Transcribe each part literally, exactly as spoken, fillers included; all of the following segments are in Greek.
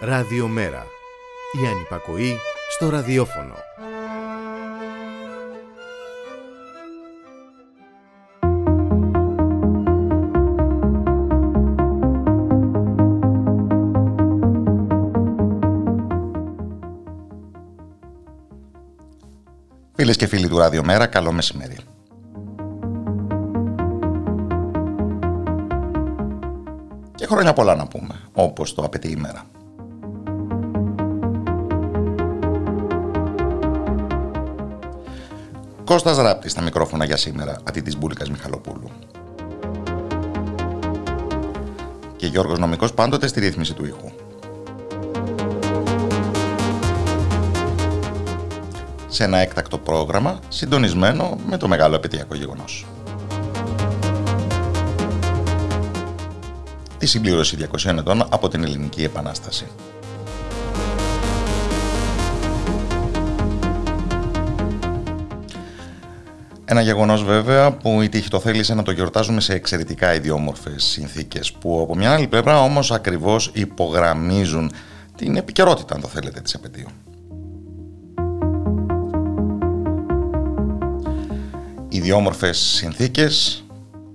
Ραδιομέρα. Η ανυπακοή στο ραδιόφωνο. Φίλες και φίλοι του Ραδιομέρα, καλό μεσημέρι. Και χρόνια πολλά να πούμε, όπως το απαιτεί η μέρα. Κώστας Ράπτης στα μικρόφωνα για σήμερα, αντί της Μπούλικας Μιχαλοπούλου. Και Γιώργος Νομικός πάντοτε στη ρύθμιση του ήχου. Σε ένα έκτακτο πρόγραμμα, συντονισμένο με το μεγάλο επαιτειακό γεγονός. Τη συμπλήρωση διακοσίων ετών από την Ελληνική Επανάσταση. Ένα γεγονός βέβαια που η τύχη το θέλησε να το γιορτάζουμε σε εξαιρετικά ιδιόμορφες συνθήκες, που από μια άλλη πλευρά όμως ακριβώς υπογραμμίζουν την επικαιρότητα, αν το θέλετε, της επαιτίου. Ιδιόμορφες συνθήκες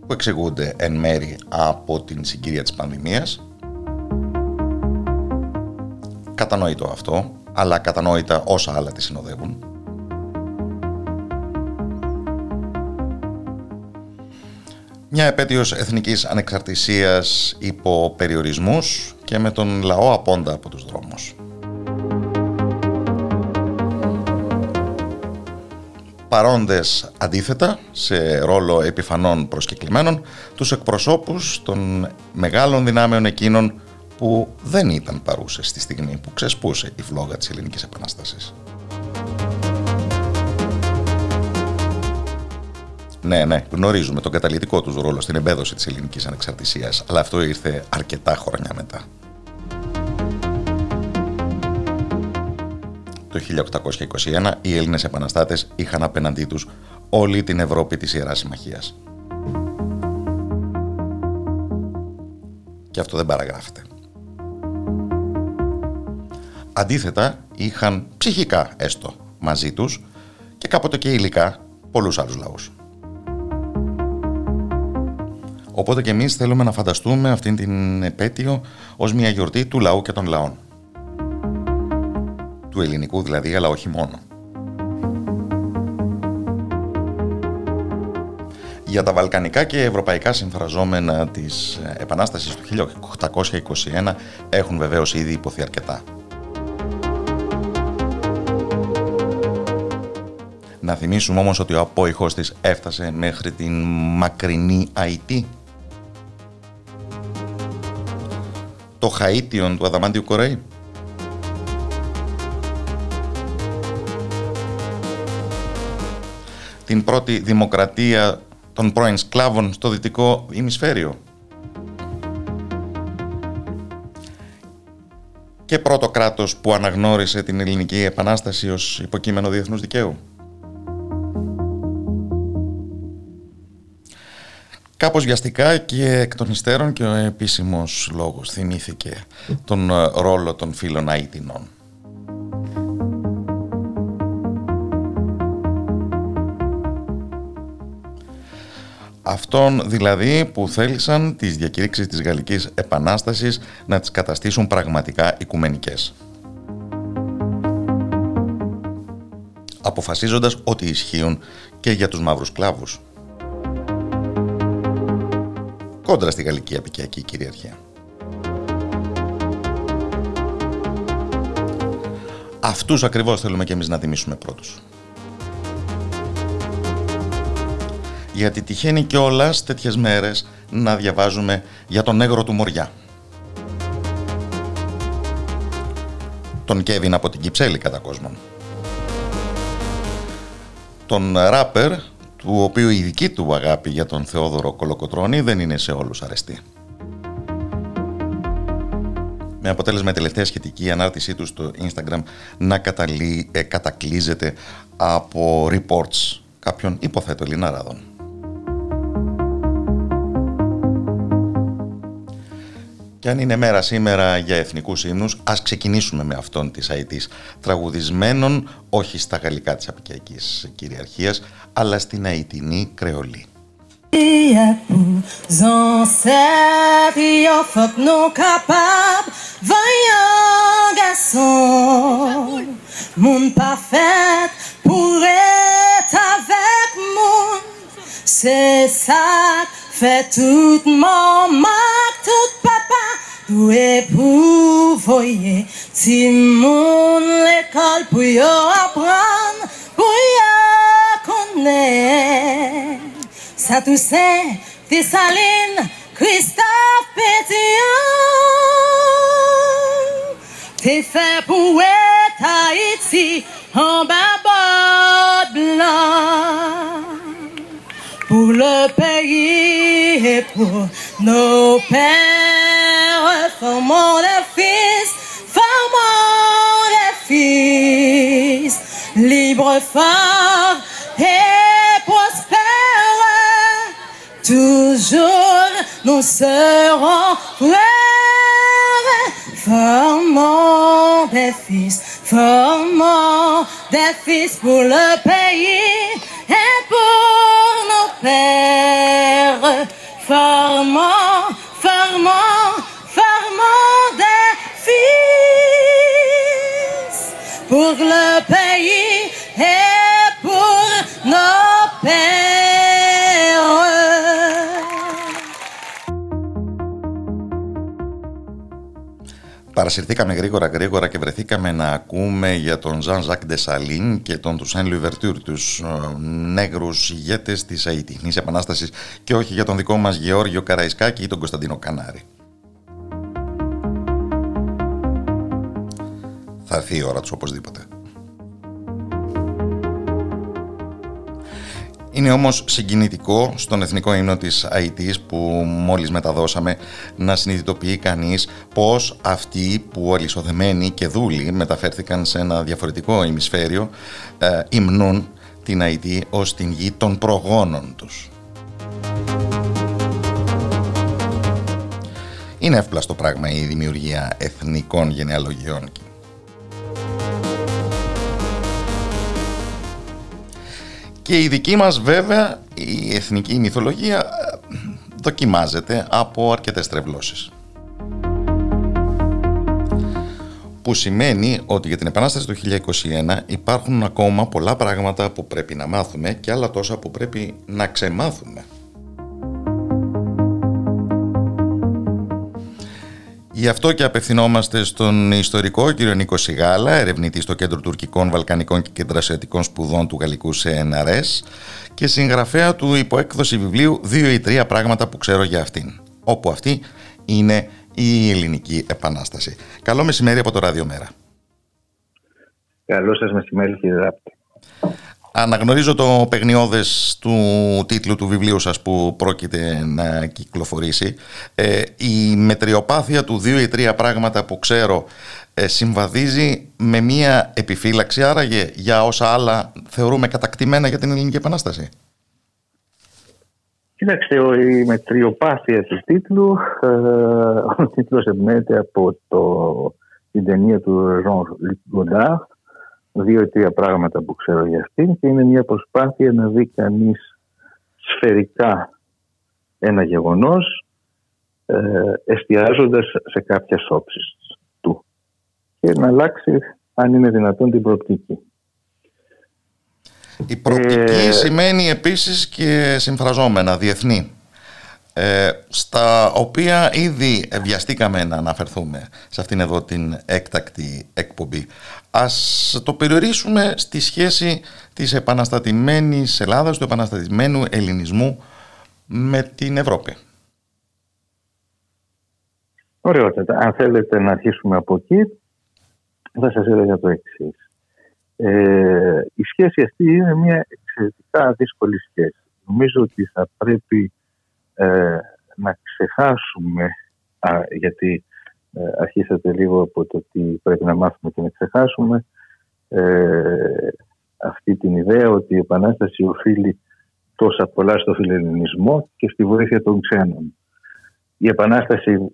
που εξηγούνται εν μέρη από την συγκυρία της πανδημίας. Κατανοητό αυτό, αλλά κατανόητα όσα άλλα τη συνοδεύουν. Μια επέτειος εθνικής ανεξαρτησίας υπό περιορισμούς και με τον λαό απόντα από τους δρόμους. Παρόντες αντίθετα, σε ρόλο επιφανών προσκεκλημένων, τους εκπροσώπους των μεγάλων δυνάμεων εκείνων που δεν ήταν παρούσες στη στιγμή που ξεσπούσε η φλόγα της Ελληνικής Επανάστασης. Ναι, ναι, γνωρίζουμε τον καταλυτικό τους ρόλο στην εμπέδωση της ελληνικής ανεξαρτησίας, αλλά αυτό ήρθε αρκετά χρόνια μετά. Το χίλια οκτακόσια είκοσι ένα οι Έλληνες επαναστάτες είχαν απέναντί τους όλη την Ευρώπη της Ιεράς Συμμαχίας. Και αυτό δεν παραγράφεται. Αντίθετα, είχαν ψυχικά έστω μαζί τους και κάποτε και υλικά πολλούς άλλους λαούς. Οπότε και εμείς θέλουμε να φανταστούμε αυτήν την επέτειο ως μια γιορτή του λαού και των λαών. Του ελληνικού δηλαδή, αλλά όχι μόνο. Για τα βαλκανικά και ευρωπαϊκά συμφραζόμενα της Επανάστασης του χίλια οκτακόσια είκοσι ένα έχουν βεβαίως ήδη υποθεί αρκετά. Να θυμίσουμε όμως ότι ο απόϊχος της έφτασε μέχρι την μακρινή Αϊτή, το Χαΐτιον του αδαμάντιου Κοραή, την πρώτη δημοκρατία των πρώην σκλάβων στο δυτικό ημισφαίριο και πρώτο κράτος που αναγνώρισε την Ελληνική Επανάσταση ως υποκείμενο διεθνούς δικαίου. Κάπως βιαστικά και εκ των υστέρων και ο επίσημος λόγος θυμήθηκε τον ρόλο των φίλων Αιτινών. Αυτών δηλαδή που θέλησαν τις διακήρυξεις της Γαλλικής Επανάστασης να τις καταστήσουν πραγματικά οικουμενικές. Αποφασίζοντας ότι ισχύουν και για τους μαύρους σκλάβους. Κόντρα στη γαλλική απικιακή κυριαρχία. Αυτούς ακριβώς θέλουμε και εμείς να τιμήσουμε πρώτους. Γιατί τυχαίνει κιόλας τέτοιες μέρες να διαβάζουμε για τον Νέγρο του Μοριά. Τον Κέβιν από την Κυψέλη κατά κόσμον. Τον ράπερ, του οποίου η δική του αγάπη για τον Θεόδωρο Κολοκοτρώνη δεν είναι σε όλους αρεστή. Με αποτέλεσμα η τελευταία σχετική ανάρτησή του στο Instagram να καταλύ, ε, κατακλείζεται από reports κάποιων υποθέτω Ελληναράδων. Και αν είναι μέρα σήμερα για εθνικούς ύμνους, ας ξεκινήσουμε με αυτόν της Αϊτής, τραγουδισμένον όχι στα γαλλικά της απικιακής κυριαρχίας, αλλά στην Αϊτινή κρεολή. Fait tout mon mac, tout papa, tout épouvoyer. Si mon l'école pour y apprendre, pour y connaître. Ça Toussaint, Dessalines, Christophe Pétion. T'es fait pour être Haïti en bas de blanc. Pour le pays et pour nos pères, formons les fils, formons les fils, libres, forts et prospères, toujours nous serons frères, formons des fils, formons des fils pour le pays et pour Père, formant, formant, formant des fils pour le pays et pour nos pères. Παρασυρθήκαμε γρήγορα γρήγορα και βρεθήκαμε να ακούμε για τον Ζαν Ζακ Ντεσσαλίν και τον Τουσέν Λουβερτύρ, τους νέγρους ηγέτες της Αϊτινής Επανάστασης, και όχι για τον δικό μας Γεώργιο Καραϊσκάκη ή τον Κωνσταντίνο Κανάρη. Θα έρθει η ώρα τους οπωσδήποτε. Είναι όμως συγκινητικό στον εθνικό ύμνο της Αϊτής που μόλις μεταδώσαμε να συνειδητοποιεί κανείς πως αυτοί που αλυσοδεμένοι και δούλοι μεταφέρθηκαν σε ένα διαφορετικό ημισφαίριο ε, υμνούν την Αϊτή ως την γη των προγόνων τους. Είναι εύπλαστο πράγμα η δημιουργία εθνικών γενεαλογιών. Και η δική μας βέβαια, η εθνική μυθολογία, δοκιμάζεται από αρκετές τρευλώσεις. Που σημαίνει ότι για την Επανάσταση του χίλια είκοσι ένα υπάρχουν ακόμα πολλά πράγματα που πρέπει να μάθουμε και άλλα τόσα που πρέπει να ξεμάθουμε. Γι' αυτό και απευθυνόμαστε στον ιστορικό κύριο Νίκο Σιγάλα, ερευνητή στο Κέντρο Τουρκικών, Βαλκανικών και Κεντροασιατικών Σπουδών του γαλλικού σι εν αρ ες και συγγραφέα του υποέκδοση βιβλίου «Δύο ή τρία πράγματα που ξέρω για αυτήν», όπου αυτή είναι η Ελληνική Επανάσταση. Καλό μεσημέρι από το Ραδιομέρα. Καλό σας μεσημέρι, κύριε Ράπτη. Αναγνωρίζω το παιγνιώδες του τίτλου του βιβλίου σας που πρόκειται να κυκλοφορήσει. Ε, η μετριοπάθεια του δύο ή τρία πράγματα που ξέρω ε, συμβαδίζει με μία επιφύλαξη, άραγε, για όσα άλλα θεωρούμε κατακτημένα για την Ελληνική Επανάσταση. Κοιτάξτε, η μετριοπάθεια του τίτλου, ε, ο τίτλος εμπνέεται από το, την ταινία του Ζαν-Λυκ Γκοντάρ, δύο ή τρία πράγματα που ξέρω για αυτήν, και είναι μια προσπάθεια να δει κανείς σφαιρικά ένα γεγονός, ε, εστιάζοντας σε κάποιες όψεις του και να αλλάξει, αν είναι δυνατόν, την προοπτική. Η προοπτική ε... σημαίνει επίσης και συμφραζόμενα διεθνή, ε, στα οποία ήδη βιαστήκαμε να αναφερθούμε σε αυτήν εδώ την έκτακτη εκπομπή. Ας το περιορίσουμε στη σχέση της επαναστατημένης Ελλάδας, του επαναστατημένου ελληνισμού με την Ευρώπη. Ωραιότατα. Αν θέλετε να αρχίσουμε από εκεί, θα σας έλεγα το εξής. Ε, η σχέση αυτή είναι μια εξαιρετικά δύσκολη σχέση. Νομίζω ότι θα πρέπει ε, να ξεχάσουμε, α, γιατί... αρχίσατε λίγο από το ότι πρέπει να μάθουμε και να ξεχάσουμε ε, αυτή την ιδέα ότι η Επανάσταση οφείλει τόσα πολλά στο φιλελληνισμό και στη βοήθεια των ξένων. Η Επανάσταση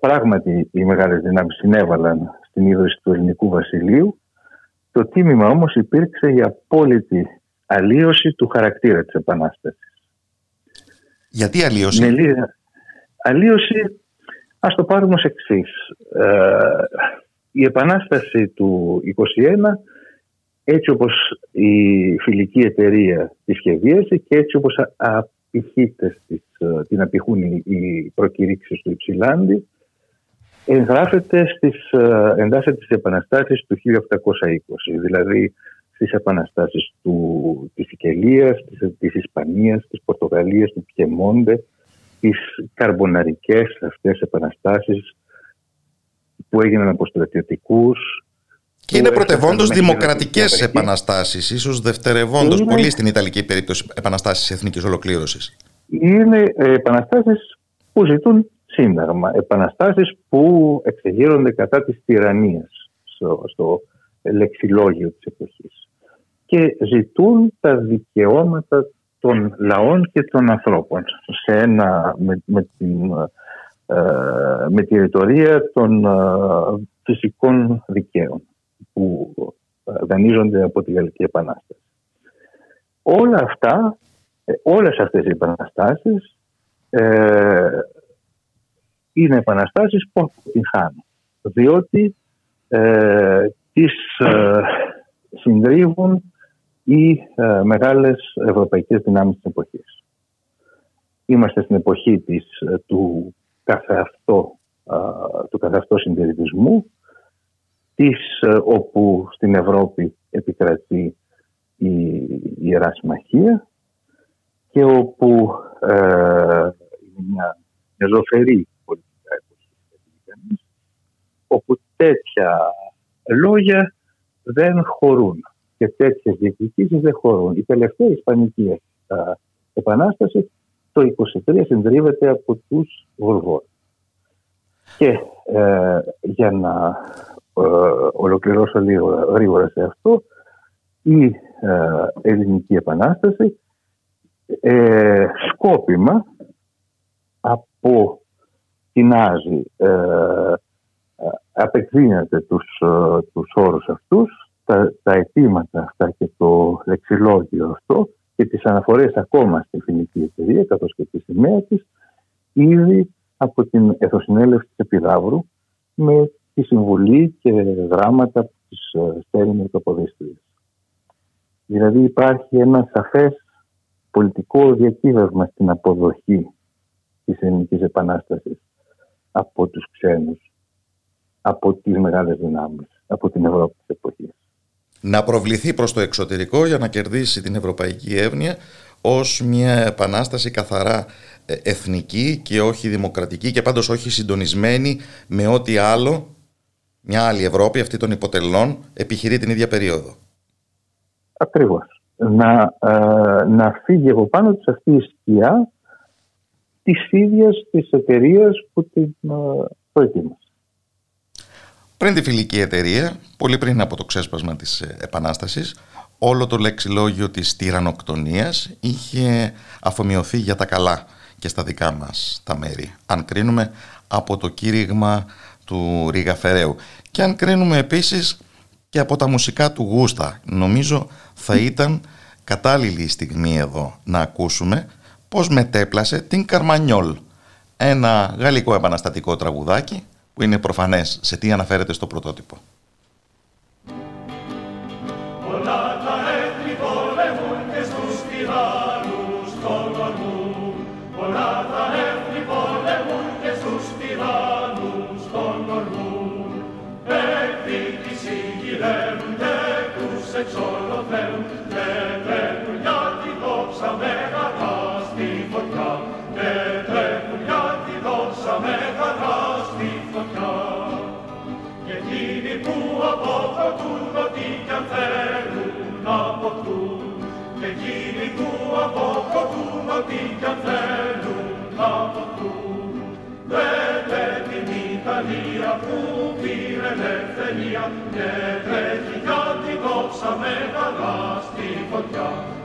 Πράγματι οι μεγάλες δυνάμεις συνέβαλαν στην ίδρυση του ελληνικού βασιλείου. Το τίμημα όμως υπήρξε η απόλυτη αλλίωση του χαρακτήρα της Επανάστασης. Γιατί αλλίωση? Λίγα... Αλλίωση, ας το πάρουμε ως εξής. Ε, η Επανάσταση του είκοσι ένα, έτσι όπως η φιλική εταιρεία τη σχεδίασε και έτσι όπως απηχείται στις, την απηχούν οι προκηρύξεις του Υψηλάντη, εγγράφεται στις, εντάσσεται στις επαναστάσεις του χίλια οκτακόσια είκοσι, δηλαδή στις επαναστάσεις του, της Σικελίας, της, της Ισπανίας, της Πορτογαλίας, του Πιεμόντε, τις καρμποναρικές αυτές επαναστάσεις που έγιναν από στρατιωτικούς. Και είναι πρωτευόντως δημοκρατικές επαναστάσεις, ίσως δευτερευόντως είναι... πολύ στην Ιταλική περίπτωση, επαναστάσεις εθνικής ολοκλήρωσης. Είναι επαναστάσεις που ζητούν σύνταγμα, επαναστάσεις που εξεγείρονται κατά της τυραννίας στο, στο λεξιλόγιο της εποχής και ζητούν τα δικαιώματα των λαών και των ανθρώπων σε ένα, με, με, την, ε, με τη ρητορία των ε, φυσικών δικαίων που δανείζονται από τη Γαλλική Επανάσταση. Όλα αυτά, όλες αυτές οι επαναστάσεις ε, είναι επαναστάσεις που αποτυγχάνουν, διότι ε, τις ε, συντρίβουν οι ε, μεγάλες ευρωπαϊκές δυνάμεις της εποχής. Είμαστε στην εποχή της, του καθεαυτό, του καθεαυτό συντηρητισμού, της, όπου στην Ευρώπη επικρατεί η Ιερά Συμμαχία και όπου ε, μια ζωφερή πολιτικά εποχή, όπου τέτοια λόγια δεν χωρούν και τέτοιες διεκδικήσεις δεν χωρούν. Η τελευταία Ισπανική Επανάσταση το είκοσι τρία συντρίβεται από τους Βορβόρους. Και ε, για να ολοκληρώσω λίγο γρήγορα σε αυτό, η ε, ελληνική επανάσταση ε, σκόπιμα από κοινάζει, ε, απεκδίνεται τους, ε, τους όρους αυτούς, τα, τα αιτήματα αυτά και το λεξιλόγιο αυτό και τις αναφορές ακόμα στη φιλική εταιρεία καθώς και τη σημαία της ήδη από την Εθνοσυνέλευση της Επιδαύρου με τη συμβουλή και γράμματα που τις στέλνει ο τοποδίστριας. Δηλαδή υπάρχει ένα σαφές πολιτικό διακύβευμα στην αποδοχή της ελληνικής επανάστασης από τους ξένους, από τις μεγάλες δυνάμεις, από την Ευρώπη της εποχής. Να προβληθεί προς το εξωτερικό για να κερδίσει την ευρωπαϊκή εύνοια ως μια επανάσταση καθαρά εθνική και όχι δημοκρατική και πάντως όχι συντονισμένη με ό,τι άλλο μια άλλη Ευρώπη, αυτή των υποτελών, επιχειρεί την ίδια περίοδο. Ακριβώς. Να, ε, να φύγει από πάνω της αυτή η σκιά της ίδιας της εταιρείας που την ε, προετοίμασε. Πριν τη φιλική εταιρεία, πολύ πριν από το ξέσπασμα της Επανάστασης, όλο το λεξιλόγιο της τυραννοκτονίας είχε αφομοιωθεί για τα καλά και στα δικά μας τα μέρη, αν κρίνουμε από το κήρυγμα του Ρήγα Φεραίου. Και αν κρίνουμε επίσης και από τα μουσικά του Γούστα, νομίζω θα ήταν κατάλληλη η στιγμή εδώ να ακούσουμε πώς μετέπλασε την Καρμανιόλ, ένα γαλλικό επαναστατικό τραγουδάκι που είναι προφανές σε τι αναφέρεται στο πρωτότυπο.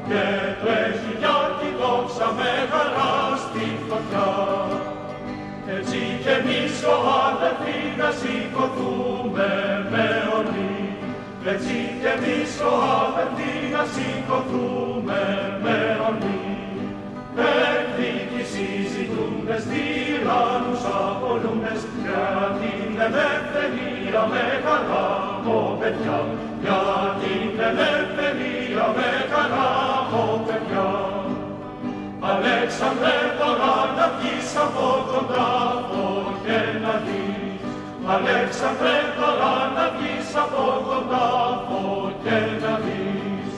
Και τρέχει για την κόψα μεγάλα στη φωτιά. κι εμείς ο αδελφοί να σηκωθούμε με ορμή. Έτσι κι εμείς ο αδελφοί να σηκωθούμε με ορμή. Εκδίκη συζητούντες, τυράννους απολούντες, για την ελευθερία με χαράμω παιδιά, για την ελευθερία με χαράμω παιδιά. Αλέξανδρε τώρα να βγεις από τον τάφο και να δεις. Αλέξανδρε τώρα να βγεις από τον τάφο και να δεις.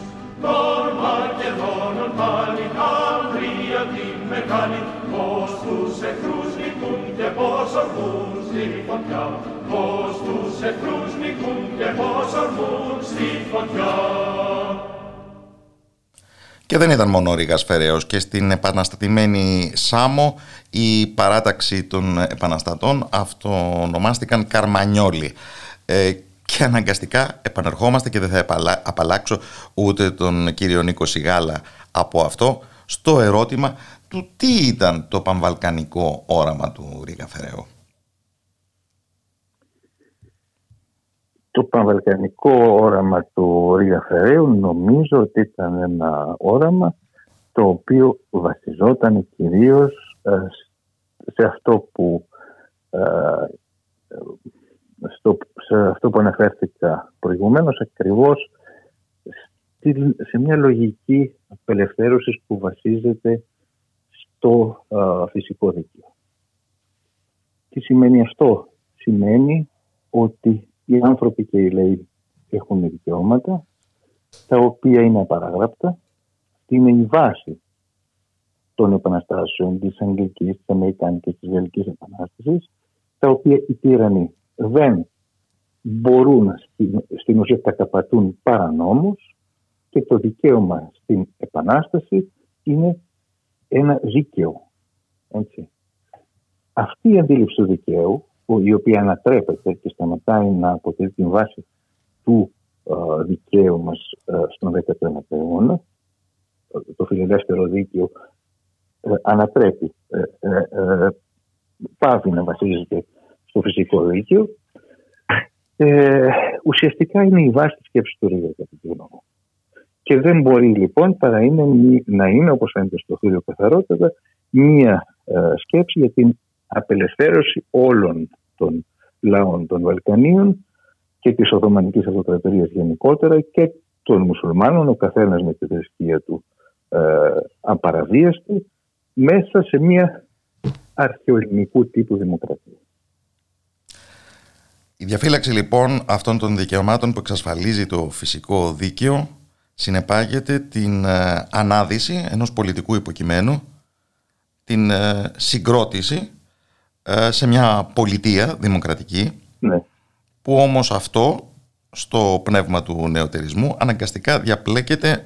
Των Μακεδόνων πάλι Αλδρία την μεγάλη, πως τους εχθρούς νικούν και πως ορμούν στη φωτιά. Πως τους εχθρούς νικούν και πως ορμούν στη φωτιά. Και δεν ήταν μόνο ο Ρήγας Φεραίος, και στην επαναστατημένη Σάμο η παράταξη των επαναστατών αυτονομάστηκαν Καρμανιόλοι. Ε, και αναγκαστικά επανερχόμαστε, και δεν θα επαλα, απαλλάξω ούτε τον κύριο Νίκο Σιγάλα από αυτό, στο ερώτημα του τι ήταν το πανβαλκανικό όραμα του Ρήγα Φεραίου. Το πανβαλκανικό όραμα του Ρήγα Φεραίου νομίζω ότι ήταν ένα όραμα το οποίο βασιζόταν κυρίως σε αυτό που, στο, σε αυτό που αναφέρθηκα προηγουμένως, ακριβώς στη, σε μια λογική απελευθέρωσης που βασίζεται στο α, φυσικό δίκαιο. Τι σημαίνει αυτό? Σημαίνει ότι οι άνθρωποι και οι λαοί έχουν δικαιώματα, τα οποία είναι απαραγράπτα. Είναι η βάση των επαναστάσεων της Αγγλικής, της Αμερικάνικης και της Γαλλικής Επανάστασης, τα οποία οι τύρανοι δεν μπορούν στην ουσία να καταπατούν παρά νόμους, και το δικαίωμα στην επανάσταση είναι ένα δίκαιο. Έτσι. Αυτή η αντίληψη του δικαίου, η οποία ανατρέπεται και σταματάει να αποτελεί την βάση του ε, δικαίου μας ε, στον δέκατο ένατο αιώνα. Το φιλελεύθερο δίκαιο ε, ανατρέπει, ε, ε, ε, πάβει να βασίζεται στο φυσικό δίκαιο. Ε, ουσιαστικά είναι η βάση της σκέψης του Ρήγα, κατά τη γνώμη μου. Και δεν μπορεί λοιπόν παρά είναι, να είναι, όπως φαίνεται στο Θύριο καθαρότατα, μία ε, σκέψη για την απελευθέρωση όλων των λαών των Βαλκανίων και της Οθωμανικής Αυτοκρατορίας γενικότερα και των μουσουλμάνων, ο καθένας με τη θρησκεία του ε, απαραβίαστη, μέσα σε μια αρχαιοελληνικού τύπου δημοκρατία. Η διαφύλαξη λοιπόν αυτών των δικαιωμάτων που εξασφαλίζει το φυσικό δίκαιο συνεπάγεται την ε, ανάδυση ενός πολιτικού υποκειμένου, την ε, συγκρότηση σε μια πολιτεία δημοκρατική, ναι, που όμως αυτό στο πνεύμα του νεοτερισμού αναγκαστικά διαπλέκεται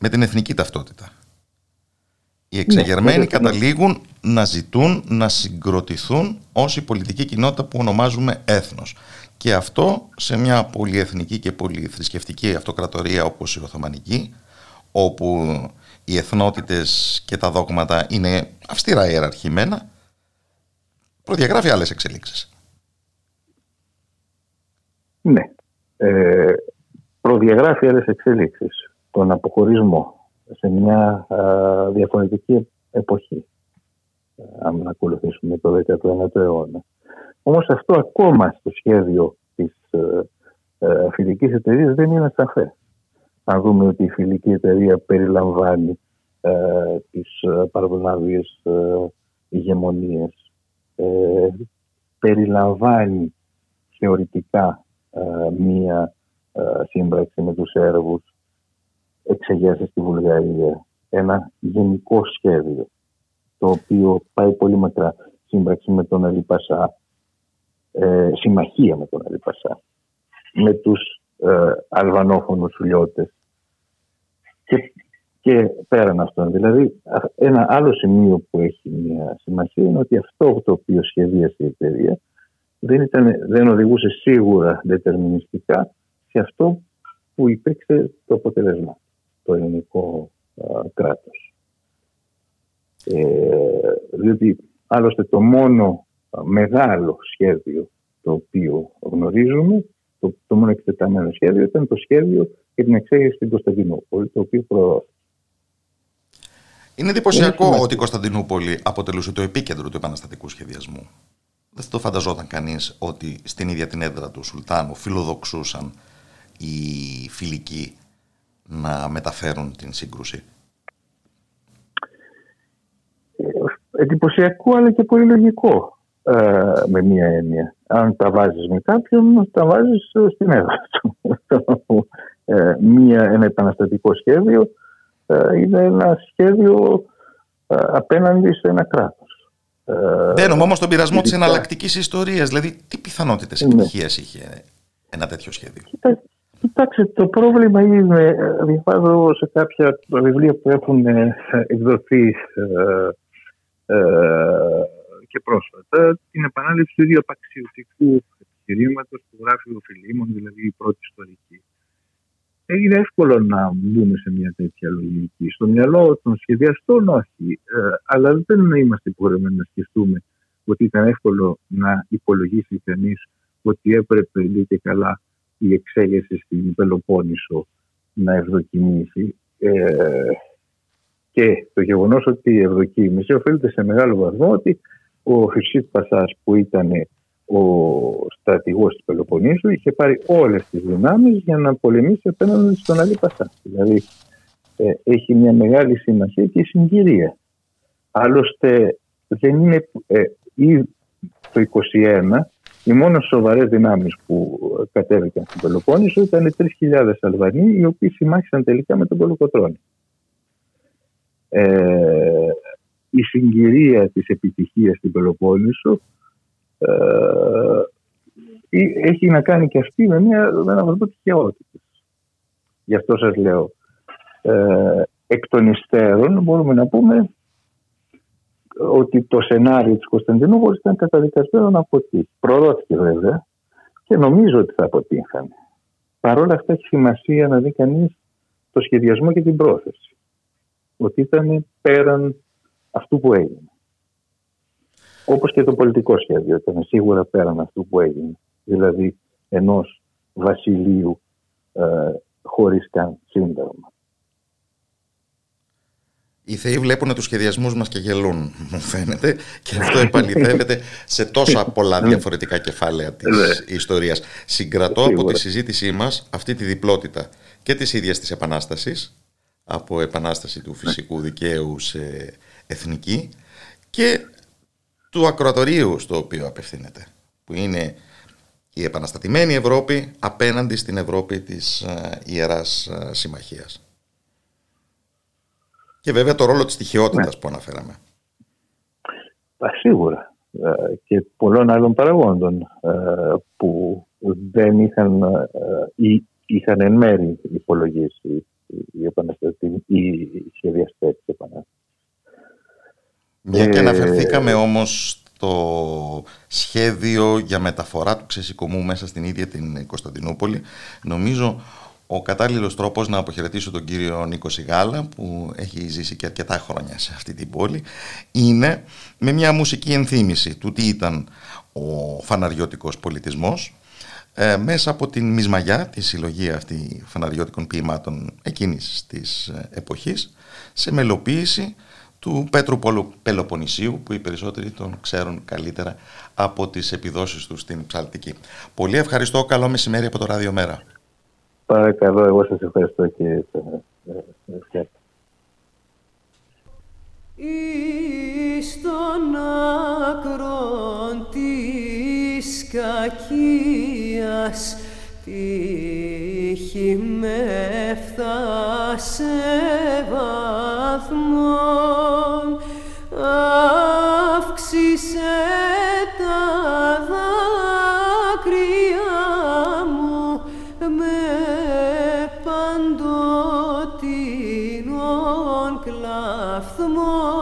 με την εθνική ταυτότητα. Οι εξεγερμένοι, ναι, καταλήγουν να ζητούν να συγκροτηθούν ως η πολιτική κοινότητα που ονομάζουμε έθνος. Και αυτό σε μια πολυεθνική και πολυθρησκευτική αυτοκρατορία όπως η Οθωμανική, όπου οι εθνότητες και τα δόγματα είναι αυστηρά ιεραρχημένα, προδιαγράφει άλλες εξελίξεις. Ναι. Ε, προδιαγράφει άλλες εξελίξεις. Τον αποχωρισμό σε μια α, διαφορετική εποχή. Αν ακολουθήσουμε το δέκατο ένατο αιώνα. Όμως αυτό ακόμα στο σχέδιο της ε, ε, φιλικής εταιρείας δεν είναι σαφές. Αν δούμε ότι η φιλική εταιρεία περιλαμβάνει ε, τις ε, παραδονάβιες ε, ηγεμονίες, Ε, περιλαμβάνει θεωρητικά ε, μία ε, σύμπραξη με τους Σέρβους, εξεγέρσεις στη Βουλγαρία, ένα γενικό σχέδιο το οποίο πάει πολύ μακρά, σύμπραξη με τον Αλή Πασά, ε, συμμαχία με τον Αλή Πασά, με τους ε, αλβανόφωνους ουλιώτες και, και πέραν αυτών. Δηλαδή ένα άλλο σημείο που έχει μια σημασία είναι ότι αυτό το οποίο σχεδίασε η εταιρεία δεν, ήταν, δεν οδηγούσε σίγουρα δετερμινιστικά σε αυτό που υπήρξε το αποτέλεσμα, το ελληνικό α, κράτος. Ε, διότι άλλωστε το μόνο μεγάλο σχέδιο το οποίο γνωρίζουμε. Το, το μόνο εκτεταμένο σχέδιο ήταν το σχέδιο για την εξέγερση στην Κωνσταντινούπολη, το οποίο προώθησε. Είναι εντυπωσιακό Είναι ότι η Κωνσταντινούπολη αποτελούσε το επίκεντρο του επαναστατικού σχεδιασμού. Δεν το φανταζόταν κανείς ότι στην ίδια την έδρα του Σουλτάνου φιλοδοξούσαν οι φιλικοί να μεταφέρουν την σύγκρουση. Εντυπωσιακό, αλλά και πολύ λογικό, ε, με μία έννοια. Αν τα βάζεις με κάποιον, τα βάζεις στην έδρα του. ε, μία, ένα επαναστατικό σχέδιο ε, είναι ένα σχέδιο ε, απέναντι σε ένα κράτος. Μπαίνουμε ε, όμως στον πειρασμό της εναλλακτικής ιστορίας. Δηλαδή, τι πιθανότητες επιτυχίας είχε ένα τέτοιο σχέδιο? Κοιτά, κοιτάξτε, το πρόβλημα είναι, διαβάζω σε κάποια βιβλία που έχουν εκδοθεί ε, και πρόσφατα, την επανάληψη του ίδιου απαξιωτικού επιχειρήματος που γράφει ο Φιλίμων, δηλαδή η πρώτη ιστορική. Είναι εύκολο να μπούμε σε μια τέτοια λογική. Στο μυαλό των σχεδιαστών, όχι, αλλά δεν είμαστε υποχρεωμένοι να σκεφτούμε ότι ήταν εύκολο να υπολογίσει κανείς ότι έπρεπε λίγο και καλά η εξέγερση στην Πελοπόννησο να ευδοκιμήσει. Ε, Και το γεγονός ότι ευδοκίμησε οφείλεται σε μεγάλο βαθμό ότι ο Χουρσίτ Πασάς, που ήταν ο στρατηγός της Πελοποννήσου, είχε πάρει όλες τις δυνάμεις για να πολεμήσει απέναντι στον Αλή Πασά. Δηλαδή ε, έχει μια μεγάλη σημασία και η συγκυρία. Άλλωστε δεν είναι ε, ή το είκοσι ένα οι μόνες σοβαρές δυνάμεις που κατέβηκαν στην Πελοπόννησο ήταν τρεις χιλιάδες Αλβανοί, οι οποίοι συμμάχησαν τελικά με τον Κολοκοτρώνη. Ε, η συγκυρία της επιτυχίας στην Πελοπόννησο ε, έχει να κάνει και αυτή με, μια, με ένα βαθμό τυχαιότητας. Γι' αυτό σας λέω, ε, εκ των υστέρων μπορούμε να πούμε ότι το σενάριο της Κωνσταντινούπολης ήταν καταδικασμένο να αποτύχει. Προδόθηκε βέβαια και νομίζω ότι θα αποτύχανε. Παρ' όλα αυτά έχει σημασία να δει κανείς το σχεδιασμό και την πρόθεση, ότι ήταν πέραν αυτού που έγινε. Όπως και το πολιτικό σχέδιο ήταν σίγουρα πέραν αυτού που έγινε. Δηλαδή ενός βασιλείου ε, χωρίς καν σύνταγμα. Οι θεοί βλέπουν τους σχεδιασμούς μας και γελούν, μου φαίνεται, και αυτό επαληθεύεται σε τόσα πολλά διαφορετικά κεφάλαια της ιστορίας. Συγκρατώ από τη συζήτησή μας αυτή τη διπλότητα και της ίδιας της Επανάστασης, από επανάσταση του φυσικού δικαίου σε εθνική, και του ακροατορίου στο οποίο απευθύνεται, που είναι η επαναστατημένη Ευρώπη απέναντι στην Ευρώπη της Ιεράς Συμμαχίας. Και βέβαια το ρόλο της τυχαιότητας, ναι, που αναφέραμε. Σίγουρα. Και πολλών άλλων παραγόντων που δεν είχαν ή είχαν εν μέρη υπολογίσει οι σχεδιαστές της επανάστασης. Μια και αναφερθήκαμε όμως στο σχέδιο για μεταφορά του ξεσηκωμού μέσα στην ίδια την Κωνσταντινούπολη, νομίζω ο κατάλληλος τρόπος να αποχαιρετήσω τον κύριο Νίκο Σιγάλα, που έχει ζήσει και αρκετά χρόνια σε αυτή την πόλη, είναι με μια μουσική ενθύμηση του τι ήταν ο φαναριώτικος πολιτισμός, Ε, μέσα από την μισμαγιά, τη συλλογή αυτή φαναριώτικων ποιημάτων εκείνης της εποχής, σε μελοποίηση του Πέτρου Πόλου Πελοποννησίου, που οι περισσότεροι τον ξέρουν καλύτερα από τις επιδόσεις του στην Ψαλτική. Πολύ ευχαριστώ, καλό μεσημέρι από το Ραδιομέρα. Παρακαλώ, εγώ σας ευχαριστώ και ευχαριστώ. Εις των άκρων της κακίας τύχη με έφτασε βαθμόν, αύξησε τα δάκρυα μου με παντοτινών κλαφθμών.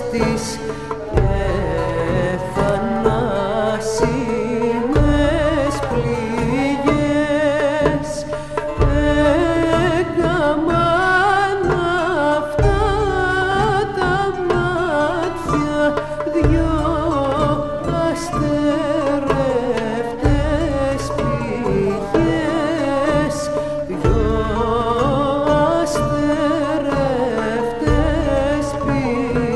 της εφανάσιμες πληγές έκαμαν αυτά τα μάτια δυο αστερευτές πληγές, δυο αστερευτές πληγές.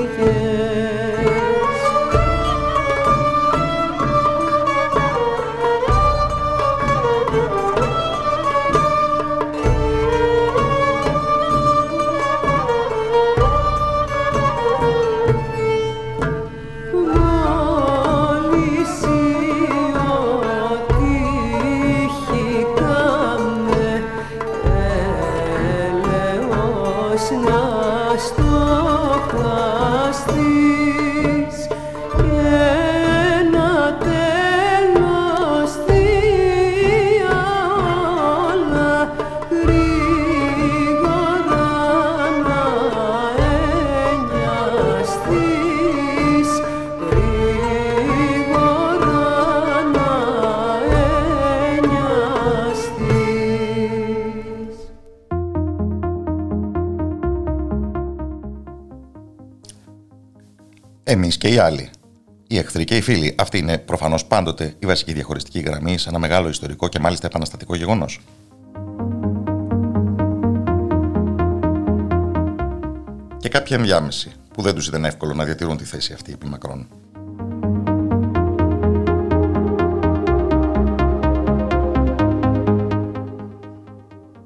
Μόλις ότι χυκάμαι έλεος να στοχαστείς και να τέλος θεία όλα γρήγορα να ένιαστείς, γρήγορα να ένιαστείς. Εμείς και οι άλλοι. Οι εχθροί και οι φίλοι. Αυτή είναι προφανώς πάντοτε η βασική διαχωριστική γραμμή σε ένα μεγάλο ιστορικό και μάλιστα επαναστατικό γεγονός. Και κάποια ενδιάμεση που δεν τους ήταν εύκολο να διατηρούν τη θέση αυτή επί μακρόν.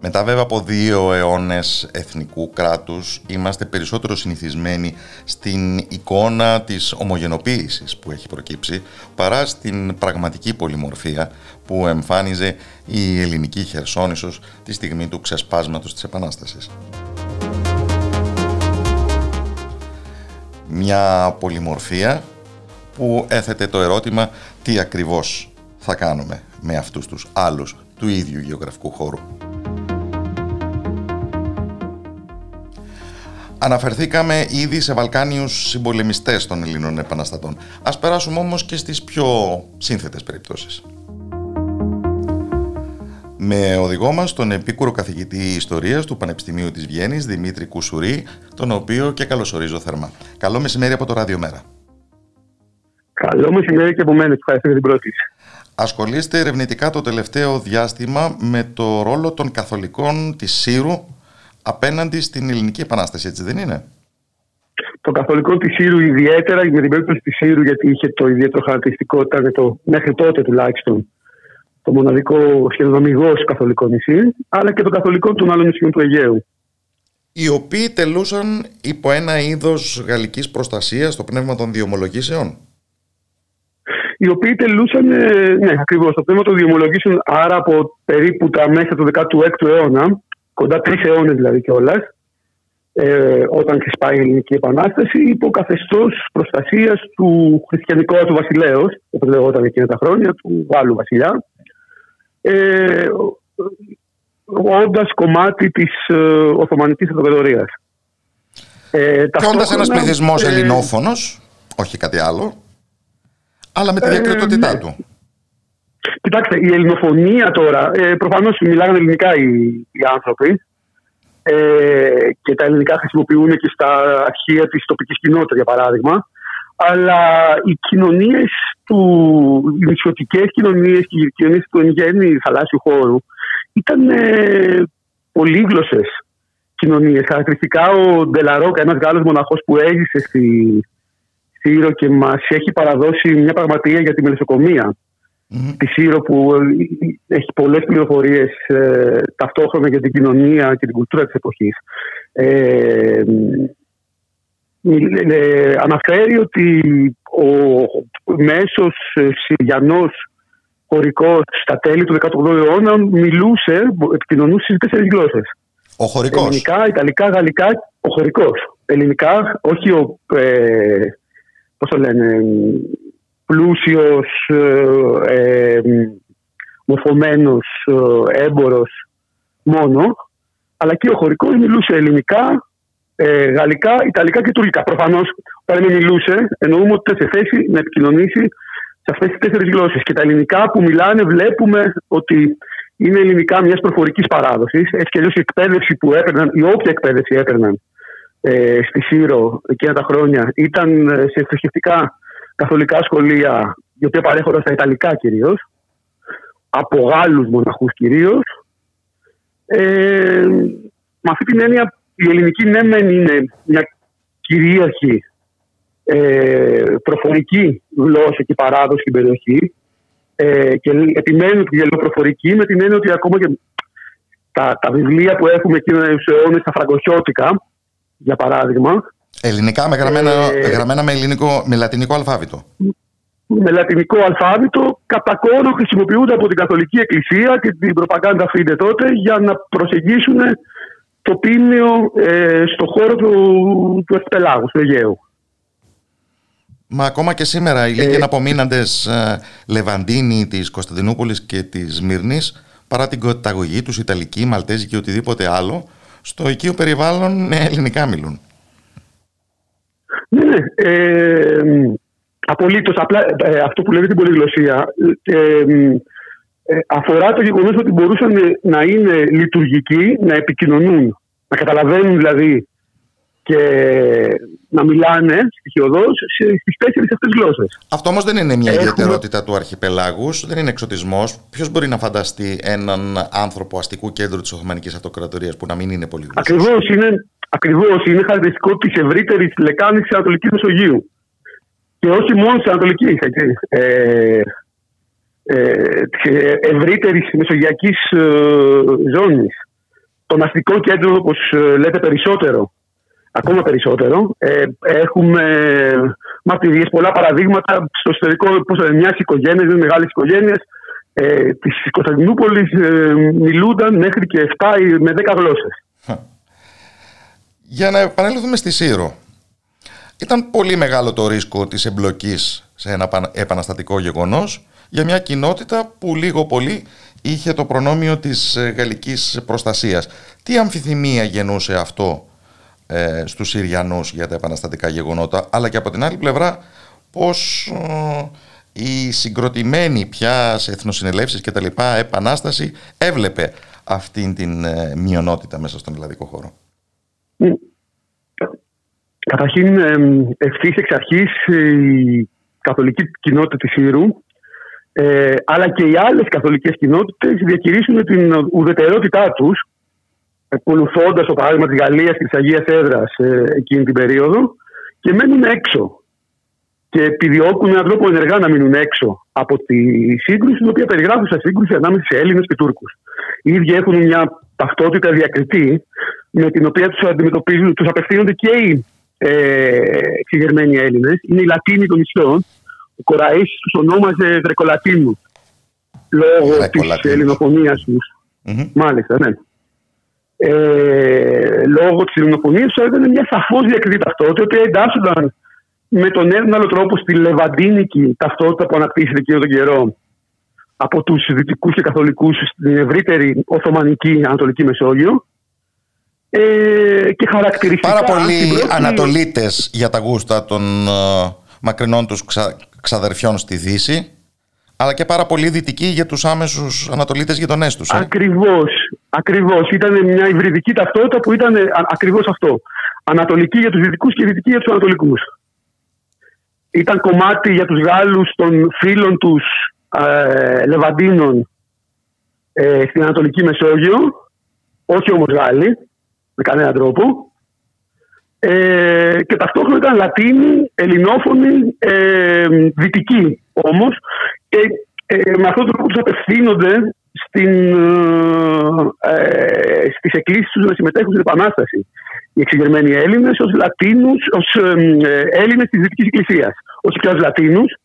Μετά βέβαια από δύο αιώνες εθνικού κράτους είμαστε περισσότερο συνηθισμένοι στην εικόνα της ομογενοποίησης που έχει προκύψει παρά στην πραγματική πολυμορφία που εμφάνιζε η ελληνική Χερσόνησος τη στιγμή του ξεσπάσματος της Επανάστασης. Μια πολυμορφία που έθετε το ερώτημα τι ακριβώς θα κάνουμε με αυτούς τους άλλους του ίδιου γεωγραφικού χώρου. Αναφερθήκαμε ήδη σε Βαλκάνιους συμπολεμιστές των Ελλήνων επαναστατών. Ας περάσουμε όμως και στις πιο σύνθετες περιπτώσεις. Με οδηγό μας τον επίκουρο καθηγητή Ιστορίας του Πανεπιστημίου της Βιέννης, Δημήτρη Κουσουρή, τον οποίο και καλωσορίζω θερμά. Καλό μεσημέρι από το Ραδιομέρα. Καλό μεσημέρι και από μένα. Ευχαριστώ για την πρόσκληση. Ασχολείστε ερευνητικά το τελευταίο διάστημα με το ρόλο των Καθολικών της Σύρου απέναντι στην Ελληνική Επανάσταση, έτσι δεν είναι? Το Καθολικό της Σύρου ιδιαίτερα, με την περίπτωση της Σύρου, γιατί είχε το ιδιαίτερο χαρακτηριστικό, ήταν το, μέχρι τότε τουλάχιστον, το μοναδικό σχεδόν αμιγώς καθολικό νησί, αλλά και το καθολικό των άλλων νησιών του Αιγαίου. Οι οποίοι τελούσαν υπό ένα είδος γαλλικής προστασίας στο πνεύμα των διομολογήσεων. Οι οποίοι τελούσαν, ναι, ακριβώς, στο πνεύμα των διομολογήσεων, άρα από περίπου τα μέσα του δέκατου έκτου αιώνα, κοντά τρεις αιώνες δηλαδή κιόλας, ε, όταν ξεσπάει η Ελληνική Επανάσταση, υπό καθεστώς προστασίας του χριστιανικού βασιλέως, όπως λεγόταν εκείνα τα χρόνια, του Γάλλου βασιλιά, ε, όντας κομμάτι της ε, Οθωμανικής Αυτοκρατορίας. Ε, και όντας ένας πληθυσμός ε, ελληνόφωνος, όχι κάτι άλλο, αλλά με τη διακριτότητά ε, του. Κοιτάξτε, η ελληνοφωνία τώρα, ε, προφανώς μιλάγανε ελληνικά οι, οι άνθρωποι ε, και τα ελληνικά χρησιμοποιούν και στα αρχεία της τοπικής κοινότητας, για παράδειγμα, αλλά οι κοινωνίες του, οι νησιωτικές κοινωνίες και οι κοινωνίες του εν γέννη θαλάσσιου χώρου ήταν ε, πολύγλωσσες κοινωνίες. Χαρακτηριστικά ο Ντελαρόκα, ένας Γάλλος μοναχός που έζησε στη Σύρο και μας έχει παραδώσει μια πραγματεία για τη μελισσοκομεία. Mm-hmm. Τη Σύρο που έχει πολλές πληροφορίες ε, ταυτόχρονα για την κοινωνία και την κουλτούρα της εποχής. Ε, ε, ε, αναφέρει ότι ο μέσος Συριανός χωρικός στα τέλη του δέκατου όγδοου αιώνα μιλούσε, επικοινωνούσε στις τέσσερις γλώσσες. Ο χωρικός. Ελληνικά, Ιταλικά, Γαλλικά, ο χωρικός. Ελληνικά, όχι ο, ε, πώς το λένε... πλούσιος, ε, ε, μορφωμένος ε, έμπορος μόνο, αλλά και ο χωρικός μιλούσε ελληνικά, ε, γαλλικά, ιταλικά και τουρκικά. Προφανώς όταν μιλούσε, εννοούμε ότι ήταν σε θέση να επικοινωνήσει σε αυτές τις τέσσερις γλώσσες. Και τα ελληνικά που μιλάνε βλέπουμε ότι είναι ελληνικά μιας προφορικής παράδοσης. Έτσι κι αλλιώς η εκπαίδευση που έπαιρναν, η όποια εκπαίδευση έπαιρναν ε, στη Σύρο εκείνα τα χρόνια, ήταν σε θρησκευτικά καθολικά σχολεία, η οποία παρέχονταν στα Ιταλικά κυρίως, από Γάλλους μοναχούς κυρίως. Ε, με αυτή την έννοια, η ελληνική ναι μεν είναι μια κυρίαρχη ε, προφορική γλώσσα και παράδοση στην περιοχή, ε, και επιμένω ότι λέω προφορική με την έννοια ότι ακόμα και τα, τα βιβλία που έχουμε εκείνους αιώνες στα φραγκοσιώτικα, για παράδειγμα, ελληνικά με γραμμένα, ε, γραμμένα με, ελληνικό, με λατινικό αλφάβητο. Με λατινικό αλφάβητο, κατά κόρο χρησιμοποιούνται από την Καθολική Εκκλησία και την προπαγάνδα φίντε τότε για να προσεγγίσουν το πίνιο ε, στον χώρο του, του Ευτελάγου, του Αιγαίου. Μα ακόμα και σήμερα οι ε, λίγοι αναπομείναντες ε, Λεβαντίνοι της Κωνσταντινούπολης και της Μύρνης, παρά την καταγωγή τους, Ιταλική, Μαλτέζη και οτιδήποτε άλλο, στο οικείο περιβάλλον ε, ελληνικά μιλούν. Ναι, ναι. Ε, Απολύτως. Απλά ε, αυτό που λέμε την πολυγλωσία ε, ε, αφορά το γεγονός ότι μπορούσαν να είναι λειτουργικοί, να επικοινωνούν, να καταλαβαίνουν δηλαδή και να μιλάνε στοιχειωδώς στις τέσσερις αυτές γλώσσες. Αυτό όμως δεν είναι μια ιδιαιτερότητα Έχουμε... του αρχιπελάγους, δεν είναι εξωτισμός. Ποιος μπορεί να φανταστεί έναν άνθρωπο αστικού κέντρου της Οθωμανικής Αυτοκρατορίας που να μην είναι πολυγλωσσός? Ακριβώς είναι, ακριβώς, είναι χαρακτηριστικό της ευρύτερης λεκάνης της Ανατολικής Μεσογείου. Και όχι μόνο της Ανατολικής, ε, ε, της ευρύτερης μεσογειακής ε, ζώνης. Τον αστικό κέντρο, όπως λέτε, περισσότερο, ακόμα περισσότερο. Ε, έχουμε μαρτυρίες, πολλά παραδείγματα στο ιστορικό, όπως μιας οικογένειας, μιας μεγάλης οικογένειας, ε, της Κωνσταντινούπολης ε, μιλούνταν μέχρι και εφτά με δέκα γλώσσες. Για να επανέλθουμε στη Σύρο. Ήταν πολύ μεγάλο το ρίσκο της εμπλοκής σε ένα επαναστατικό γεγονός για μια κοινότητα που λίγο πολύ είχε το προνόμιο της γαλλικής προστασίας. Τι αμφιθυμία γεννούσε αυτό ε, στους Συριανούς για τα επαναστατικά γεγονότα, αλλά και από την άλλη πλευρά πώς ε, η συγκροτημένη πια σε εθνοσυνελεύσεις και τα λοιπά επανάσταση έβλεπε αυτήν την ε, μειονότητα μέσα στον ελλαδικό χώρο. Καταρχήν, ευθύς εξ αρχής η καθολική κοινότητα της Σύρου, ε, αλλά και οι άλλες καθολικές κοινότητες διακηρύσσουν την ουδετερότητά τους, ακολουθώντας το παράδειγμα της Γαλλίας και της Αγίας Έδρας ε, εκείνη την περίοδο, και μένουν έξω. Και επιδιώκουν έναν τρόπο ενεργά να μείνουν έξω από τη σύγκρουση, την οποία περιγράφουν σαν σύγκρουση ανάμεσα σε Έλληνες και Τούρκους. Οι ίδιοι έχουν μια ταυτότητα διακριτή, με την οποία τους αντιμετωπίζουν, τους απευθύνονται και οι εξηγερμένοι Έλληνες. Είναι οι Λατίνοι των νησιών. Ο Κοραής τους ονόμαζε Γρεκολατίνους λόγω της ελληνοφωνίας τους. Mm-hmm. Μάλιστα, ναι. Ε, λόγω της ελληνοφωνίας τους ήταν μια σαφώς διακριτή ταυτότητα, η οποία εντάσσονταν με τον έναν άλλο τρόπο στη λεβαντίνικη ταυτότητα που αναπτύσσεται εκείνο τον καιρό από τους δυτικούς και καθολικούς στην ευρύτερη Οθωμανική Ανατολική Μεσόγειο. Ε, και χαρακτηριστικά πάρα πολλοί πρώτη... Ανατολίτες για τα γούστα των ε, μακρινών τους ξα, ξαδερφιών στη Δύση, αλλά και πάρα πολλοί δυτικοί για τους άμεσους Ανατολίτες γειτονές τους. Ε. Ακριβώς, ακριβώς. Ήταν μια υβριδική ταυτότητα που ήταν α, ακριβώς αυτό. Ανατολική για τους δυτικούς και δυτική για τους Ανατολικούς. Ήταν κομμάτι για τους Γάλλους των φίλων τους ε, Λεβαντίνων ε, στην Ανατολική Μεσόγειο, όχι όμως Γάλλοι με κανέναν τρόπο, ε, και ταυτόχρονα ήταν Λατίνοι, Ελληνόφωνοι, ε, Δυτικοί όμως, ε, ε, με αυτόν τον τρόπο τους απευθύνονται στην, ε, στις εκκλήσεις τους να συμμετέχουν στην Επανάσταση. Οι εξηγερμένοι Έλληνες ως, Λατίνους, ως ε, Έλληνες της Δυτικής Εκκλησίας, όχι πια ως Λατίνους,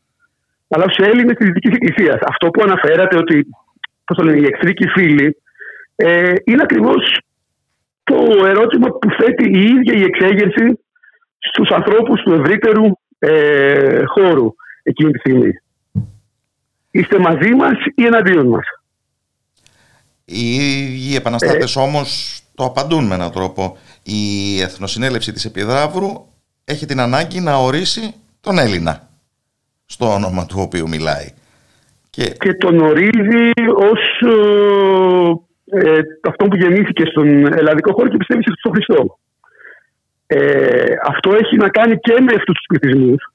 αλλά ως Έλληνες της Δυτικής Εκκλησίας. Αυτό που αναφέρατε ότι, πώς το λένε, οι εχθροί και οι φίλοι, ε, είναι ακριβώς το ερώτημα που θέτει η ίδια η εξέγερση στους ανθρώπους του ευρύτερου ε, χώρου εκείνη τη στιγμή. Είστε μαζί μας ή εναντίον μας? Οι ίδιοι επαναστάτες ε, όμως το απαντούν με έναν τρόπο. Η Εθνοσυνέλευση της Επιδράβρου έχει την ανάγκη να ορίσει τον Έλληνα στο όνομα του οποίου μιλάει. Και, και τον ορίζει ως ε, αυτό που γεννήθηκε στον ελλαδικό χώρο και πιστεύει στον Χριστό. Ε, αυτό έχει να κάνει και με αυτούς τους πληθυσμούς.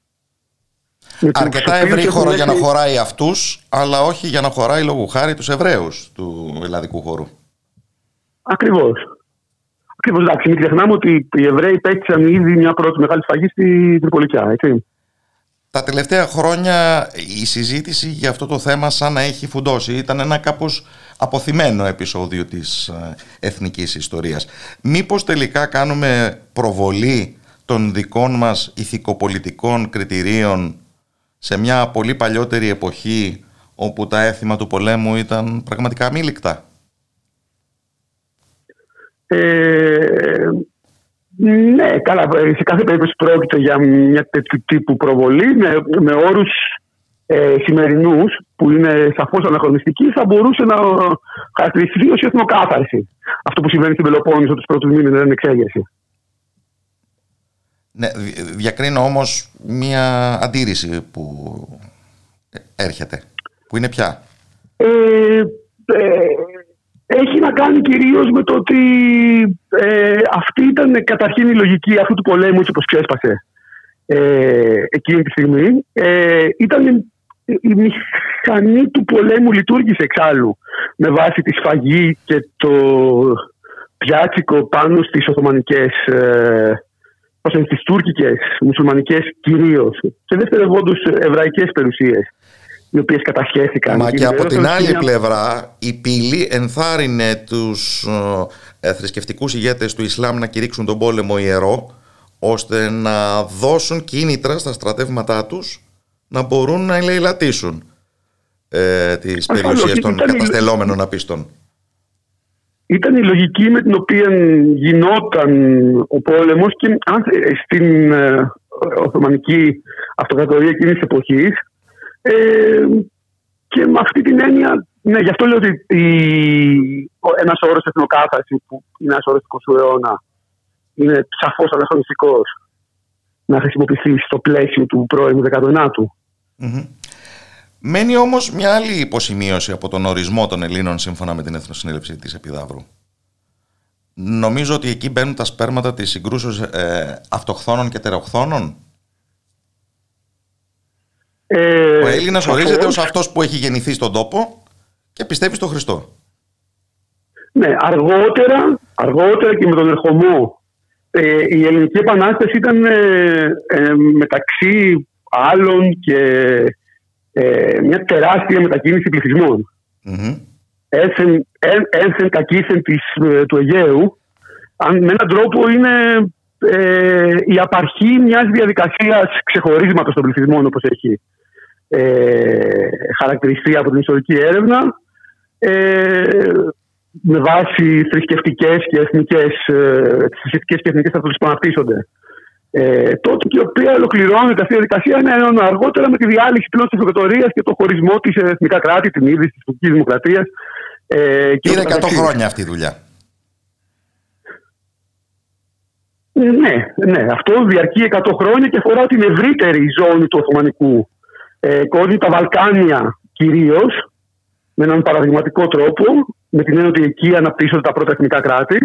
Αρκετά ευρύ χώρο για να χωράει αυτούς, αλλά όχι για να χωράει λόγου χάρη τους Εβραίους του ελλαδικού χώρου. Ακριβώς. Ακριβώς, εντάξει, μην ξεχνάμε ότι οι Εβραίοι παίξαν ήδη μια πρώτη μεγάλη σφαγή στην Τριπολικιά, έτσι. Τα τελευταία χρόνια η συζήτηση για αυτό το θέμα σαν να έχει φουντώσει. Ήταν ένα κάπως αποθυμένο επεισόδιο της εθνικής ιστορίας. Μήπως τελικά κάνουμε προβολή των δικών μας ηθικοπολιτικών κριτηρίων σε μια πολύ παλιότερη εποχή όπου τα έθιμα του πολέμου ήταν πραγματικά αμήλικτα? Ε, ναι, καλά, σε κάθε περίπτωση πρόκειται για μια τέτοιου τύπου προβολή με, με όρους ε, σημερινούς που είναι σαφώς αναχρονιστικοί. Θα μπορούσε να χαρακτηριστεί ως εθνοκάθαρση αυτό που συμβαίνει στην Πελοπόννησο τους πρώτους μήνες μετά την εξέγερση. Ναι, διακρίνω όμως μία αντίρρηση που έρχεται, που είναι ποια? Ε, ε, έχει να κάνει κυρίως με το ότι ε, αυτή ήταν καταρχήν η λογική αυτού του πολέμου έτσι όπως ξέσπασε ε, εκείνη τη στιγμή. Ε, ήταν η μηχανή του πολέμου, λειτουργήσε εξάλλου με βάση τη σφαγή και το πιάτσικο πάνω στις οθωμανικές ε, προς τις τουρκικές, μουσουλμανικές κυρίως και δευτερευόντως εβραϊκές περιουσίες οι οποίες κατασχέθηκαν. Μα και από την άλλη πλευρά η πύλη ενθάρρυνε τους ε, θρησκευτικούς ηγέτες του Ισλάμ να κηρύξουν τον πόλεμο ιερό ώστε να δώσουν κίνητρα στα στρατεύματά τους να μπορούν να ελεηλατήσουν ε, τις Ας περιουσίες των ήταν... καταστελόμενων απίστων. Ήταν η λογική με την οποία γινόταν ο πόλεμος και στην Οθωμανική Αυτοκρατορία εκείνης της εποχής. Ε, και με αυτή την έννοια, ναι, γι' αυτό λέω ότι η, ένας όρος εθνοκάθαρση που είναι ένας όρος του εικοστού αιώνα είναι σαφώς αναχρονιστικός να χρησιμοποιηθεί στο πλαίσιο του πρώην δεκατοενάτου. Mm-hmm. Μένει όμως μια άλλη υποσημείωση από τον ορισμό των Ελλήνων σύμφωνα με την Εθνοσυνέλευση της Επιδαύρου. Νομίζω ότι εκεί μπαίνουν τα σπέρματα της συγκρούσεως ε, αυτοχθόνων και τεροχθόνων. Ε, Ο Έλληνας αφαιρώς. Ορίζεται ως αυτός που έχει γεννηθεί στον τόπο και πιστεύει στον Χριστό. Ναι, αργότερα, αργότερα και με τον ερχομό ε, η Ελληνική Επανάσταση ήταν ε, ε, μεταξύ άλλων και... Ε, μια τεράστια μετακίνηση πληθυσμών. Mm-hmm. Ένθεν, εν, ένθεν κακήθεν της, του Αιγαίου. Αν, με έναν τρόπο είναι ε, η απαρχή μιας διαδικασίας ξεχωρίσματος των πληθυσμών όπως έχει ε, χαρακτηριστεί από την ιστορική έρευνα ε, με βάση θρησκευτικές και εθνικές ε, θρησκευτικές και εθνικές αυτούς που αναπτύσσονται. Ε, τότε και η οποία ολοκληρώνεται αυτή η διαδικασία ένα αιώνα αργότερα με τη διάλυση πλέον της αυτοκρατορίας και το χωρισμό της σε εθνικά κράτη, την είδηση της τουρκικής δημοκρατίας. Ε, και είναι εκατό χρόνια αυτή η δουλειά. Ναι, ναι, αυτό διαρκεί εκατό χρόνια και αφορά την ευρύτερη ζώνη του Οθωμανικού ε, κόσμου, τα Βαλκάνια κυρίως, με έναν παραδειγματικό τρόπο, με την έννοια ότι εκεί αναπτύσσονται τα πρώτα εθνικά κράτη.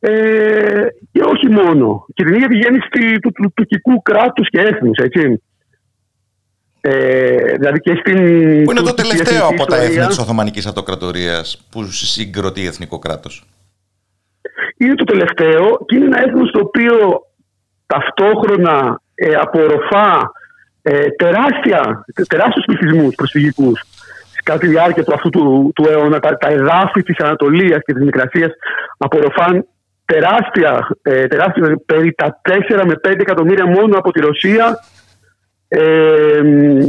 Ε, και όχι μόνο. Και την ίδια τη γέννηση του τουρκικού κράτους και έθνους, έτσι. Ε, δηλαδή και στην. Που είναι το τελευταίο από τα έθνη της Οθωμανικής Αυτοκρατορίας που συγκροτεί εθνικό κράτος. Είναι το τελευταίο και είναι ένα έθνος το οποίο ταυτόχρονα ε, απορροφά ε, τεράστια, τεράστιους πληθυσμούς προσφυγικούς κατά τη διάρκεια του αυτού του, του αιώνα. Τα, τα εδάφη της Ανατολίας και της Μικρασίας απορροφάν τεράστια, ε, τεράστια περί τα τέσσερα με πέντε εκατομμύρια μόνο από τη Ρωσία ε,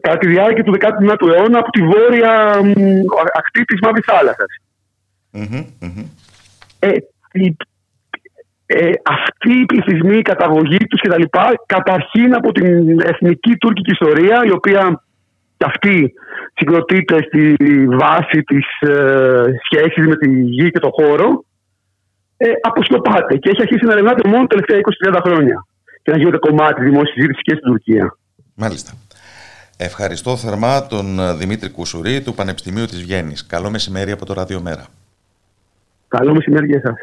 κατά τη διάρκεια του δέκατου ένατου αιώνα από τη βόρεια ακτή της Μαύρης Θάλασσας. Mm-hmm, mm-hmm. Ε, ε, αυτοί οι πληθυσμοί, η καταγωγή τους κτλ. Καταρχήν από την εθνική τουρκική ιστορία, η οποία αυτή συγκροτείται στη βάση της ε, σχέσης με τη γη και το χώρο ε, αποσκοπάται και έχει αρχίσει να ερευνάται μόνο τα τελευταία είκοσι με τριάντα χρόνια. Και να γίνεται κομμάτι δημόσια συζήτηση και στην Τουρκία. Μάλιστα. Ευχαριστώ θερμά τον Δημήτρη Κουσουρή του Πανεπιστημίου της Βιέννης. Καλό μεσημέρι από το Ραδιομέρα. Καλό μεσημέρι για εσάς.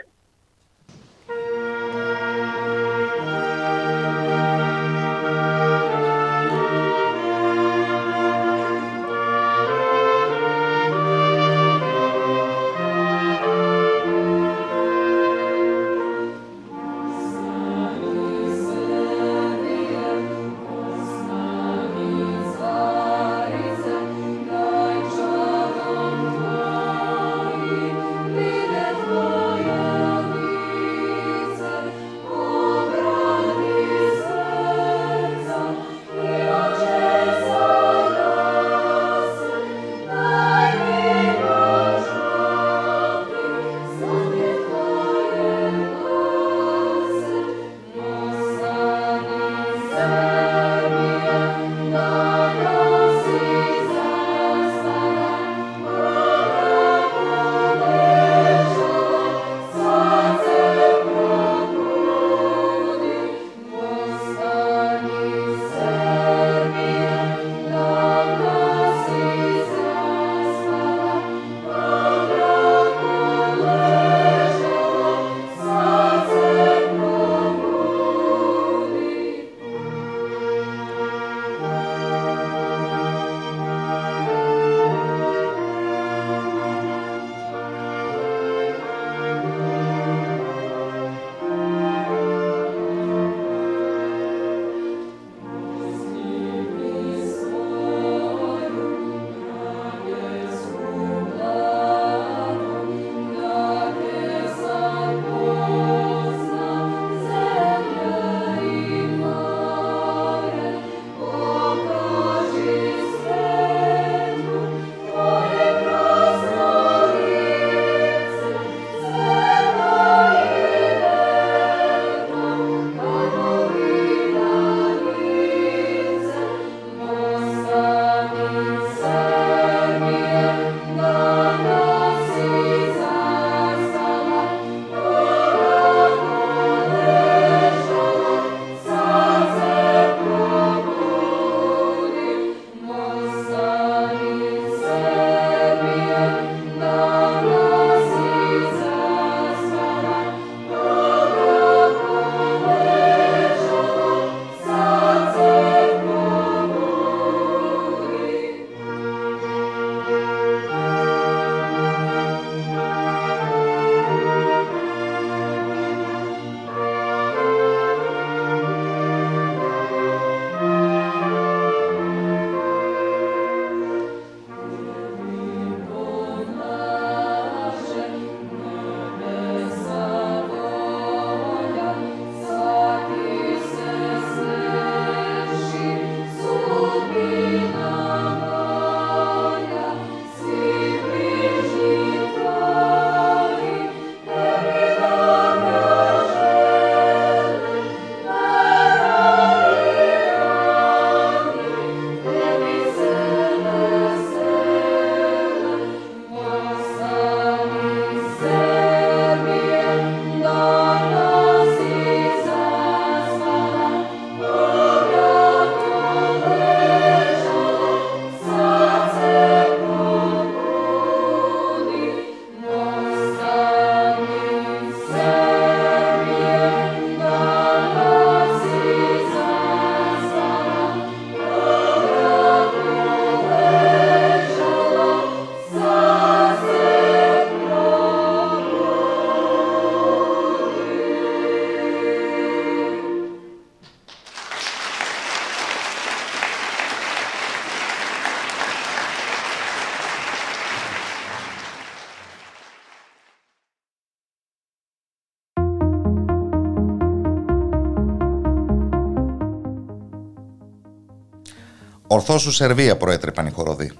Ορθώς σου Σερβία, Πρόεδρε Πανιχωροδή.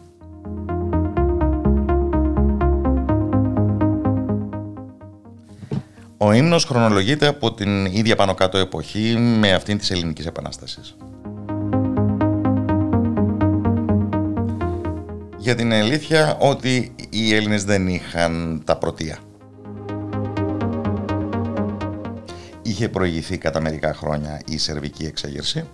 Ο ύμνος χρονολογείται από την ίδια πάνω κάτω εποχή με αυτήν της Ελληνικής Επανάστασης. Για την αλήθεια ότι οι Έλληνες δεν είχαν τα πρωτεία. είχε προηγηθεί κατά μερικά χρόνια η σερβική εξέγερση,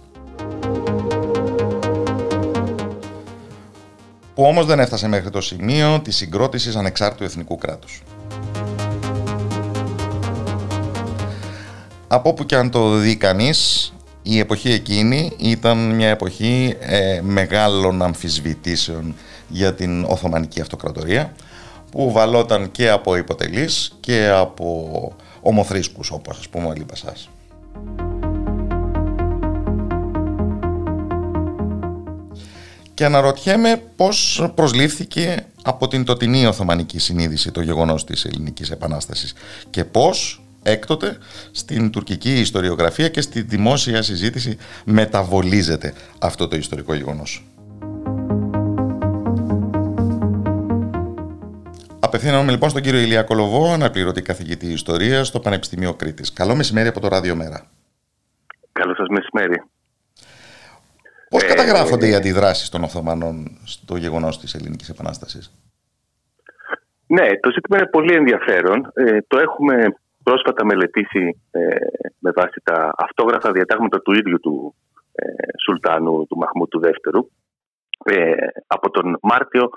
που όμως δεν έφτασε μέχρι το σημείο της συγκρότησης ανεξάρτητου εθνικού κράτους. Από όπου και αν το δει κανείς, η εποχή εκείνη ήταν μια εποχή ε, μεγάλων αμφισβητήσεων για την Οθωμανική Αυτοκρατορία, που βαλόταν και από υποτελείς και από ομοθρήσκους, όπως ας πούμε ο Αλή Πασάς. Και αναρωτιέμαι πώς προσλήφθηκε από την τοτινή Οθωμανική συνείδηση το γεγονός της Ελληνικής Επανάστασης και πώς έκτοτε στην τουρκική ιστοριογραφία και στη δημόσια συζήτηση μεταβολίζεται αυτό το ιστορικό γεγονός. Απευθύνομαι λοιπόν στον κύριο Ηλία Κολοβό, αναπληρωτή καθηγητή ιστορίας στο Πανεπιστημίο Κρήτης. Καλό μεσημέρι από το Ραδιομέρα. Καλό σας μεσημέρι. Πώς ε, καταγράφονται ε, οι αντιδράσεις των Οθωμανών στο γεγονός της Ελληνικής Επανάστασης? Ναι, το ζήτημα είναι πολύ ενδιαφέρον. Ε, το έχουμε πρόσφατα μελετήσει ε, με βάση τα αυτόγραφα διατάγματα του ίδιου του ε, Σουλτάνου, του Μαχμούτ Β' ε, από τον Μάρτιο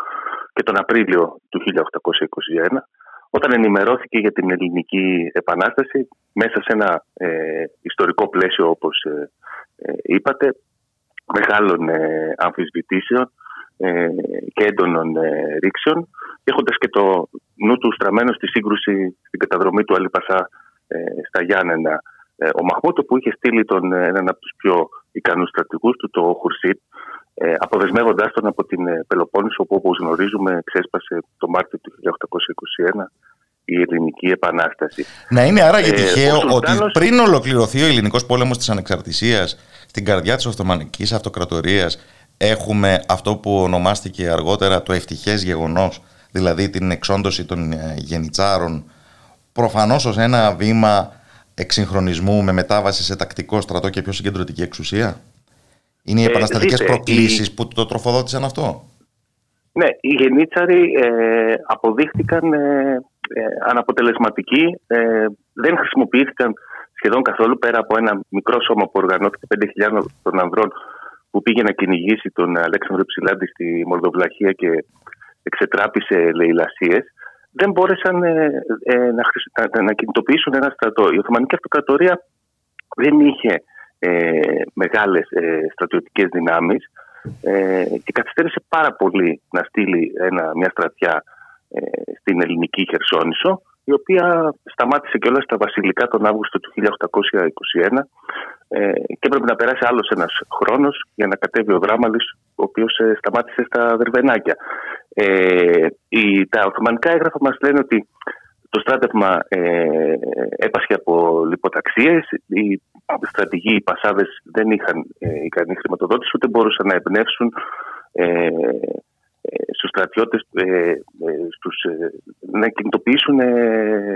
και τον Απρίλιο του χίλια οκτακόσια είκοσι ένα, όταν ενημερώθηκε για την Ελληνική Επανάσταση μέσα σε ένα ε, ιστορικό πλαίσιο, όπως ε, ε, είπατε, μεγάλων ε, αμφισβητήσεων ε, και έντονων ε, ρήξεων, έχοντας και το νου του στραμμένο στη σύγκρουση, στην καταδρομή του Αλή Πασά ε, στα Γιάννενα. Ε, ο Μαχμούτ, που είχε στείλει τον, έναν από τους πιο ικανούς στρατηγούς του, το Χουρσίτ, ε, αποδεσμεύοντάς τον από την Πελοπόννησο, όπου, όπως γνωρίζουμε, ξέσπασε το Μάρτιο του χίλια οκτακόσια είκοσι ένα η Ελληνική Επανάσταση. Να είναι άραγε τυχαίο ε, Σουλτάνος... ότι πριν ολοκληρωθεί ο Ελληνικός Πόλεμος της Ανεξαρτησίας, στην καρδιά της Οθωμανικής Αυτοκρατορίας, έχουμε αυτό που ονομάστηκε αργότερα το ευτυχές γεγονός, δηλαδή την εξόντωση των γενιτσάρων, προφανώς ως ένα βήμα εξυγχρονισμού με μετάβαση σε τακτικό στρατό και πιο συγκεντρωτική εξουσία. Είναι οι επαναστατικές ε, προκλήσεις η... που το τροφοδότησαν αυτό. Ναι, οι γενιτσάροι ε, αποδείχτηκαν ε, ε, αναποτελεσματικοί, ε, δεν χρησιμοποιήθηκαν σχεδόν καθόλου, πέρα από ένα μικρό σώμα που οργανώθηκε πέντε χιλιάδες των ανδρών, που πήγε να κυνηγήσει τον Αλέξανδρο Υψηλάντη στη Μορδοβλαχία και εξετράπησε λαιλασίες. Δεν μπόρεσαν ε, ε, να, να, να κινητοποιήσουν ένα στρατό. Η Οθωμανική Αυτοκρατορία δεν είχε ε, μεγάλες ε, στρατιωτικές δυνάμεις ε, και καθυστέρησε πάρα πολύ να στείλει ένα, μια στρατιά ε, στην ελληνική Χερσόνησο, η οποία σταμάτησε κιόλας στα βασιλικά τον Αύγουστο του χίλια οκτακόσια είκοσι ένα ε, και έπρεπε να περάσει άλλος ένας χρόνος για να κατέβει ο Δράμαλης, ο οποίος ε, σταμάτησε στα Δερβενάκια. Ε, η, τα οθωμανικά έγγραφα μας λένε ότι το στράτευμα ε, έπασχε από λιποταξίες, οι στρατηγοί, οι πασάδες δεν είχαν ε, ικανή χρηματοδότηση, ούτε μπορούσαν να εμπνεύσουν ε, στους στρατιώτες, ε, στους, ε, να κινητοποιήσουν ε,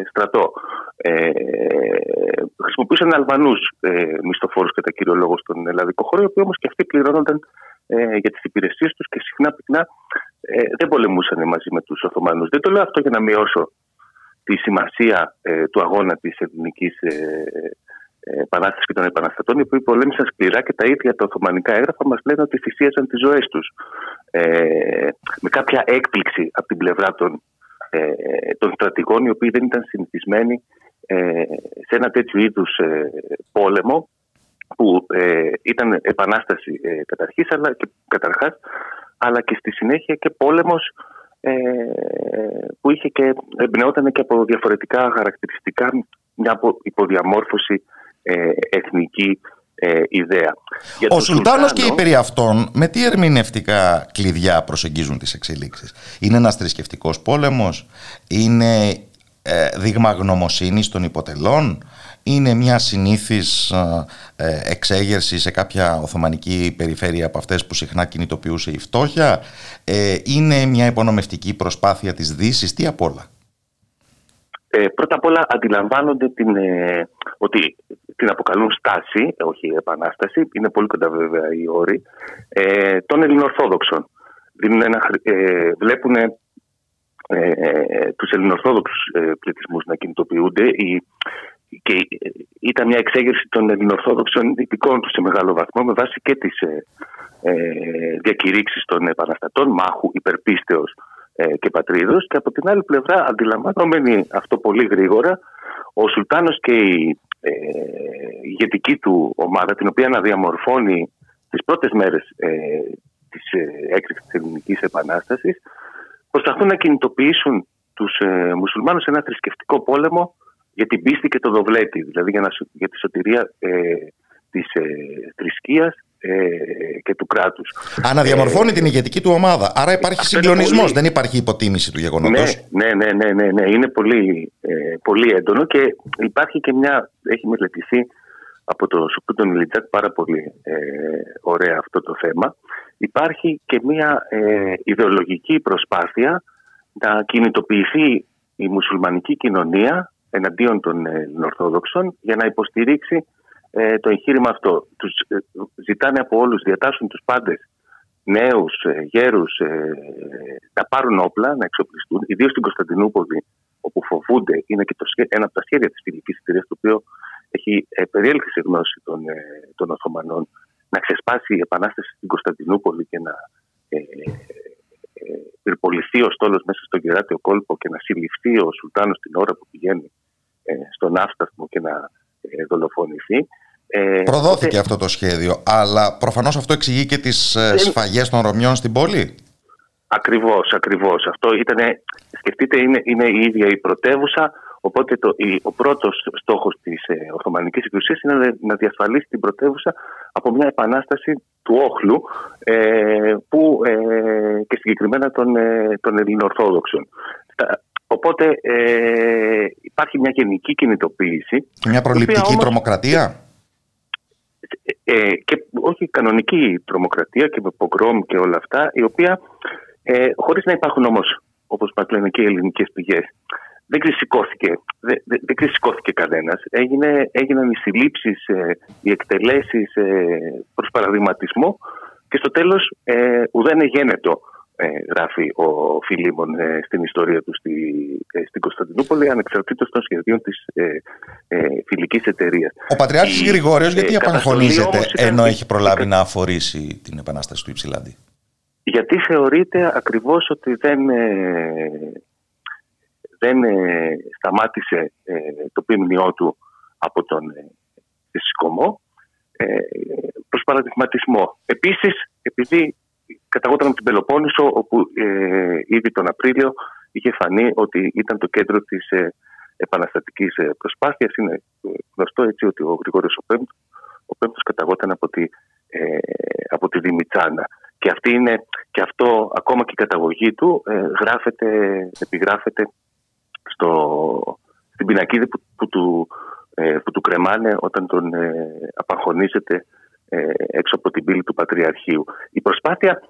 στρατό. Ε, χρησιμοποιούσαν Αλβανούς ε, μισθοφόρους κατά κύριο λόγο στον ελλαδικό χώρο, οι οποίοι όμως και αυτοί πληρώνονταν ε, για τις υπηρεσίες τους και συχνά πυκνά ε, δεν πολεμούσαν μαζί με τους Οθωμανούς. Δεν το λέω αυτό για να μειώσω τη σημασία ε, του αγώνα της ελληνικής ε, Επανάσταση και των επαναστατών, οι οποίοι πολέμησαν σκληρά, και τα ίδια τα οθωμανικά έγγραφα μας λένε ότι θυσίαζαν τις ζωές τους. Ε, με κάποια έκπληξη από την πλευρά των, ε, των στρατηγών, οι οποίοι δεν ήταν συνηθισμένοι ε, σε ένα τέτοιου είδους ε, πόλεμο, που ε, ήταν επανάσταση ε, καταρχής, αλλά και, καταρχάς, αλλά και στη συνέχεια και πόλεμος ε, που είχε και εμπνεόταν και από διαφορετικά χαρακτηριστικά, μια υποδιαμόρφωση Ε, εθνική ε, ιδέα. Για ο Σουλτάνος Σουλτάνο... και οι περί αυτών με τι ερμηνευτικά κλειδιά προσεγγίζουν τις εξελίξεις? Είναι ένας θρησκευτικός πόλεμος? Είναι ε, δείγμα γνωμοσύνης των υποτελών? Είναι μια συνήθις ε, εξέγερση σε κάποια οθωμανική περιφέρεια από αυτές που συχνά κινητοποιούσε η φτώχεια? Ε, είναι μια υπονομευτική προσπάθεια της Δύσης? Τι απ' όλα? Ε, πρώτα απ' όλα αντιλαμβάνονται την, ε, ότι την αποκαλούν στάση, όχι επανάσταση, είναι πολύ κοντά βέβαια οι όροι, ε, των Ελληνορθόδοξων. Δίνουν ένα, ε, βλέπουν ε, ε, τους Ελληνορθόδοξους ε, πληθυσμούς να κινητοποιούνται. Η, και ήταν μια εξέγερση των ελληνοορθόδοξων δυτικών του σε μεγάλο βαθμό με βάση και τις ε, ε, διακηρύξεις των επαναστατών, μάχου, υπερπίστεως ε, και πατρίδος. Και από την άλλη πλευρά, αντιλαμβανόμενοι αυτό πολύ γρήγορα, ο Σουλτάνος και η ε, ηγετική του ομάδα, την οποία αναδιαμορφώνει τις πρώτες μέρες ε, της ε, έκρηξης της ελληνικής επανάστασης, προσπαθούν να κινητοποιήσουν τους ε, μουσουλμάνους σε ένα θρησκευτικό πόλεμο για την πίστη και το δοβλέτη, δηλαδή για, να, για τη σωτηρία ε, της ε, θρησκείας ε, και του κράτους. Αναδιαμορφώνει ε, την ηγετική του ομάδα, άρα υπάρχει συγκλονισμός, δεν υπάρχει υποτίμηση του γεγονότος. Ναι, ναι, ναι, ναι, ναι, ναι. Είναι πολύ, ε, πολύ έντονο και υπάρχει και μια, έχει μελετηθεί από το Σουκού τον Μιλιτζάκ πάρα πολύ ε, ωραία αυτό το θέμα. Υπάρχει και μια ε, ιδεολογική προσπάθεια να κινητοποιηθεί η μουσουλμανική κοινωνία εναντίον των Ελληνοορθόδοξων για να υποστηρίξει ε, το εγχείρημα αυτό. Τους ε, ζητάνε από όλους, διατάσσουν τους πάντες, νέους, ε, γέρους, ε, να πάρουν όπλα, να εξοπλιστούν, ιδίως στην Κωνσταντινούπολη, όπου φοβούνται. Είναι και το, ένα από τα σχέδια της φιλικής εταιρείας, το οποίο έχει ε, περιέλθει σε γνώση των, ε, των Οθωμανών, να ξεσπάσει η επανάσταση στην Κωνσταντινούπολη και να ε, ε, πυρποληθεί ο στόλος μέσα στον Κεράτιο κόλπο και να συλληφθεί ο Σουλτάνος την ώρα που πηγαίνει ε, στον Αύσταθμο και να ε, δολοφονηθεί. Ε, Προδόθηκε ε, αυτό το σχέδιο, αλλά προφανώς αυτό εξηγεί και τις ε, σφαγές των Ρωμιών στην πόλη. Ακριβώς, ακριβώς. Αυτό ήτανε, σκεφτείτε, είναι, είναι η ίδια η πρωτεύουσα, οπότε το, η, ο πρώτος στόχος της ε, Οθωμανικής Εκκλησίας είναι να διασφαλίσει την πρωτεύουσα από μια επανάσταση του όχλου ε, που, ε, και συγκεκριμένα των, ε, των Ελληνοορθόδοξων. Οπότε ε, υπάρχει μια γενική κινητοποίηση. Μια προληπτική όμως, τρομοκρατία. Ε, ε, και, όχι κανονική τρομοκρατία και με πογκρόμ και όλα αυτά, η οποία ε, χωρίς να υπάρχουν όμως, όπως μας λένε και οι ελληνικές πηγές, δεν ξεσηκώθηκε, δε, δε, δεν ξεσηκώθηκε κανένας. Έγινε, έγιναν οι συλλήψεις, ε, οι εκτελέσεις ε, προς παραδειγματισμό και στο τέλος ε, ουδέν εγένετο, ε, γράφει ο Φιλίμων ε, στην ιστορία του στη, ε, στην Κωνσταντινούπολη, ανεξαρτήτως των σχεδίων της ε, ε, φιλικής εταιρείας. Ο Πατριάρχης Γρηγόριος γιατί ε, απαγχωνίζεται ενώ έχει προλάβει ε, να αφορήσει την επανάσταση του Υψηλάντη? Γιατί θεωρείται ακριβώς ότι δεν... Ε, δεν ε, σταμάτησε ε, το ποιμνιό του από τον ε, Σκομό ε, προς παραδειγματισμό. Επίσης, επειδή καταγόταν από την Πελοπόννησο, όπου ε, ήδη τον Απρίλιο είχε φανεί ότι ήταν το κέντρο της ε, επαναστατικής ε, προσπάθειας. Είναι γνωστό έτσι ότι ο Γρηγόριος ο Πέμπτος, ο Πέμπτος καταγόταν από τη, ε, από τη Δημητσάνα. Και, αυτή είναι, και αυτό, ακόμα και η καταγωγή του, ε, γράφεται, επιγράφεται Στο, στην πινακίδη που, που, του, ε, που του κρεμάνε όταν τον ε, απαγχωνίζεται ε, έξω από την πύλη του Πατριαρχείου. Η προσπάθεια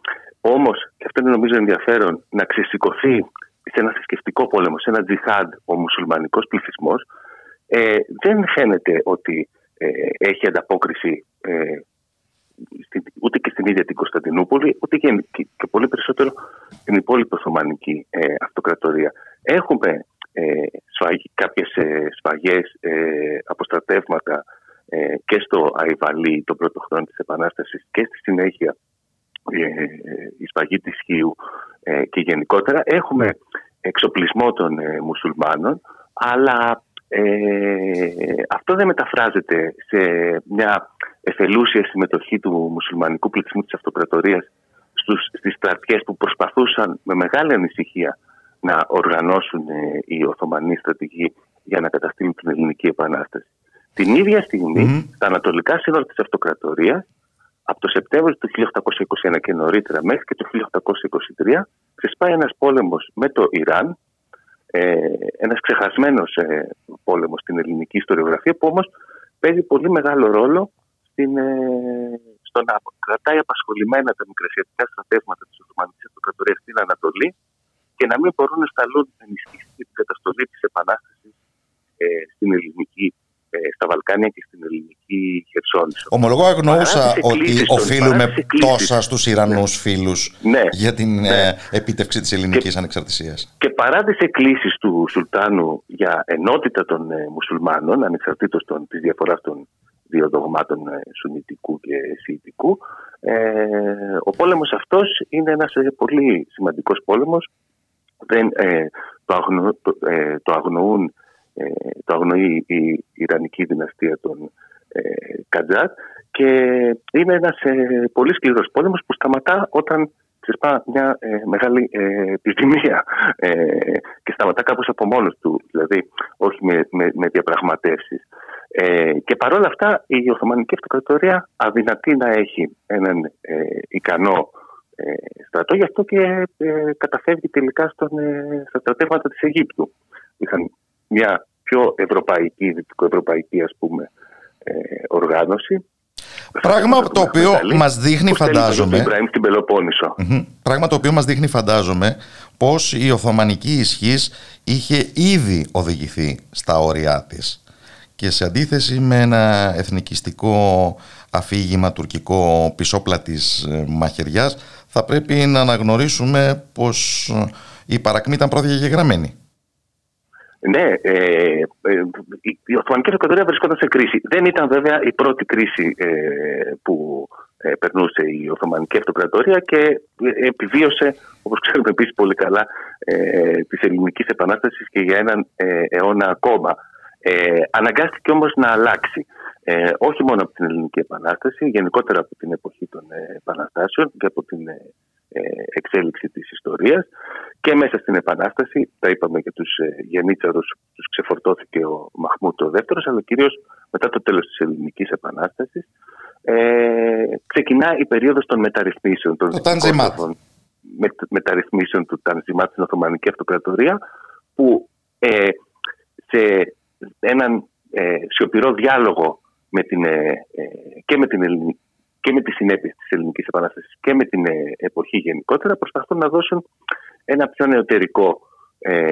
όμως, και αυτό είναι νομίζω ενδιαφέρον, να ξεσηκωθεί σε ένα θρησκευτικό πόλεμο, σε ένα τζιχάντ ο μουσουλμανικός πληθυσμός, ε, δεν φαίνεται ότι ε, έχει ανταπόκριση ε, στη, ούτε και στην ίδια την Κωνσταντινούπολη, ούτε και, και, και πολύ περισσότερο στην υπόλοιπη Οθωμανική ε, Αυτοκρατορία. Έχουμε Ε, σφαγ, κάποιες ε, σφαγές, ε, αποστρατεύματα ε, και στο Αϊβαλί τον πρώτο χρόνο της Επανάστασης και στη συνέχεια ε, ε, η σφαγή της Χίου ε, και γενικότερα. Έχουμε εξοπλισμό των ε, μουσουλμάνων, αλλά ε, αυτό δεν μεταφράζεται σε μια εθελούσια συμμετοχή του μουσουλμανικού πληθυσμού της Αυτοκρατορίας στους, στις στρατιές που προσπαθούσαν με μεγάλη ανησυχία να οργανώσουν οι Οθωμανοί στρατηγοί για να καταστήλουν την ελληνική επανάσταση. Την ίδια στιγμή, mm-hmm. στα ανατολικά σύνορα της Αυτοκρατορίας, από το Σεπτέμβριο του χίλια οκτακόσια είκοσι ένα και νωρίτερα μέχρι και το χίλια οκτακόσια είκοσι τρία, ξεσπάει ένας πόλεμος με το Ιράν, ε, ένας ξεχασμένος ε, πόλεμος στην ελληνική ιστοριογραφία, που όμως παίζει πολύ μεγάλο ρόλο στην, ε, στο να κρατάει απασχολημένα τα μικρασιατικά στρατεύματα της Οθωμανικής Αυτοκρατορίας στην Ανατολή, και να μην μπορούν να σταλούν ενισχύσεις για την καταστολή της επανάστασης ε, στην ελληνική, ε, στα Βαλκάνια και στην ελληνική η Χερσόνησο. Ομολογώ αγνοούσα ότι οφείλουμε τόσα στους Ιρανούς φίλους για την επίτευξη της ελληνικής ανεξαρτησίας. Και παρά τις εκκλήσεις του Σουλτάνου για ενότητα των μουσουλμάνων, ανεξαρτήτως της διαφοράς των δύο δογμάτων σουνιτικού και σιητικού, ο πόλεμος αυτός είναι ένας πολύ σημαντικός πόλεμος. Δεν, ε, το, αγνο, το, ε, το, αγνοούν, ε, το αγνοεί η Ιρανική δυναστεία των ε, Κατζάτ και είναι ένας ε, πολύ σκληρός πόλεμος που σταματά όταν ξεσπά μια ε, μεγάλη ε, επιδημία ε, και σταματά κάπως από μόνος του, δηλαδή όχι με, με, με διαπραγματεύσεις. Ε, και παρόλα αυτά η Οθωμανική Αυτοκρατορία αδυνατεί να έχει έναν ε, ικανό στρατό, γι' αυτό και ε, καταφεύγει τελικά στον, ε, στα στρατεύματα της Αιγύπτου. Είχαν μια πιο ευρωπαϊκή, δυτικοευρωπαϊκή ας πούμε ε, οργάνωση. Πράγμα το, το οποίο μας δείχνει φαντάζομαι στην Πελοπόννησο. Mm-hmm. Πράγμα το οποίο μας δείχνει φαντάζομαι πως η Οθωμανική ισχύς είχε ήδη οδηγηθεί στα όρια της και σε αντίθεση με ένα εθνικιστικό αφήγημα τουρκικό πισόπλατης μαχαιριάς θα πρέπει να αναγνωρίσουμε πως η παρακμή ήταν προδιαγεγραμμένη. Ναι, ε, ε, η Οθωμανική Αυτοκρατορία βρισκόταν σε κρίση. Δεν ήταν βέβαια η πρώτη κρίση ε, που ε, περνούσε η Οθωμανική Αυτοκρατορία και επιβίωσε, όπως ξέρουμε επίσης πολύ καλά, ε, της Ελληνικής Επανάστασης και για έναν ε, αιώνα ακόμα. Ε, αναγκάστηκε όμως να αλλάξει. Ε, όχι μόνο από την Ελληνική Επανάσταση, γενικότερα από την εποχή των ε, Επαναστάσεων και από την ε, εξέλιξη της ιστορίας και μέσα στην Επανάσταση, τα είπαμε για τους ε, γενίτσαρους, τους ξεφορτώθηκε ο Μαχμούτ ο δεύτερος, αλλά κυρίως μετά το τέλος της Ελληνικής Επανάστασης ε, ξεκινά η περίοδος των μεταρρυθμίσεων, των δικαιωτικών με, μεταρρυθμίσεων του Τανζιμάτ στην Οθωμανική Αυτοκρατορία που ε, σε έναν ε, σιωπηρό διάλογο με την, ε, και, με την Ελληνική, και με τις συνέπειες της Ελληνικής Επανάστασης και με την ε, εποχή γενικότερα προσπαθούν να δώσουν ένα πιο νεωτερικό ε,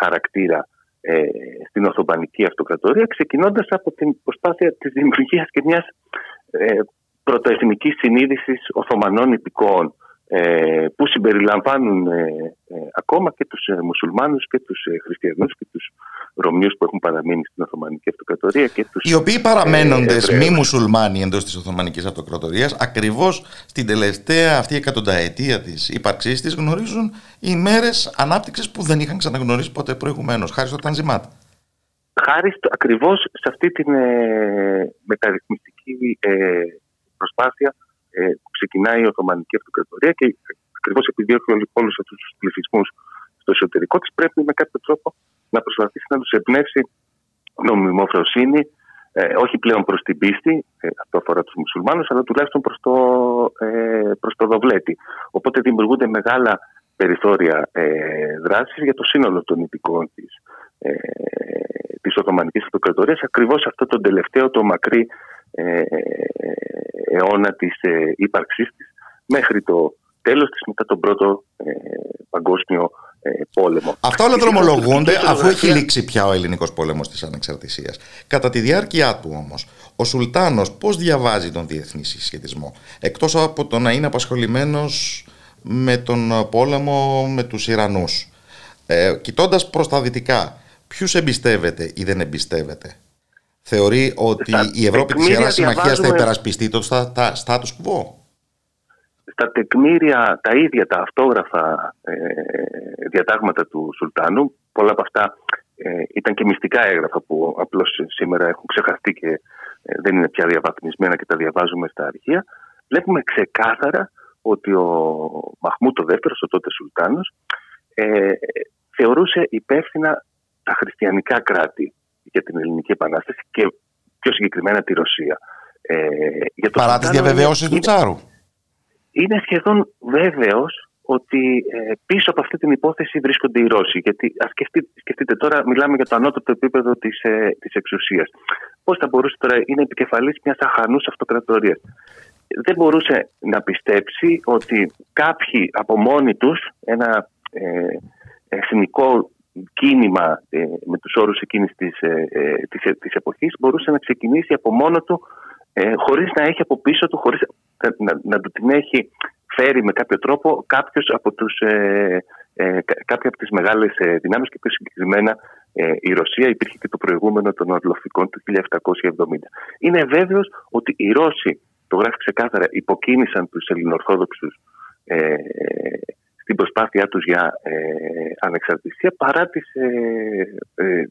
χαρακτήρα ε, στην Οθωμανική Αυτοκρατορία, ξεκινώντας από την προσπάθεια της δημιουργίας και μιας ε, πρωτοεθνικής συνείδησης Οθωμανών υπηκόων ε, που συμπεριλαμβάνουν ε, ε, ακόμα και τους ε, μουσουλμάνους και τους ε, χριστιανούς και τους Ρωμιούς που έχουν παραμείνει στην Οθωμανική Αυτοκρατορία και τους οι οποίοι παραμένοντες ε, μη μουσουλμάνοι εντός της Οθωμανικής Αυτοκρατορίας ακριβώς στην τελευταία αυτή εκατονταετία της ύπαρξής της γνωρίζουν ημέρες ανάπτυξης που δεν είχαν ξαναγνωρίσει ποτέ προηγουμένως χάρη στο Τανζιμάτ. Χάρη ακριβώς σε αυτή την ε, μεταρρυθμιστική ε, προσπάθεια ε, που ξεκινάει η Οθωμανική Αυτοκρατορία και ακριβώς επειδή έχουν όλους αυτούς τους πληθυσμούς στο εσωτερικό της πρέπει με κάποιο τρόπο να προσπαθήσει να τους εμπνεύσει νομιμοφροσύνη, ε, όχι πλέον προς την πίστη, ε, αυτό αφορά τους μουσουλμάνους, αλλά τουλάχιστον προς το, ε, προς το δοβλέτη. Οπότε δημιουργούνται μεγάλα περιθώρια ε, δράσης για το σύνολο των υπηκών της, ε, της Οθωμανικής Αυτοκρατορίας, ακριβώς αυτό το τελευταίο, το μακρύ ε, αιώνα της ε, ύπαρξής της, μέχρι το τέλος της, μετά τον πρώτο ε, παγκόσμιο πόλεμο. Αυτά όλα δρομολογούνται αφού έχει λήξει πια ο ελληνικός πόλεμος της ανεξαρτησίας. Κατά τη διάρκεια του όμως, ο Σουλτάνος πώς διαβάζει τον διεθνή συσχετισμό, εκτός από το να είναι απασχολημένος με τον πόλεμο με τους Ιρανούς, ε, κοιτώντας προς τα δυτικά, ποιους εμπιστεύεται ή δεν εμπιστεύεται, θεωρεί ότι στα η Ευρώπη της Ιεράς Συμμαχίας θα υπερασπιστεί το status quo. Στα τεκμήρια, τα ίδια τα αυτόγραφα ε, διατάγματα του Σουλτάνου, πολλά από αυτά ε, ήταν και μυστικά έγγραφα που απλώς σήμερα έχουν ξεχαστεί και ε, δεν είναι πια διαβαθμισμένα και τα διαβάζουμε στα αρχεία. Βλέπουμε ξεκάθαρα ότι ο Μαχμούτ ο δεύτερος, ο τότε Σουλτάνος, ε, θεωρούσε υπεύθυνα τα χριστιανικά κράτη για την Ελληνική Επανάσταση και πιο συγκεκριμένα τη Ρωσία. Ε, για το παρά τις διαβεβαιώσεις του Τσάρου. Είναι σχεδόν βέβαιος ότι ε, πίσω από αυτή την υπόθεση βρίσκονται οι Ρώσοι. Γιατί ας σκεφτεί, σκεφτείτε τώρα, μιλάμε για το ανώτατο επίπεδο της, ε, της εξουσίας. Πώς θα μπορούσε τώρα, είναι επικεφαλής μιας αχανούς αυτοκρατορίας. Δεν μπορούσε να πιστέψει ότι κάποιοι από μόνοι τους, ένα ε, εθνικό κίνημα ε, με τους όρους εκείνης της, ε, της, ε, της εποχής μπορούσε να ξεκινήσει από μόνο του ε, χωρίς να έχει από πίσω του, χωρίς να, να του την έχει φέρει με κάποιο τρόπο κάποιος από τους, ε, ε, κάποια από τις μεγάλες ε, δυνάμεις και πιο συγκεκριμένα ε, η Ρωσία. Υπήρχε και το προηγούμενο των Ορλοφικών του χίλια επτακόσια εβδομήντα. Είναι βέβαιος ότι οι Ρώσοι, το γράφει ξεκάθαρα, υποκίνησαν τους ελληνοορθόδοξους ε, στην προσπάθειά τους για ε, ανεξαρτησία, παρά τις, ε, ε,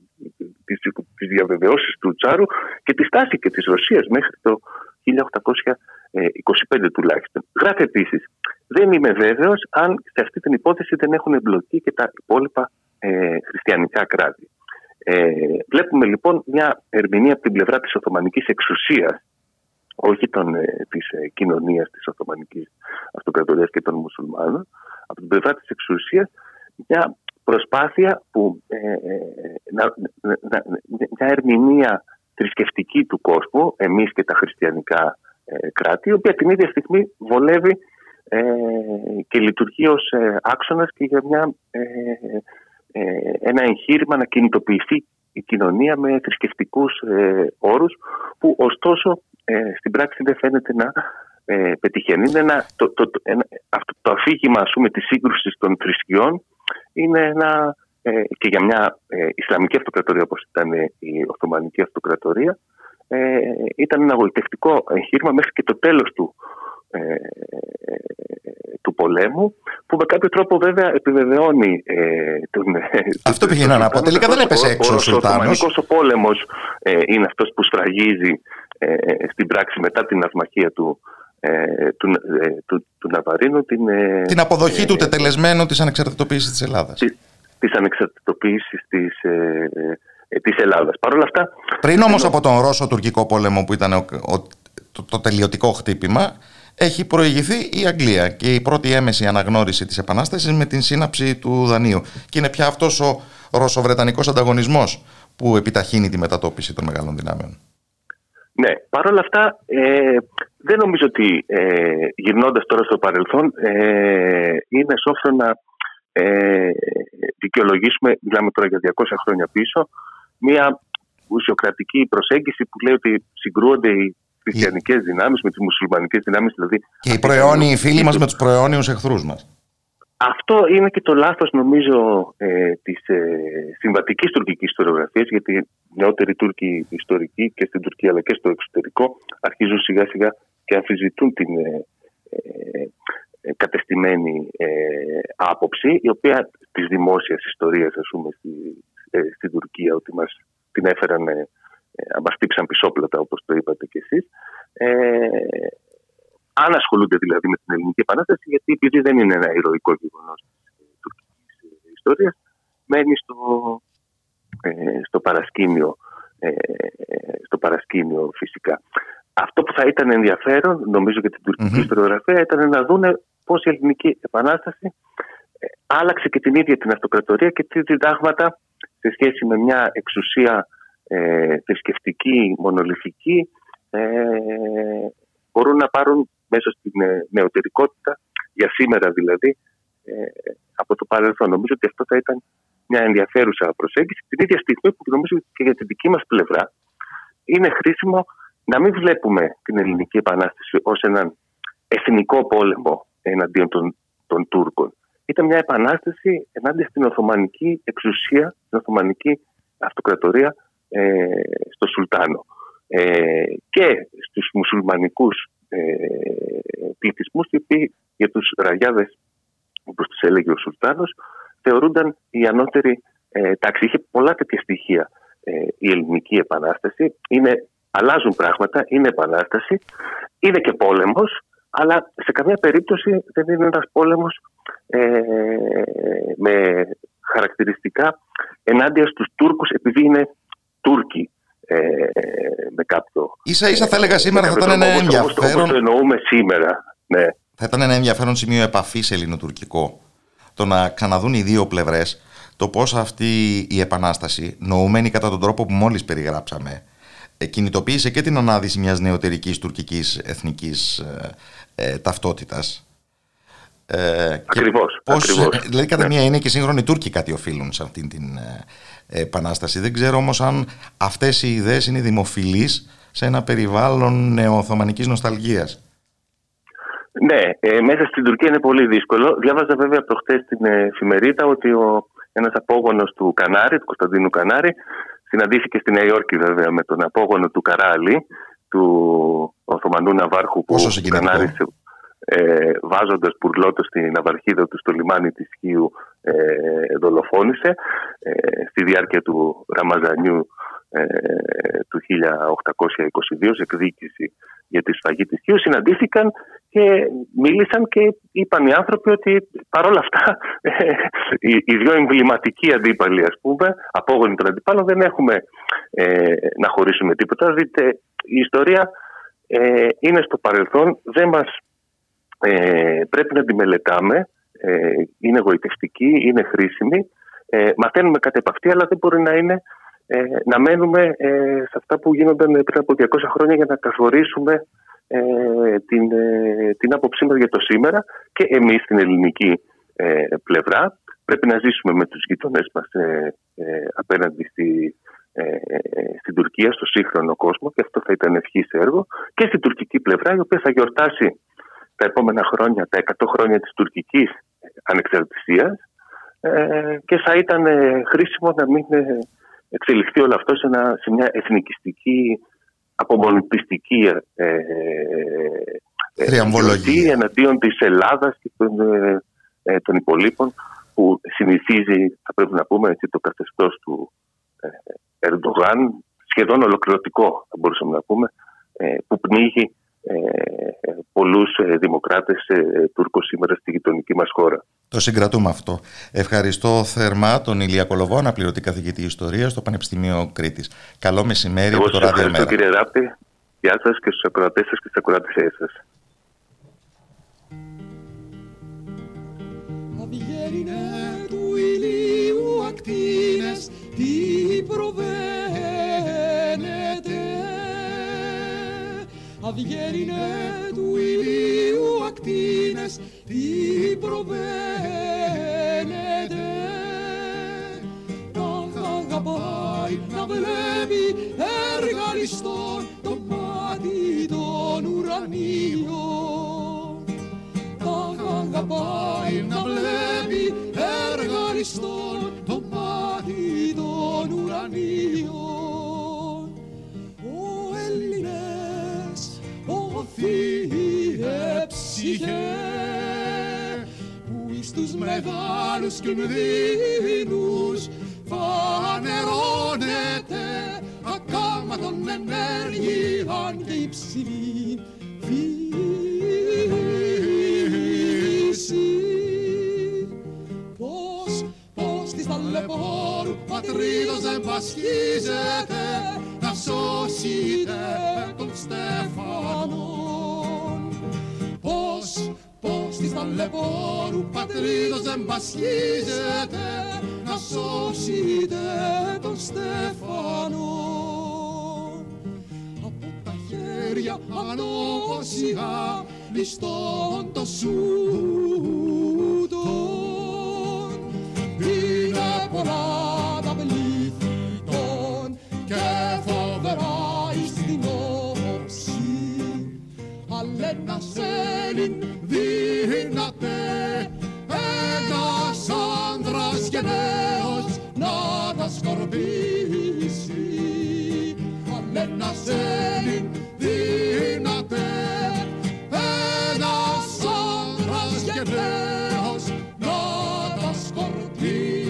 τις, τις διαβεβαιώσεις του Τσάρου και τη στάση και της Ρωσίας μέχρι το χίλια οκτακόσια είκοσι πέντε τουλάχιστον. Γράφει επίσης, δεν είμαι βέβαιος αν σε αυτή την υπόθεση δεν έχουν εμπλοκεί και τα υπόλοιπα ε, χριστιανικά κράτη. Ε, βλέπουμε λοιπόν μια ερμηνεία από την πλευρά της Οθωμανικής εξουσίας, όχι των, ε, της ε, κοινωνίας της Οθωμανικής Αυτοκρατορίας και των μουσουλμάνων, από την πλευρά της εξουσίας, μια προσπάθεια που ε, να, να, να, μια ερμηνεία θρησκευτική του κόσμου, εμείς και τα χριστιανικά ε, κράτη, η οποία την ίδια στιγμή βολεύει ε, και λειτουργεί ως ε, άξονας και για μια, ε, ε, ένα εγχείρημα να κινητοποιηθεί η κοινωνία με θρησκευτικούς ε, όρους που ωστόσο ε, στην πράξη δεν φαίνεται να Ε, πετυχαίνει. Είναι ένα, το, το, το, ένα, αυτό το αφήγημα, ας πούμε, της σύγκρουσης των θρησκειών είναι ένα ε, και για μια ε, Ισλαμική Αυτοκρατορία όπως ήταν η Οθωμανική Αυτοκρατορία ε, ήταν ένα γοητευτικό εγχείρημα μέχρι και το τέλος του, ε, του πολέμου, που με κάποιο τρόπο βέβαια επιβεβαιώνει ε, τον, αυτό πήγε να πω, τελικά δεν έπεσε έξω ο Σουλτάνος. Ο Οθωμανικός ο πόλεμος ε, είναι αυτός που σφραγίζει ε, στην πράξη μετά την αυμαχία του Του, του, του Ναβαρίνου την, την αποδοχή ε, του τετελεσμένου της ανεξαρτητοποίησης της Ελλάδας. Της, της ανεξαρτητοποίησης της, ε, ε, της Ελλάδας. Παρ' όλα αυτά, πριν όμως από τον Ρώσο-Τουρκικό πόλεμο που ήταν ο, ο, το, το τελειωτικό χτύπημα, έχει προηγηθεί η Αγγλία και η πρώτη έμεση αναγνώριση της Επανάστασης με την σύναψη του δανείου. Και είναι πια αυτός ο ρωσοβρετανικός ανταγωνισμός που επιταχύνει τη μετατόπιση των μεγάλων δυνάμεων. Ναι, παρόλα αυτά ε, δεν νομίζω ότι ε, γυρνώντας τώρα στο παρελθόν ε, είναι σόφρον να ε, δικαιολογήσουμε, μιλάμε τώρα για διακόσια χρόνια πίσω, μια ουσιοκρατική προσέγγιση που λέει ότι συγκρούονται οι χριστιανικές δυνάμεις με τις μουσουλμανικές δυνάμεις. Δηλαδή, και οι προαιώνιοι φίλοι μας με τους προαιώνιους εχθρούς μας. Αυτό είναι και το λάθος, νομίζω, ε, της ε, συμβατικής τουρκικής ιστοριογραφίας, γιατί νεότεροι Τούρκοι ιστορικοί και στην Τουρκία αλλά και στο εξωτερικό αρχίζουν σιγά σιγά και αμφισβητούν την ε, ε, κατεστημένη ε, άποψη, η οποία της δημόσιας ιστορίας, ας πούμε, στη, ε, στην Τουρκία, ότι μας την έφεραν, ε, ε, μας τύψαν πισόπλατα, όπως το είπατε κι εσείς. Ε, Αν ασχολούνται δηλαδή με την Ελληνική Επανάσταση, γιατί επειδή δεν είναι ένα ηρωικό γεγονός της τουρκικής ιστορίας, μένει στο, ε, στο, παρασκήνιο, ε, στο παρασκήνιο φυσικά. Αυτό που θα ήταν ενδιαφέρον, νομίζω, για την τουρκική mm-hmm. ιστοριογραφία, ήταν να δούνε πώς η Ελληνική Επανάσταση ε, άλλαξε και την ίδια την αυτοκρατορία και τι διδάγματα σε σχέση με μια εξουσία ε, θρησκευτική, μονολυθική, ε, μπορούν να πάρουν μέσα στην νεωτερικότητα, για σήμερα δηλαδή, ε, από το παρελθόν. Νομίζω ότι αυτό θα ήταν μια ενδιαφέρουσα προσέγγιση. Την ίδια στιγμή που νομίζω και για την δική μας πλευρά είναι χρήσιμο να μην βλέπουμε την Ελληνική Επανάσταση ως έναν εθνικό πόλεμο εναντίον των, των Τούρκων. Ήταν μια επανάσταση ενάντια στην Οθωμανική εξουσία, στην Οθωμανική Αυτοκρατορία, ε, στο Σουλτάνο. Ε, και στους μουσουλμανικούς ε, πληθυσμούς, οι οποίοι για τους ραγιάδες, όπως τους έλεγε ο Σουλτάνος, θεωρούνταν η ανώτερη ε, τάξη. Είχε πολλά τέτοια στοιχεία ε, η Ελληνική Επανάσταση. Είναι, αλλάζουν πράγματα, είναι επανάσταση, είναι και πόλεμος, αλλά σε καμία περίπτωση δεν είναι ένας πόλεμος ε, με χαρακτηριστικά ενάντια στους Τούρκους επειδή είναι Τούρκοι. Ε, με κάποιο, ίσα ίσα θα έλεγα σήμερα θα ήταν ένα ενδιαφέρον, όπως το εννοούμε σήμερα, ναι. Θα ήταν ένα ενδιαφέρον σημείο επαφής ελληνοτουρκικό, το να ξαναδούν οι δύο πλευρές το πώς αυτή η επανάσταση, νοουμένη κατά τον τρόπο που μόλις περιγράψαμε, κινητοποίησε και την ανάδυση μιας νεωτερικής τουρκικής εθνικής ε, ε, ταυτότητας, Ε, ακριβώς. Πώς, ακριβώς. Δηλαδή, κατά μία έννοια και σύγχρονοι Τούρκοι κάτι οφείλουν σε αυτήν την ε, επανάσταση. Δεν ξέρω όμως αν αυτές οι ιδέες είναι δημοφιλείς σε ένα περιβάλλον νεοοθωμανικής νοσταλγίας. Ναι, ε, μέσα στην Τουρκία είναι πολύ δύσκολο. Διάβαζα βέβαια προχτές την εφημερίδα ότι ο, ένας απόγονος του Κανάρη, του Κωνσταντίνου Κανάρη, συναντήθηκε στη Νέα Υόρκη βέβαια με τον απόγονο του Καράλη, του Οθωμανού ναυάρχου που Κανάρισε, ε, βάζοντας πουρλότο στην ναυαρχίδα του στο λιμάνι της Χίου, ε, δολοφόνησε ε, στη διάρκεια του Ραμαζανιού ε, του χίλια οκτακόσια είκοσι δύο σε εκδίκηση για τη σφαγή της Χίου. Συναντήθηκαν και μίλησαν και είπαν οι άνθρωποι ότι παρόλα αυτά ε, οι, οι δύο εμβληματικοί αντίπαλοι, ας πούμε, απόγονοι των αντιπάλων, δεν έχουμε ε, να χωρίσουμε τίποτα. Δείτε, η ιστορία ε, είναι στο παρελθόν, δεν μας ε, πρέπει να τη μελετάμε, ε, είναι γοητευτική, είναι χρήσιμη, ε, μαθαίνουμε κατ' επ' αυτή, αλλά δεν μπορεί να είναι ε, να μένουμε ε, σε αυτά που γίνονταν πριν από διακόσια χρόνια για να καθορίσουμε ε, την, ε, την άποψή μας για το σήμερα. Και εμείς στην ελληνική ε, πλευρά πρέπει να ζήσουμε με τους γείτονές μας ε, ε, απέναντι στη στην Τουρκία, στο σύγχρονο κόσμο, και αυτό θα ήταν ευχής έργο, και στην τουρκική πλευρά, η οποία θα γιορτάσει τα επόμενα χρόνια, τα εκατό χρόνια της τουρκικής ανεξαρτησίας, και θα ήταν χρήσιμο να μην εξελιχθεί όλο αυτό σε μια εθνικιστική, απομονωτιστική θριαμβολογία εναντίον της Ελλάδας και των, των υπολείπων, που συνηθίζει, θα πρέπει να πούμε, το καθεστώς του Ερντογάν, σχεδόν ολοκληρωτικό θα μπορούσαμε να πούμε, που πνίγει πολλούς δημοκράτες Τούρκους σήμερα στη γειτονική μας χώρα. Το συγκρατούμε αυτό. Ευχαριστώ θερμά τον Ηλία Κολοβό, αναπληρωτή καθηγητή ιστορίας στο Πανεπιστήμιο Κρήτης. Καλό μεσημέρι από το Ραδιομέρα. Εγώ σας ευχαριστώ, κύριε Ράπτη. Γεια σας και στους ακροατές σας και στις ακροατές σας. Τι προβαίνεται, αυγέρινε του ηλίου ακτίνες, τι προβαίνεται. Να αγαπάει, να βλέπει εργαλιστών το μάτι των ουρανίων. Να αγαπάει, να βλέπει εργαλιστών το μάτι των ουρανίων. Ο Έλληνες, ο θύε ψυχέ, που εις τους μεγάλους κινδύνους φανερώνεται, ακάματον ενέργειαν και υψηλή φύση. Ταλαιπωρού πατρίδος δεν πασχίζεται να σώσετε τον Στέφανον. Πώς, πώς της ταλαιπωρού πατρίδος δεν πασχίζεται να σώσετε τον Στέφανον. Από τα χέρια ανώσια ληστών το σούτο. Είναι πολλά τα πλήθη των και φοβερά εις την όψη, αλλά ένας Έλλην δύναται, ένας άνδρας γενναίος να τα σκορπίσει. Αλλά ένας Έλλην δύναται, ένας άνδρας γενναίος να τα σκορπίσει.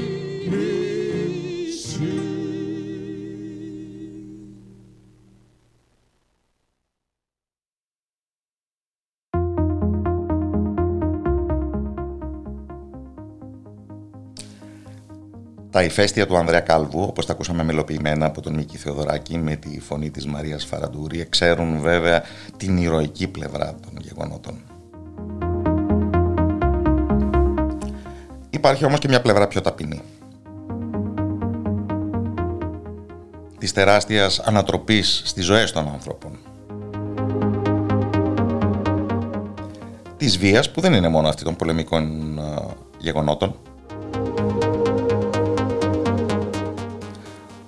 Τα ηφαίστεια του Ανδρέα Καλβού, όπως τα ακούσαμε μελοποιημένα από τον Μίκη Θεοδωράκη με τη φωνή της Μαρίας Φαραντούρη, εξέρουν βέβαια την ηρωική πλευρά των γεγονότων. Υπάρχει όμως και μια πλευρά πιο ταπεινή, της τεράστιας ανατροπής στις ζωές των ανθρώπων, της βίας, που δεν είναι μόνο αυτή των πολεμικών γεγονότων,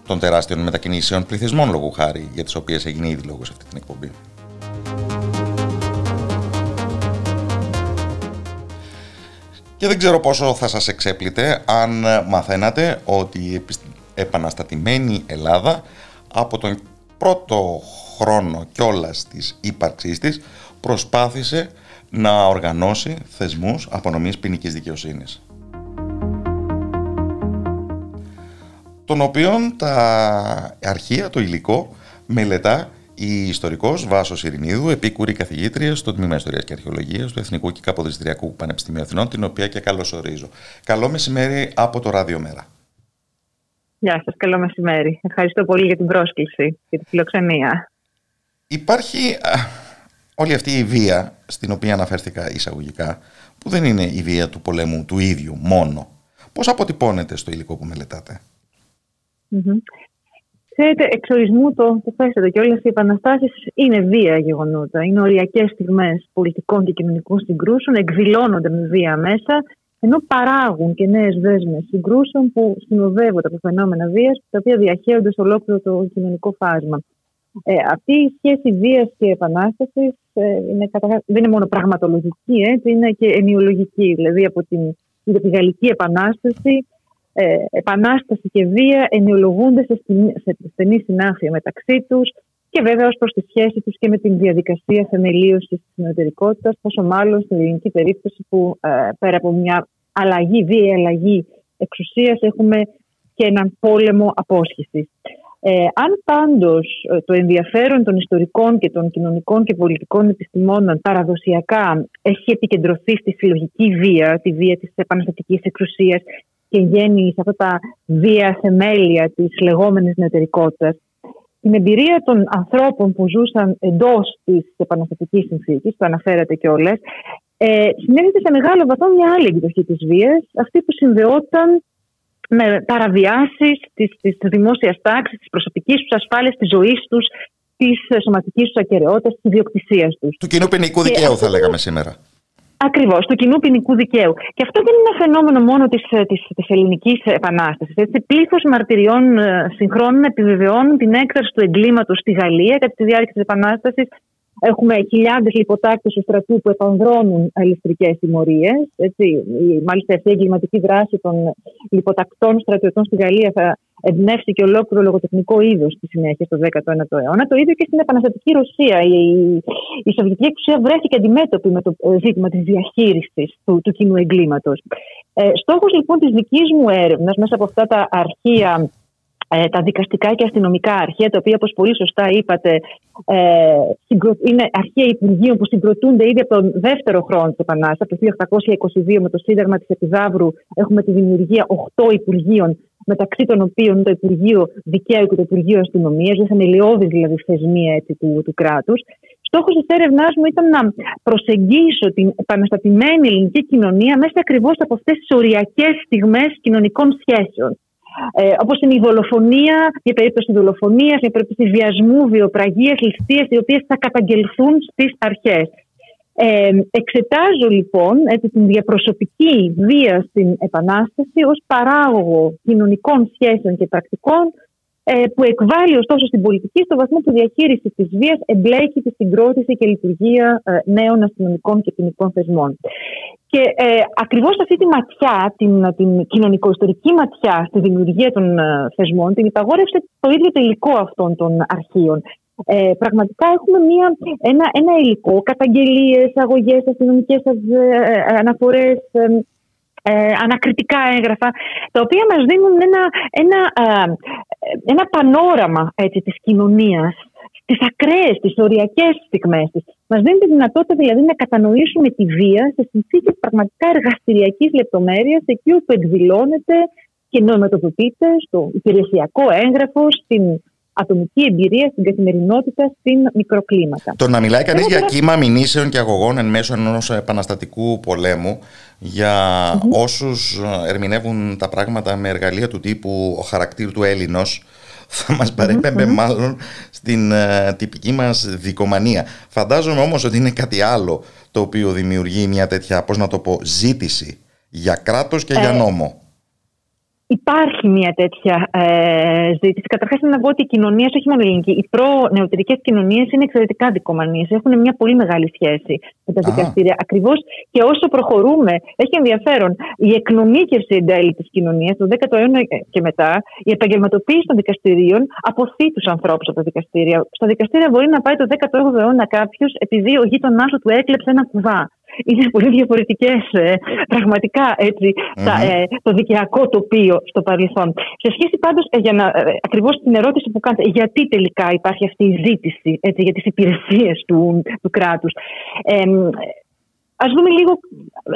των τεράστιων μετακινήσεων πληθυσμών λόγου χάρη, για τις οποίες έγινε ήδη λόγος αυτή την εκπομπή. Και δεν ξέρω πόσο θα σας εξέπλητε αν μαθαίνατε ότι η επαναστατημένη Ελλάδα από τον πρώτο χρόνο κιόλας της ύπαρξής της προσπάθησε να οργανώσει θεσμούς απονομής ποινικής δικαιοσύνης, των οποίων τα αρχεία, το υλικό, μελετά η ιστορικός Βάσο Ειρηνίδου, επίκουρη καθηγήτρια στο Τμήμα Ιστορίας και Αρχαιολογίας του Εθνικού και Καποδιστριακού Πανεπιστημίου Αθηνών, την οποία και καλωσορίζω. Καλό μεσημέρι από το Ραδιομέρα. Γεια σας, καλό μεσημέρι. Ευχαριστώ πολύ για την πρόσκληση και τη φιλοξενία. Υπάρχει όλη αυτή η βία, στην οποία αναφέρθηκα εισαγωγικά, που δεν είναι η βία του πολέμου του ίδιου μόνο. Πώς αποτυπώνεται στο υλικό που μελετάτε? Mm-hmm. Ξέρετε, εξ ορισμού το θέσατε και όλες οι επαναστάσεις είναι βία γεγονότα. Είναι οριακές στιγμές πολιτικών και κοινωνικών συγκρούσεων, εκδηλώνονται με βία μέσα, ενώ παράγουν και νέες δέσμες συγκρούσεων που συνοδεύονται από φαινόμενα βίας, τα οποία διαχέονται σε ολόκληρο το κοινωνικό φάσμα. Ε, αυτή η σχέση βίας και επανάστασης ε, είναι κατα... δεν είναι μόνο πραγματολογική, ε, είναι και ενοιολογική. Δηλαδή, από την, από την Γαλλική Επανάσταση, Ε, επανάσταση και βία ενοιολογούνται σε, σε στενή συνάφεια μεταξύ τους και βέβαια ως προς τη σχέση τους και με την διαδικασία θεμελίωσης της συνωτερικότητας, πόσο μάλλον στην ελληνική περίπτωση που ε, πέρα από μια αλλαγή, βία αλλαγή εξουσίας, έχουμε και έναν πόλεμο απόσχησης. Ε, αν πάντως το ενδιαφέρον των ιστορικών και των κοινωνικών και πολιτικών επιστημόνων παραδοσιακά έχει επικεντρωθεί στη συλλογική βία, τη βία της επαναστατικής εξουσίας, και γέννη σε αυτά τα βία θεμέλια της λεγόμενης νεωτερικότητας, την εμπειρία των ανθρώπων που ζούσαν εντός της επαναστατικής συνθήκης, το αναφέρατε κιόλας, ε, συνέβη σε μεγάλο βαθμό μια άλλη εκδοχή της βίας, αυτή που συνδεόταν με παραβιάσεις της, της δημόσιας τάξης, της προσωπικής τους ασφάλειας, της ζωής τους, της σωματικής τους ακεραιότητας, της ιδιοκτησίας τους. Του κοινού ποινικού δικαίου, θα λέγαμε σήμερα. Ακριβώς, του κοινού ποινικού δικαίου. Και αυτό δεν είναι ένα φαινόμενο μόνο της, της, της ελληνικής επανάστασης. Πλήθος μαρτυριών συγχρόνων επιβεβαιώνουν την έκταση του εγκλήματος στη Γαλλία κατά τη διάρκεια της επανάστασης. Έχουμε χιλιάδες λιποτάκτες του στρατού που επανδρώνουν ληστρικές τιμωρίες. Μάλιστα, αυτή η εγκληματική δράση των λιποτακτών στρατιωτών στη Γαλλία θα εμπνεύσει και ολόκληρο λογοτεχνικό είδος στη συνέχεια στο δέκατο ένατο αιώνα. Το ίδιο και στην επαναστατική Ρωσία. Η, η Σοβιετική εξουσία βρέθηκε αντιμέτωπη με το ζήτημα της διαχείρισης του, του κοινού εγκλήματος. Ε, στόχος λοιπόν της δικής μου έρευνας μέσα από αυτά τα αρχεία, τα δικαστικά και αστυνομικά αρχεία, τα οποία, όπως πολύ σωστά είπατε, είναι αρχεία υπουργείων που συγκροτούνται ήδη από τον δεύτερο χρόνο της Επανάστασης. Από το χίλια οκτακόσια είκοσι δύο, με το Σύνταγμα της Επιδαύρου, έχουμε τη δημιουργία οκτώ υπουργείων, μεταξύ των οποίων το Υπουργείο Δικαίου και το Υπουργείο Αστυνομίας, δηλαδή θεμελιώδη δηλαδή θεσμία του, του κράτους. Στόχος της έρευνάς μου ήταν να προσεγγίσω την επαναστατημένη ελληνική κοινωνία μέσα ακριβώς από αυτές τις οριακές στιγμές κοινωνικών σχέσεων. Ε, όπως είναι η δολοφονία, η περίπτωση δολοφονίας, η περίπτωση βιασμού, βιοπραγίας, ληστείας, οι οποίες θα καταγγελθούν στις αρχές. Ε, εξετάζω λοιπόν έτσι, την διαπροσωπική βία στην Επανάσταση ως παράγωγο κοινωνικών σχέσεων και πρακτικών, ε, που εκβάλλει ωστόσο στην πολιτική στο βαθμό που η διαχείριση της βίας εμπλέκει τη συγκρότηση και λειτουργία ε, νέων αστυνομικών και ποινικών θεσμών. Και ε, ακριβώς αυτή τη ματιά, την, την κοινωνικο-ιστορική ματιά στη δημιουργία των ε, θεσμών, την υπαγόρευσε το ίδιο το υλικό αυτών των αρχείων. Ε, πραγματικά έχουμε μια, ένα, ένα υλικό, καταγγελίες, αγωγές, αστυνομικές ε, ε, αναφορές, ε, ε, ανακριτικά έγγραφα, τα οποία μας δίνουν ένα, ένα, ε, ένα πανόραμα έτσι, της κοινωνίας, τις ακραίες, τις οριακές στιγμές της. Μας δίνει τη δυνατότητα δηλαδή να κατανοήσουμε τη βία σε συνθήκες πραγματικά εργαστηριακής λεπτομέρειας, εκεί όπου εκδηλώνεται και νοηματοδοτείται στο υπηρεσιακό έγγραφο, στην ατομική εμπειρία, στην καθημερινότητα, στην μικροκλίματα. Το να μιλάει κανείς για κύμα μηνύσεων και αγωγών εν μέσω ενός επαναστατικού πολέμου, για mm-hmm. όσους ερμηνεύουν τα πράγματα με εργαλεία του τύπου «Ο χαρακτήρ του Έλληνος», θα μας παρέπεμπε μάλλον στην uh, τυπική μας δικομανία. Φαντάζομαι όμως ότι είναι κάτι άλλο το οποίο δημιουργεί μια τέτοια, πώς να το πω, ζήτηση για κράτος και ε, για νόμο. Υπάρχει μια τέτοια ε, ζήτηση. Καταρχάς να πω ότι οι κοινωνίες, όχι μόνο οι ελληνικοί, οι προ-νεωτερικές κοινωνίες είναι εξαιρετικά δικομανίες. Έχουν μια πολύ μεγάλη σχέση με τα δικαστήρια. Ακριβώς και όσο προχωρούμε, έχει ενδιαφέρον η εκνομίκευση εν τέλει της κοινωνίας, τον δέκατο αιώνα και μετά, η επαγγελματοποίηση των δικαστηρίων αποθεί τους ανθρώπους από τα δικαστήρια. Στα δικαστήρια μπορεί να πάει το δέκατο όγδοο αιώνα κάποιος επειδή ο γείτονάς του έκλεψε ένα κουβά. Είναι πολύ διαφορετικές πραγματικά έτσι, mm-hmm. τα, ε, το δικαιακό τοπίο στο παρελθόν. Σε σχέση πάντως, ε, για να, ε, ακριβώς την ερώτηση που κάνετε, γιατί τελικά υπάρχει αυτή η ζήτηση έτσι, για τις υπηρεσίες του, του κράτους. Ε, ας δούμε λίγο,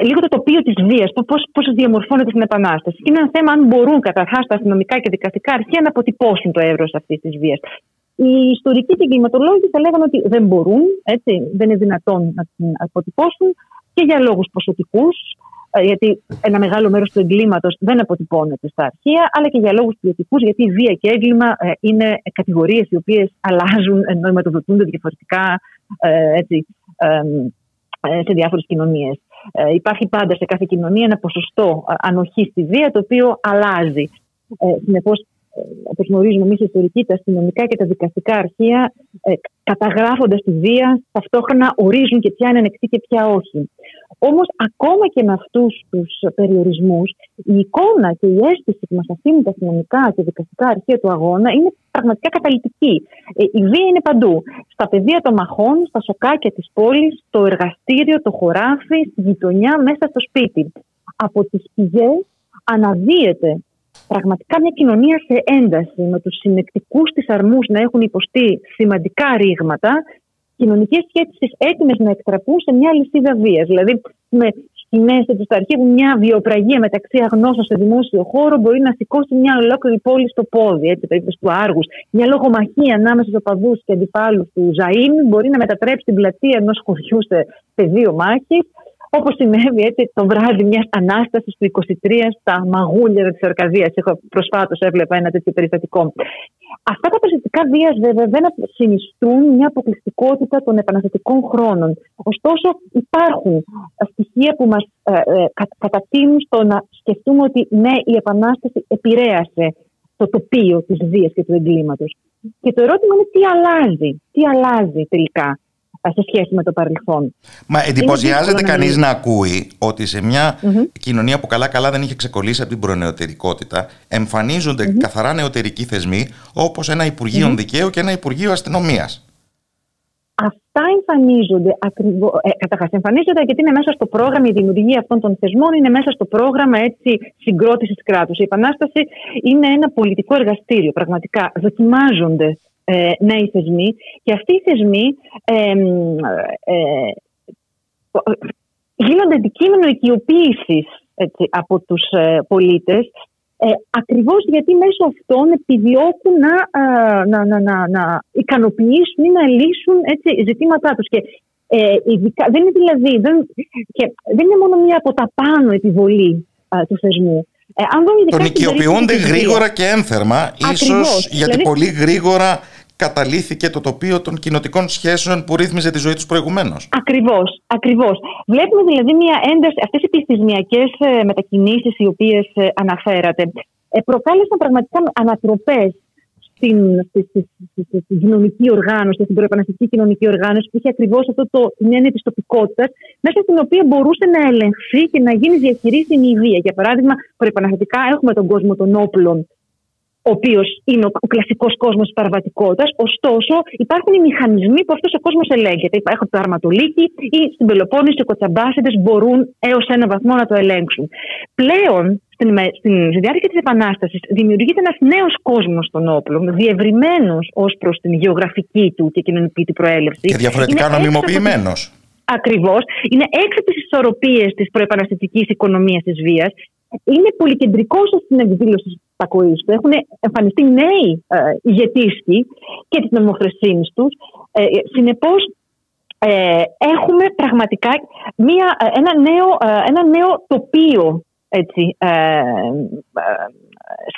λίγο το τοπίο της βίας, πώς, πώς διαμορφώνεται στην Επανάσταση. Είναι ένα θέμα αν μπορούν καταρχάς τα αστυνομικά και δικαστικά αρχεία να αποτυπώσουν το εύρος αυτής της βίας. Οι ιστορικοί και εγκληματολόγοι θα λέγανε ότι δεν μπορούν, έτσι, δεν είναι δυνατόν να την αποτυπώσουν και για λόγους ποσοτικούς, γιατί ένα μεγάλο μέρος του εγκλήματος δεν αποτυπώνεται στα αρχεία, αλλά και για λόγους ποιοτικούς, γιατί η βία και έγκλημα είναι κατηγορίες οι οποίες αλλάζουν, νοηματοδοτούνται διαφορετικά έτσι, σε διάφορες κοινωνίες. Υπάρχει πάντα σε κάθε κοινωνία ένα ποσοστό ανοχή στη βία, το οποίο αλλάζει. Συνεπώς, όπως γνωρίζουμε εμείς οι ιστορικοί, τα αστυνομικά και τα δικαστικά αρχεία, ε, καταγράφοντας τη βία, ταυτόχρονα ορίζουν και ποια είναι ανεκτή και ποια όχι. Όμως, ακόμα και με αυτούς τους περιορισμούς, η εικόνα και η αίσθηση που μας αφήνουν τα αστυνομικά και δικαστικά αρχεία του αγώνα είναι πραγματικά καταλυτική. Ε, η βία είναι παντού. Στα πεδία των μαχών, στα σοκάκια της πόλης, στο εργαστήριο, το χωράφι, στη γειτονιά, μέσα στο σπίτι. Από τις πηγές αναδύεται πραγματικά μια κοινωνία σε ένταση, με τους συνεκτικούς της αρμούς να έχουν υποστεί σημαντικά ρήγματα, κοινωνικές σχέσεις έτοιμες να εκτραπούν σε μια λυσίδα βίας. Δηλαδή, με σκηνές στα αρχεία που μια βιοπραγία μεταξύ αγνώστων σε δημόσιο χώρο μπορεί να σηκώσει μια ολόκληρη πόλη στο πόδι, έτσι, περίπτωση του Άργους. Μια λογομαχία ανάμεσα στους οπαδούς και αντιπάλους του Ζαΐν μπορεί να μετατρέψει την πλατεία ενός χωριού σε πεδίο μάχης. Όπως συνέβη έτσι, το βράδυ μιας Ανάστασης του είκοσι τρία στα μαγούλια της Αρκαδίας. Προσφάτως έβλεπα ένα τέτοιο περιστατικό. Αυτά τα περιστατικά βίας βέβαια δεν συνιστούν μια αποκλειστικότητα των επαναστατικών χρόνων. Ωστόσο υπάρχουν στοιχεία που μας ε, ε, κατατείνουν στο να σκεφτούμε ότι ναι, η Επανάσταση επηρέασε το τοπίο της βίας και του εγκλήματος. Και το ερώτημα είναι τι αλλάζει, τι αλλάζει τελικά σε σχέση με το παρελθόν. Μα εντυπωσιάζεται κανείς να ακούει ότι σε μια mm-hmm. κοινωνία που καλά-καλά δεν είχε ξεκολλήσει από την προνεωτερικότητα, εμφανίζονται mm-hmm. καθαρά νεωτερικοί θεσμοί, όπως ένα Υπουργείο mm-hmm. Δικαίου και ένα Υπουργείο Αστυνομίας. Αυτά εμφανίζονται ακριβώς. Ε, Καταρχάς, εμφανίζονται γιατί είναι μέσα στο πρόγραμμα, η δημιουργία αυτών των θεσμών είναι μέσα στο πρόγραμμα συγκρότησης κράτους. Η Επανάσταση είναι ένα πολιτικό εργαστήριο. Πραγματικά δοκιμάζονται Ε, νέοι θεσμοί και αυτοί οι θεσμοί ε, ε, γίνονται αντικείμενο οικειοποίησης από τους ε, πολίτες ε, ακριβώς γιατί μέσω αυτών επιδιώκουν να, ε, να, να, να, να ικανοποιήσουν ή να λύσουν έτσι, ζητήματά τους. Και, ε, ειδικά, δεν, είναι δηλαδή, δεν, και, δεν είναι μόνο μία από τα πάνω επιβολή ε, του θεσμού. Ε, Τον οικειοποιούνται γρήγορα και ένθερμα, ακριβώς, ίσως γιατί δηλαδή πολύ γρήγορα καταλύθηκε το τοπίο των κοινοτικών σχέσεων που ρύθμιζε τη ζωή τους προηγουμένως. Ακριβώς, ακριβώς. Βλέπουμε δηλαδή μια ένταση, αυτές οι πληθυσμιακές μετακινήσεις οι οποίες αναφέρατε, προκάλεσαν πραγματικά ανατροπές στην κοινωνική οργάνωση, στην προεπαναστατική κοινωνική οργάνωση, που είχε ακριβώς αυτό το έννοια της τοπικότητας, μέσα στην οποία μπορούσε να ελεγχθεί και να γίνει διαχειρίσιμη η βία. Για παράδειγμα, προεπαναστατικά έχουμε τον κόσμο των όπλων, ο οποίος είναι ο κλασικός κόσμος της παραβατικότητας. Ωστόσο, υπάρχουν οι μηχανισμοί που αυτός ο κόσμος ελέγχεται. Έχουν το αρματολίκι ή στην Πελοπόννησο οι κοτσαμπάσιδες μπορούν έως ένα βαθμό να το ελέγξουν. Πλέον, στη διάρκεια της Επανάστασης δημιουργείται ένας νέος κόσμος των όπλων, διευρυμένος ως προς την γεωγραφική του και κοινωνική του προέλευση. Και διαφορετικά είναι νομιμοποιημένος. Από... Ακριβώς. Είναι έξω από τις ισορροπίες της προεπαναστατικής οικονομίας της βίας. Είναι πολυκεντρικός στην εκδήλωση της υπακοής του. Έχουν εμφανιστεί νέοι ε, ηγετίσκοι και της νομοθεσίας τους. Ε, συνεπώς, ε, έχουμε πραγματικά μία, ένα, νέο, ε, ένα νέο τοπίο έτσι, ε, ε,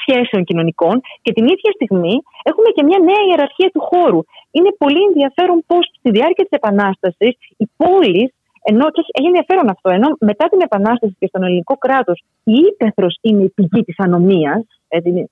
σχέσεων κοινωνικών, και την ίδια στιγμή έχουμε και μια νέα ιεραρχία του χώρου. Είναι πολύ ενδιαφέρον πώς στη διάρκεια της Επανάστασης οι πόλεις, ενώ και έχει ενδιαφέρον αυτό, ενώ μετά την Επανάσταση και στον ελληνικό κράτος η ύπεθρος είναι η πηγή της ανομίας,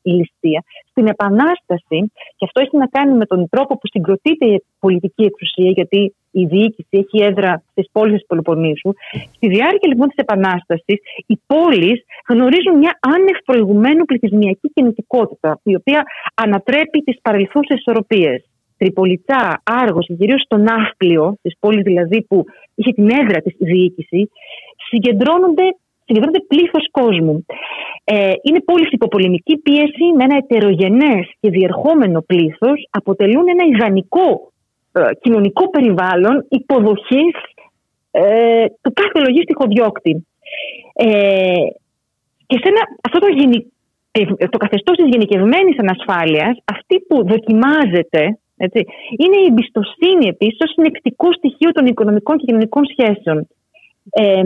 η ληστεία, στην Επανάσταση, και αυτό έχει να κάνει με τον τρόπο που συγκροτείται η πολιτική εξουσία, γιατί η διοίκηση έχει έδρα στις πόλεις της Πελοποννήσου. Στη διάρκεια λοιπόν της Επανάστασης, οι πόλεις γνωρίζουν μια άνευ προηγουμένου πληθυσμιακή κινητικότητα, η οποία ανατρέπει τις παρελθούσες ισορροπίες. Τριπολιτσά, Άργος, κυρίως στο Ναύπλιο, της πόλης δηλαδή που είχε την έδρα της διοίκηση, συγκεντρώνονται, συγκεντρώνονται πλήθος κόσμου. Ε, είναι πόλεις υποπολεμική πίεση με ένα ετερογενές και διερχόμενο πλήθος, αποτελούν ένα ιδανικό ε, κοινωνικό περιβάλλον υποδοχής ε, του κάθε λογίστικο διώκτη. Ε, και σε ένα, αυτό το, το καθεστώς της γενικευμένης ανασφάλειας, αυτή που δοκιμάζεται, έτσι, είναι η εμπιστοσύνη επίσης ως συνεκτικό στοιχείο των οικονομικών και κοινωνικών σχέσεων. Ε,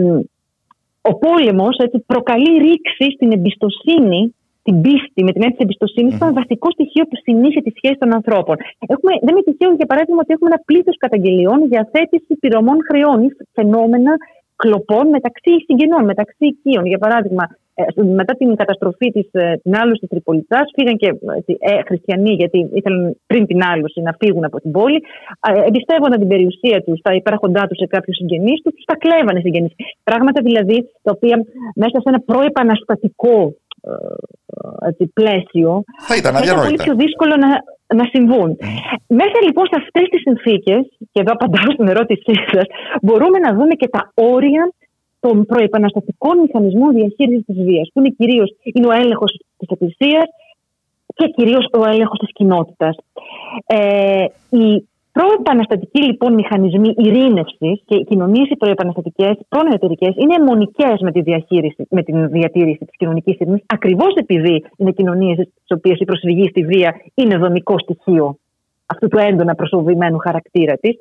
ο πόλεμος, έτσι, προκαλεί ρήξη στην εμπιστοσύνη, την πίστη, με την έννοια της εμπιστοσύνης, σαν βασικό στοιχείο που συνήθει τη σχέση των ανθρώπων. Έχουμε, δεν είναι τυχαίο, για παράδειγμα, ότι έχουμε ένα πλήθος καταγγελιών για θέτηση πληρωμών χρεών ή φαινόμενα κλοπών μεταξύ συγγενών, μεταξύ οικείων. Για παράδειγμα, μετά την καταστροφή της, την άλωση της Τριπολιτσάς, φύγαν και ε, χριστιανοί, γιατί ήθελαν πριν την άλωση να φύγουν από την πόλη, εμπιστεύονταν την περιουσία τους, τα υπάρχοντά τους σε κάποιους συγγενείς τους, τα κλέβανε συγγενείς. Πράγματα δηλαδή τα οποία μέσα σε ένα προεπαναστατικό ε, πλαίσιο θα ήταν, ήταν πολύ πιο δύσκολο να, να συμβούν. Mm. Μέσα λοιπόν σε αυτές τις συνθήκες, και εδώ απαντάω στην ερώτησή σας, μπορούμε να δούμε και τα όρια των προεπαναστατικών μηχανισμών διαχείρισης της βίας, που είναι κυρίως είναι ο έλεγχος της εκκλησίας και κυρίως ο έλεγχος της κοινότητας. Ε, οι προεπαναστατικοί λοιπόν μηχανισμοί ειρήνευσης και οι κοινωνίες οι προεπαναστατικές, προνοετερικές, είναι αιμονικές με τη διαχείριση, με την διατήρηση της κοινωνικής ειρήνης, ακριβώς επειδή είναι κοινωνίες στις οποίες η προσφυγή στη βία είναι δομικό στοιχείο αυτού του έντονα προσωβημένου χαρακτήρα της.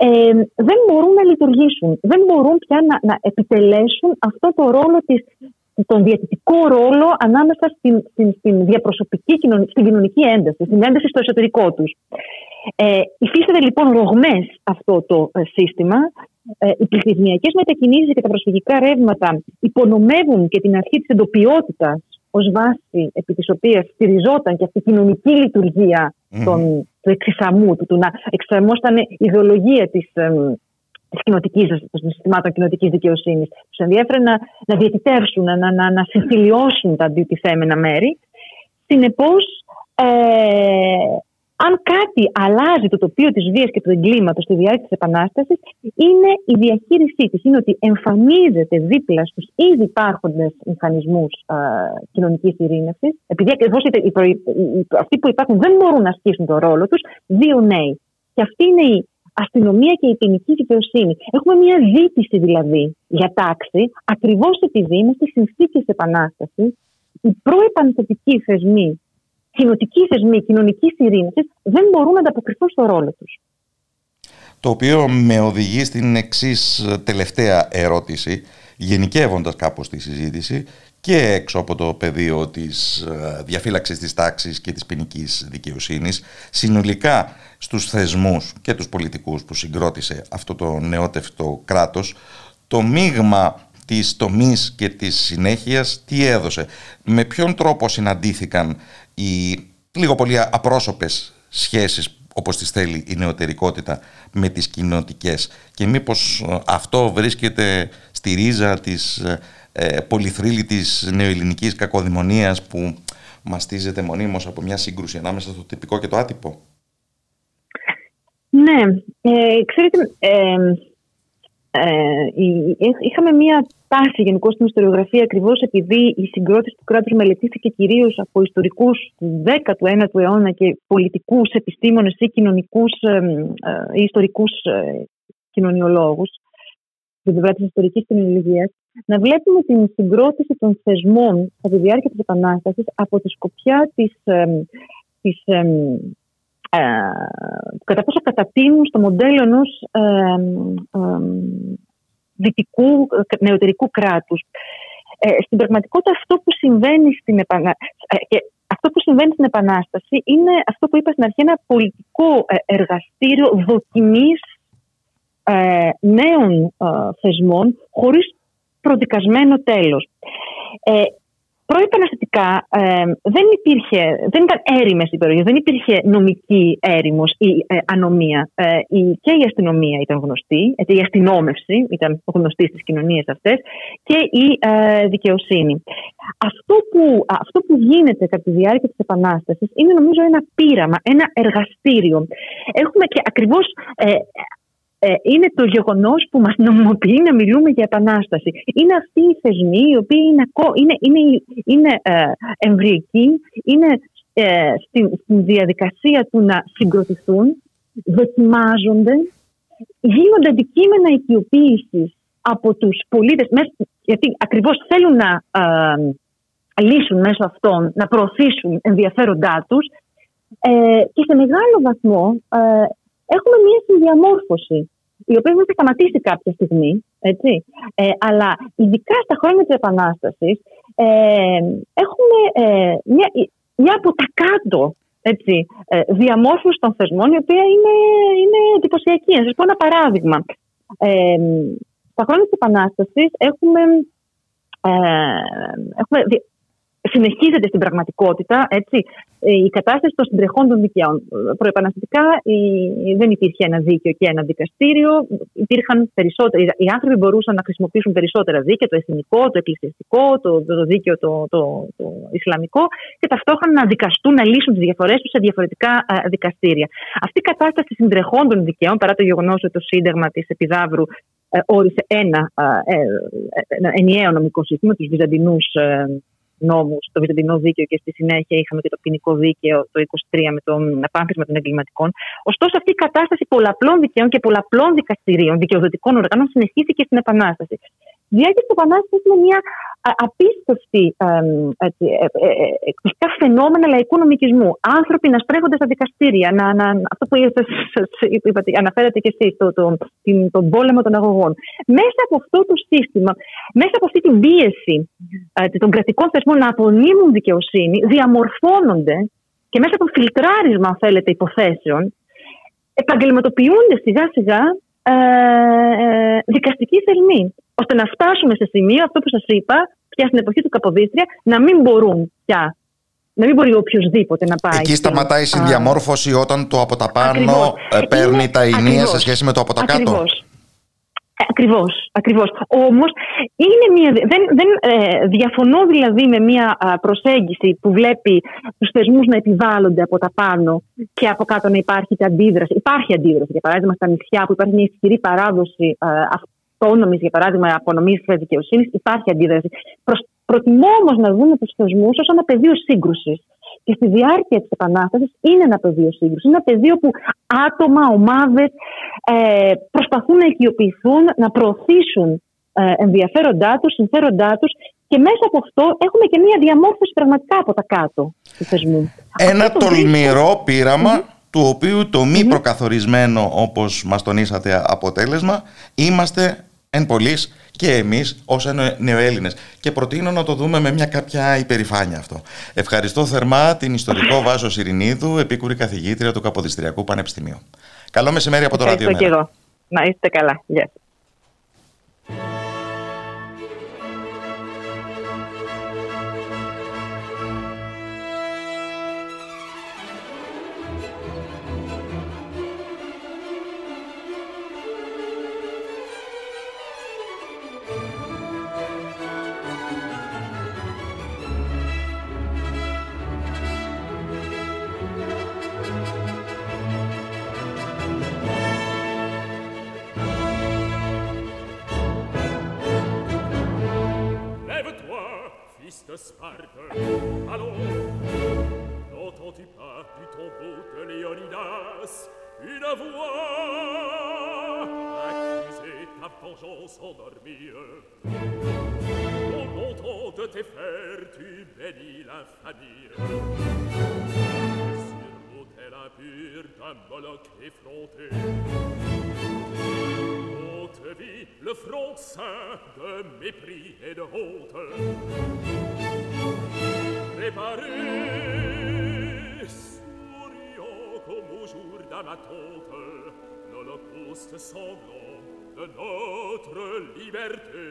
Ε, δεν μπορούν να λειτουργήσουν, δεν μπορούν πια να, να επιτελέσουν αυτό το ρόλο της, τον διαιτητικό ρόλο ανάμεσα στην, στην, στην διαπροσωπική, στην κοινωνική ένταση, στην ένταση στο εσωτερικό τους. Ε, υφίσταται λοιπόν ρογμές αυτό το ε, σύστημα. Ε, οι πληθυσμιακές μετακινήσεις και τα προσφυγικά ρεύματα υπονομεύουν και την αρχή της εντοπιότητας ως βάση επί της οποίας στηριζόταν και αυτή η κοινωνική λειτουργία mm. των του εξισαμού, του, του να εξισαμώσταν η ιδεολογία της, ε, της κοινοτικής, των συστημάτων κοινοτικής δικαιοσύνης. Τους ενδιέφερε να, να διαιτητεύσουν, να, να, να συμφιλιώσουν τα αντιτιθέμενα μέρη. Συνεπώς, ε, αν κάτι αλλάζει το τοπίο της βίας και του εγκλήματος στη διάρκεια της Επανάστασης, είναι η διαχείρισή της. Είναι ότι εμφανίζεται δίπλα στους ήδη υπάρχοντες μηχανισμούς ε, κοινωνικής ειρήνευσης, επειδή ακριβώς αυτοί που υπάρχουν δεν μπορούν να ασκήσουν τον ρόλο τους, δύο νέοι. Και αυτή είναι η αστυνομία και η ποινική δικαιοσύνη. Έχουμε μια ζήτηση δηλαδή για τάξη, ακριβώς επειδή με στις συνθήκες της Επανάστασης οι προεπαναστατικοί θεσμοί, κοινοτικοί θεσμοί, κοινωνικής ειρήνευσης δεν μπορούν να ανταποκριθούν στο ρόλο τους. Το οποίο με οδηγεί στην εξής τελευταία ερώτηση, γενικεύοντας κάπως τη συζήτηση και έξω από το πεδίο της διαφύλαξης της τάξης και της ποινικής δικαιοσύνης, συνολικά στους θεσμούς και τους πολιτικούς που συγκρότησε αυτό το νεότευτο κράτος, το μείγμα της τομής και της συνέχειας τι έδωσε, με ποιον τρόπο συναντήθηκαν οι λίγο πολύ απρόσωπες σχέσεις, όπως τις θέλει η νεωτερικότητα, με τις κοινοτικές, και μήπως αυτό βρίσκεται στη ρίζα της ε, πολυθρύλητης νεοελληνικής κακοδαιμονίας που μαστίζεται μονίμως από μια σύγκρουση ανάμεσα στο τυπικό και το άτυπο. Ναι, ε, ξέρετε... Ε, Ε, είχαμε μία τάση γενικώς στην ιστοριογραφία, ακριβώς επειδή η συγκρότηση του κράτους μελετήθηκε κυρίως από ιστορικούς του δέκατου ένατου αιώνα και πολιτικούς επιστήμονες ή κοινωνικούς ε, ε, ιστορικούς ε, κοινωνιολόγους στην πλευρά της ιστορικής κοινωνιολογίας, να βλέπουμε την συγκρότηση των θεσμών από τη διάρκεια της Επανάστασης από τη σκοπιά της, ε, της ε, Ε, κατά πόσο κατατείνουν στο μοντέλο ενός ε, ε, δυτικού νεωτερικού κράτους. Ε, στην πραγματικότητα αυτό που συμβαίνει στην Επανάσταση, ε, αυτό που συμβαίνει στην Επανάσταση είναι αυτό που είπα στην αρχή, ένα πολιτικό εργαστήριο δοκιμής ε, νέων ε, θεσμών χωρίς προδικασμένο τέλος. Ε, Προεπαναστατικά ε, δεν υπήρχε, δεν ήταν έρημες οι περιοχές, δεν υπήρχε νομική έρημος ή ε, ανομία. Ε, η, και η αστυνομία ήταν γνωστή, ε, η αστυνόμευση ήταν γνωστή στις κοινωνίες αυτές και η ε, δικαιοσύνη. Αυτό που, αυτό που γίνεται κατά τη διάρκεια της Επανάστασης είναι νομίζω ένα πείραμα, ένα εργαστήριο. Έχουμε και ακριβώς... Ε, είναι το γεγονός που μας νομιμοποιεί να μιλούμε για επανάσταση. Είναι αυτοί οι θεσμοί οι οποίοι είναι, είναι, είναι, είναι εμβρυϊκοί, είναι ε, στην, στην διαδικασία του να συγκροτηθούν, δοκιμάζονται, γίνονται αντικείμενα οικειοποίησης από τους πολίτες, γιατί ακριβώς θέλουν να ε, λύσουν μέσω αυτών, να προωθήσουν ενδιαφέροντά τους ε, και σε μεγάλο βαθμό... Ε, Έχουμε μία συνδιαμόρφωση, η οποία θα σταματήσει κάποια στιγμή, έτσι. Ε, αλλά ειδικά στα χρόνια της Επανάστασης ε, έχουμε ε, μια, μια από τα κάτω έτσι, ε, διαμόρφωση των θεσμών, η οποία είναι, είναι εντυπωσιακή. Να σας πω ένα παράδειγμα. Ε, στα χρόνια της Επανάστασης έχουμε... Ε, έχουμε συνεχίζεται στην πραγματικότητα έτσι, η κατάσταση των συντρεχών των δικαίων. Προεπαναστατικά δεν υπήρχε ένα δίκαιο και ένα δικαστήριο. Υπήρχαν περισσότερα, οι άνθρωποι μπορούσαν να χρησιμοποιήσουν περισσότερα δίκαια, το εθνικό, το εκκλησιαστικό, το, το δίκαιο το, το, το ισλαμικό, και ταυτόχρονα να δικαστούν, να λύσουν τις διαφορές τους σε διαφορετικά α, δικαστήρια. Αυτή η κατάσταση συντρεχών των δικαίων, παρά το γεγονός ότι το Σύνταγμα της Επιδαύρου ε, όρισε ένα, ε, ε, ένα ενιαίο νομικό σύστημα, τους Βυζαντινούς ε, νόμους, το Βυζαντινό δίκαιο, και στη συνέχεια είχαμε και το ποινικό δίκαιο το είκοσι τρία με το απάνθισμα των εγκληματικών. Ωστόσο, αυτή η κατάσταση πολλαπλών δικαίων και πολλαπλών δικαστηρίων, δικαιοδοτικών οργάνων συνεχίστηκε στην Επανάσταση. Η διάρκεια της Επανάστασης είναι μια απίστευτη εκπληκτικά φαινόμενα λαϊκού νομικισμού. Άνθρωποι να σπρέχονται στα δικαστήρια, να, να, αυτό που είπατε, αναφέρατε και εσείς, το, το, την, τον πόλεμο των αγωγών. Μέσα από αυτό το σύστημα, μέσα από αυτή την πίεση των κρατικών θεσμών να απονείμουν δικαιοσύνη, διαμορφώνονται και μέσα από φιλτράρισμα, αν θέλετε, υποθέσεων, επαγγελματοποιούνται σιγά-σιγά ε, ε, δικαστικοί θεσμοί, ώστε να φτάσουμε σε σημείο, αυτό που σας είπα, πια στην εποχή του Καποδίστρια, να μην μπορούν πια, να μην μπορεί οποιοδήποτε να πάει. Εκεί σταματάει η συνδιαμόρφωση α... όταν το από τα πάνω ακριβώς. παίρνει είναι... τα ηνία σε σχέση με το από τα ακριβώς. κάτω. Ακριβώς, ακριβώς. Όμως, είναι μια... δεν, δεν ε, διαφωνώ δηλαδή με μια προσέγγιση που βλέπει τους θεσμούς να επιβάλλονται από τα πάνω και από κάτω να υπάρχει και αντίδραση. Υπάρχει αντίδραση, για παράδειγμα, στα νησιά που υπάρχει μια ισχυρή παράδοση ε, αυτού. Το νόμισμα, για παράδειγμα, απονομή της δικαιοσύνης, υπάρχει αντίδραση. Προσ... Προτιμώ όμως να δούμε τους θεσμούς ως ένα πεδίο σύγκρουσης. Και στη διάρκεια της Επανάστασης είναι ένα πεδίο σύγκρουσης. Είναι ένα πεδίο που άτομα, ομάδες ε, προσπαθούν να οικειοποιηθούν, να προωθήσουν ε, ενδιαφέροντά τους, συμφέροντά τους. Και μέσα από αυτό έχουμε και μια διαμόρφωση πραγματικά από τα κάτω του θεσμού. Ένα το τολμηρό βρίσκο... πείραμα. Mm-hmm. του οποίου το μη mm-hmm. προκαθορισμένο, όπως μας τονίσατε, αποτέλεσμα είμαστε εν πολλοίς και εμείς ως νεοέλληνες, και προτείνω να το δούμε με μια κάποια υπερηφάνεια αυτό. Ευχαριστώ θερμά την ιστορικό Βάσο Ειρηνίδου, επίκουρη καθηγήτρια του Καποδιστριακού Πανεπιστημίου. Καλό μεσημέρι από το Ραδιομέρα. Ευχαριστώ και εγώ. Να είστε καλά. Γεια σας. le front ceint de mépris et de honte. Préparé, souriant comme au jour d'attente, l'Holocauste sanglant de notre liberté.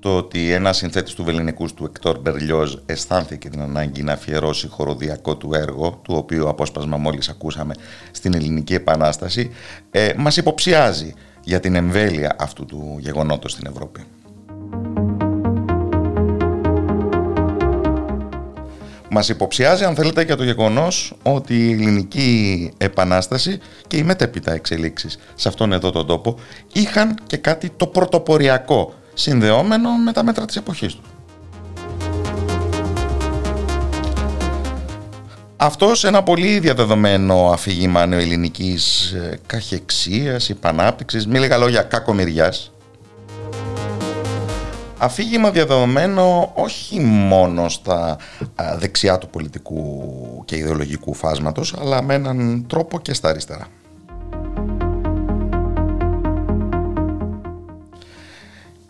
Το ότι ένας συνθέτης του βελληνικούς του Εκτόρ Μπερλιόζ αισθάνθηκε την ανάγκη να αφιερώσει χοροδιακό του έργο, του οποίου απόσπασμα μόλις ακούσαμε, στην Ελληνική Επανάσταση, ε, μας υποψιάζει για την εμβέλεια αυτού του γεγονότος στην Ευρώπη. Μας υποψιάζει, αν θέλετε, για το γεγονός ότι η Ελληνική Επανάσταση και οι μετέπειτα εξελίξεις σε αυτόν εδώ τον τόπο είχαν και κάτι το πρωτοποριακό, συνδεόμενο με τα μέτρα της εποχής του. Αυτό σε ένα πολύ διαδεδομένο αφήγημα νεοελληνικής καχεξίας, υπανάπτυξης, μη λίγα λόγια κακομοιριάς. Αφήγημα διαδεδομένο όχι μόνο στα δεξιά του πολιτικού και ιδεολογικού φάσματος, αλλά με έναν τρόπο και στα αριστερά.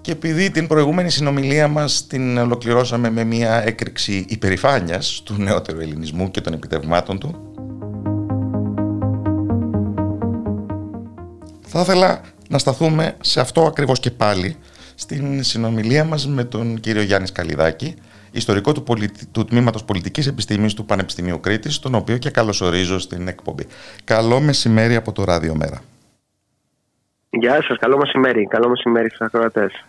Και επειδή την προηγούμενη συνομιλία μας την ολοκληρώσαμε με μια έκρηξη υπερηφάνειας του νεότερου ελληνισμού και των επιτευγμάτων του, θα ήθελα να σταθούμε σε αυτό ακριβώς και πάλι στην συνομιλία μας με τον κύριο Γιάννη Καλλιδάκη, ιστορικό του, πολιτι... του Τμήματος Πολιτικής Επιστήμης του Πανεπιστημίου Κρήτης, τον οποίο και καλωσορίζω στην εκπομπή. Καλό μεσημέρι από το Ραδιομέρα. Γεια σας, καλό μεσημέρι. Καλό μεσημέρι στους ακροατές.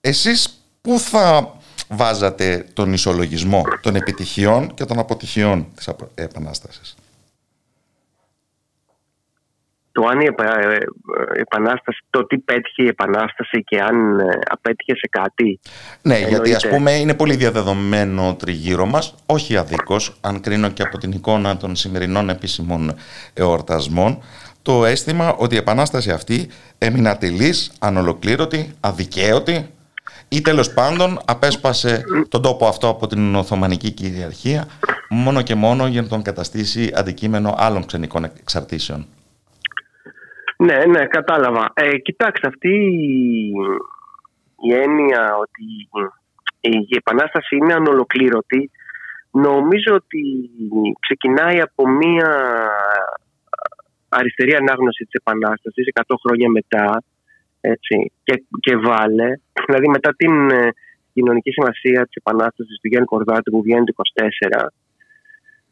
Εσείς πού θα βάζατε τον ισολογισμό των επιτυχιών και των αποτυχιών της Επανάστασης? Το αν η Επανάσταση, το τι πέτυχε η Επανάσταση και αν απέτυχε σε κάτι. Ναι, εννοείται. Γιατί ας πούμε είναι πολύ διαδεδομένο τριγύρω μας, όχι αδίκως, αν κρίνω και από την εικόνα των σημερινών επίσημων εορτασμών, το αίσθημα ότι η Επανάσταση αυτή έμεινε ατελής, ανολοκλήρωτη, αδικαίωτη ή τέλος πάντων απέσπασε τον τόπο αυτό από την Οθωμανική κυριαρχία μόνο και μόνο για να τον καταστήσει αντικείμενο άλλων ξενικών εξαρτήσεων. Ναι, ναι, κατάλαβα. Ε, κοιτάξτε, αυτή η έννοια ότι η Επανάσταση είναι ανολοκλήρωτη, νομίζω ότι ξεκινάει από μία αριστερή ανάγνωση της Επανάστασης εκατό χρόνια μετά, έτσι, και, και βάλε, δηλαδή μετά την ε, κοινωνική σημασία της Επανάστασης του Γιάννη Κορδάτου που βγαίνει το είκοσι τέσσερα,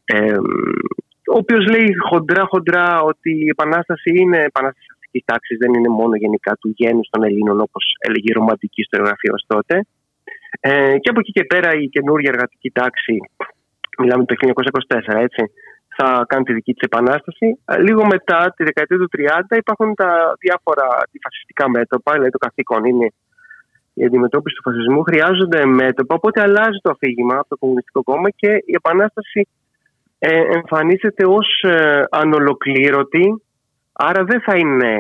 ε, ο οποίος λέει χοντρά χοντρά ότι η Επανάσταση είναι επαναστατική τάξη, δεν είναι μόνο γενικά του γένους των Ελλήνων, όπως έλεγε η ρομαντική ιστοριογραφία ως τότε. Ε, και από εκεί και πέρα η καινούργια εργατική τάξη, μιλάμε το χίλια εννιακόσια είκοσι τέσσερα, έτσι, θα κάνει τη δική της επανάσταση. Λίγο μετά τη δεκαετία του τριάντα υπάρχουν τα διάφορα φασιστικά μέτωπα, δηλαδή το καθήκον είναι η αντιμετώπιση του φασισμού, χρειάζονται μέτωπα, οπότε αλλάζει το αφήγημα από το Κομμουνιστικό Κόμμα και η επανάσταση ε, εμφανίζεται ως ε, ανολοκλήρωτη, άρα δεν θα είναι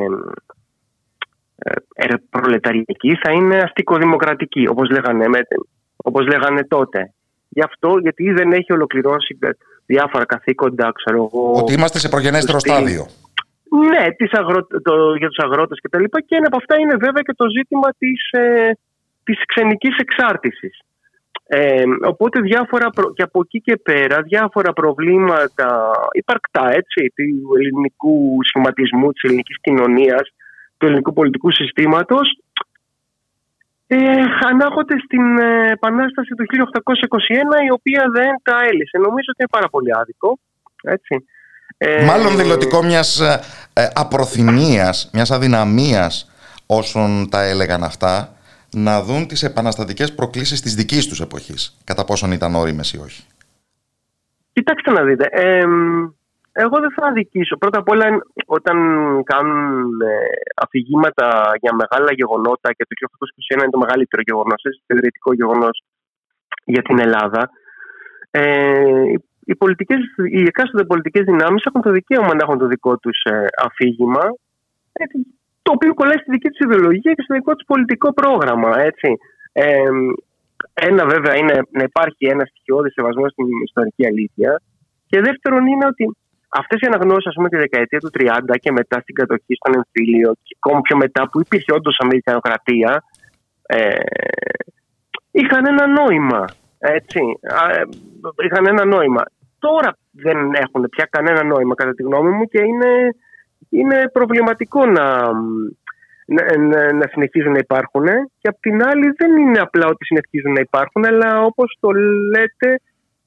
ε, προλεταριακή, θα είναι αστικοδημοκρατική, όπως λέγανε, με, όπως λέγανε τότε. Γι' αυτό, γιατί δεν έχει ολοκληρώσει διάφορα καθήκοντα, ξέρω εγώ... Ότι είμαστε σε προγενέστερο στη... στάδιο. Ναι, τις αγρο... το... για τους αγρότες και τα λοιπά, και ένα από αυτά είναι βέβαια και το ζήτημα της, ε... της ξενικής εξάρτησης. Ε, οπότε διάφορα προ... και από εκεί και πέρα διάφορα προβλήματα υπαρκτά, έτσι, του ελληνικού σχηματισμού, της ελληνικής κοινωνίας, του ελληνικού πολιτικού συστήματος, Ε, ανάγονται στην ε, επανάσταση του χίλια οκτακόσια είκοσι ένα, η οποία δεν τα έλυσε. Νομίζω ότι είναι πάρα πολύ άδικο, έτσι. Ε, Μάλλον δηλωτικό μιας ε, απροθυμίας, μιας αδυναμίας όσων τα έλεγαν αυτά να δουν τις επαναστατικές προκλήσεις της δικής τους εποχής, κατά πόσον ήταν όριμες ή όχι. Κοιτάξτε να δείτε, ε, εγώ δεν θα αδικήσω. Πρώτα απ' όλα, όταν κάνουν αφηγήματα για μεγάλα γεγονότα, και το χίλια οκτακόσια είκοσι ένα είναι το μεγαλύτερο γεγονός, το ιδρυτικό γεγονός για την Ελλάδα, ε, οι, πολιτικές, οι εκάστοτε πολιτικές δυνάμεις έχουν το δικαίωμα να έχουν το δικό τους αφήγημα, το οποίο κολλάει στη δική τους ιδεολογία και στο δικό τους πολιτικό πρόγραμμα. Έτσι. Ε, ένα βέβαια είναι να υπάρχει ένα στοιχειώδη σεβασμό στην ιστορική αλήθεια, και δεύτερον είναι ότι αυτές οι αναγνώσεις, ας πούμε, τη δεκαετία του τριάντα και μετά στην κατοχή στον εμφύλιο, και ακόμα πιο μετά που υπήρχε όντως αμερικανοκρατία, ε, είχαν ένα νόημα. Έτσι, ε, είχαν ένα νόημα. Τώρα δεν έχουν πια κανένα νόημα, κατά τη γνώμη μου, και είναι, είναι προβληματικό να, να, να συνεχίζουν να υπάρχουν. Και απ' την άλλη, δεν είναι απλά ότι συνεχίζουν να υπάρχουν, αλλά όπως το λέτε,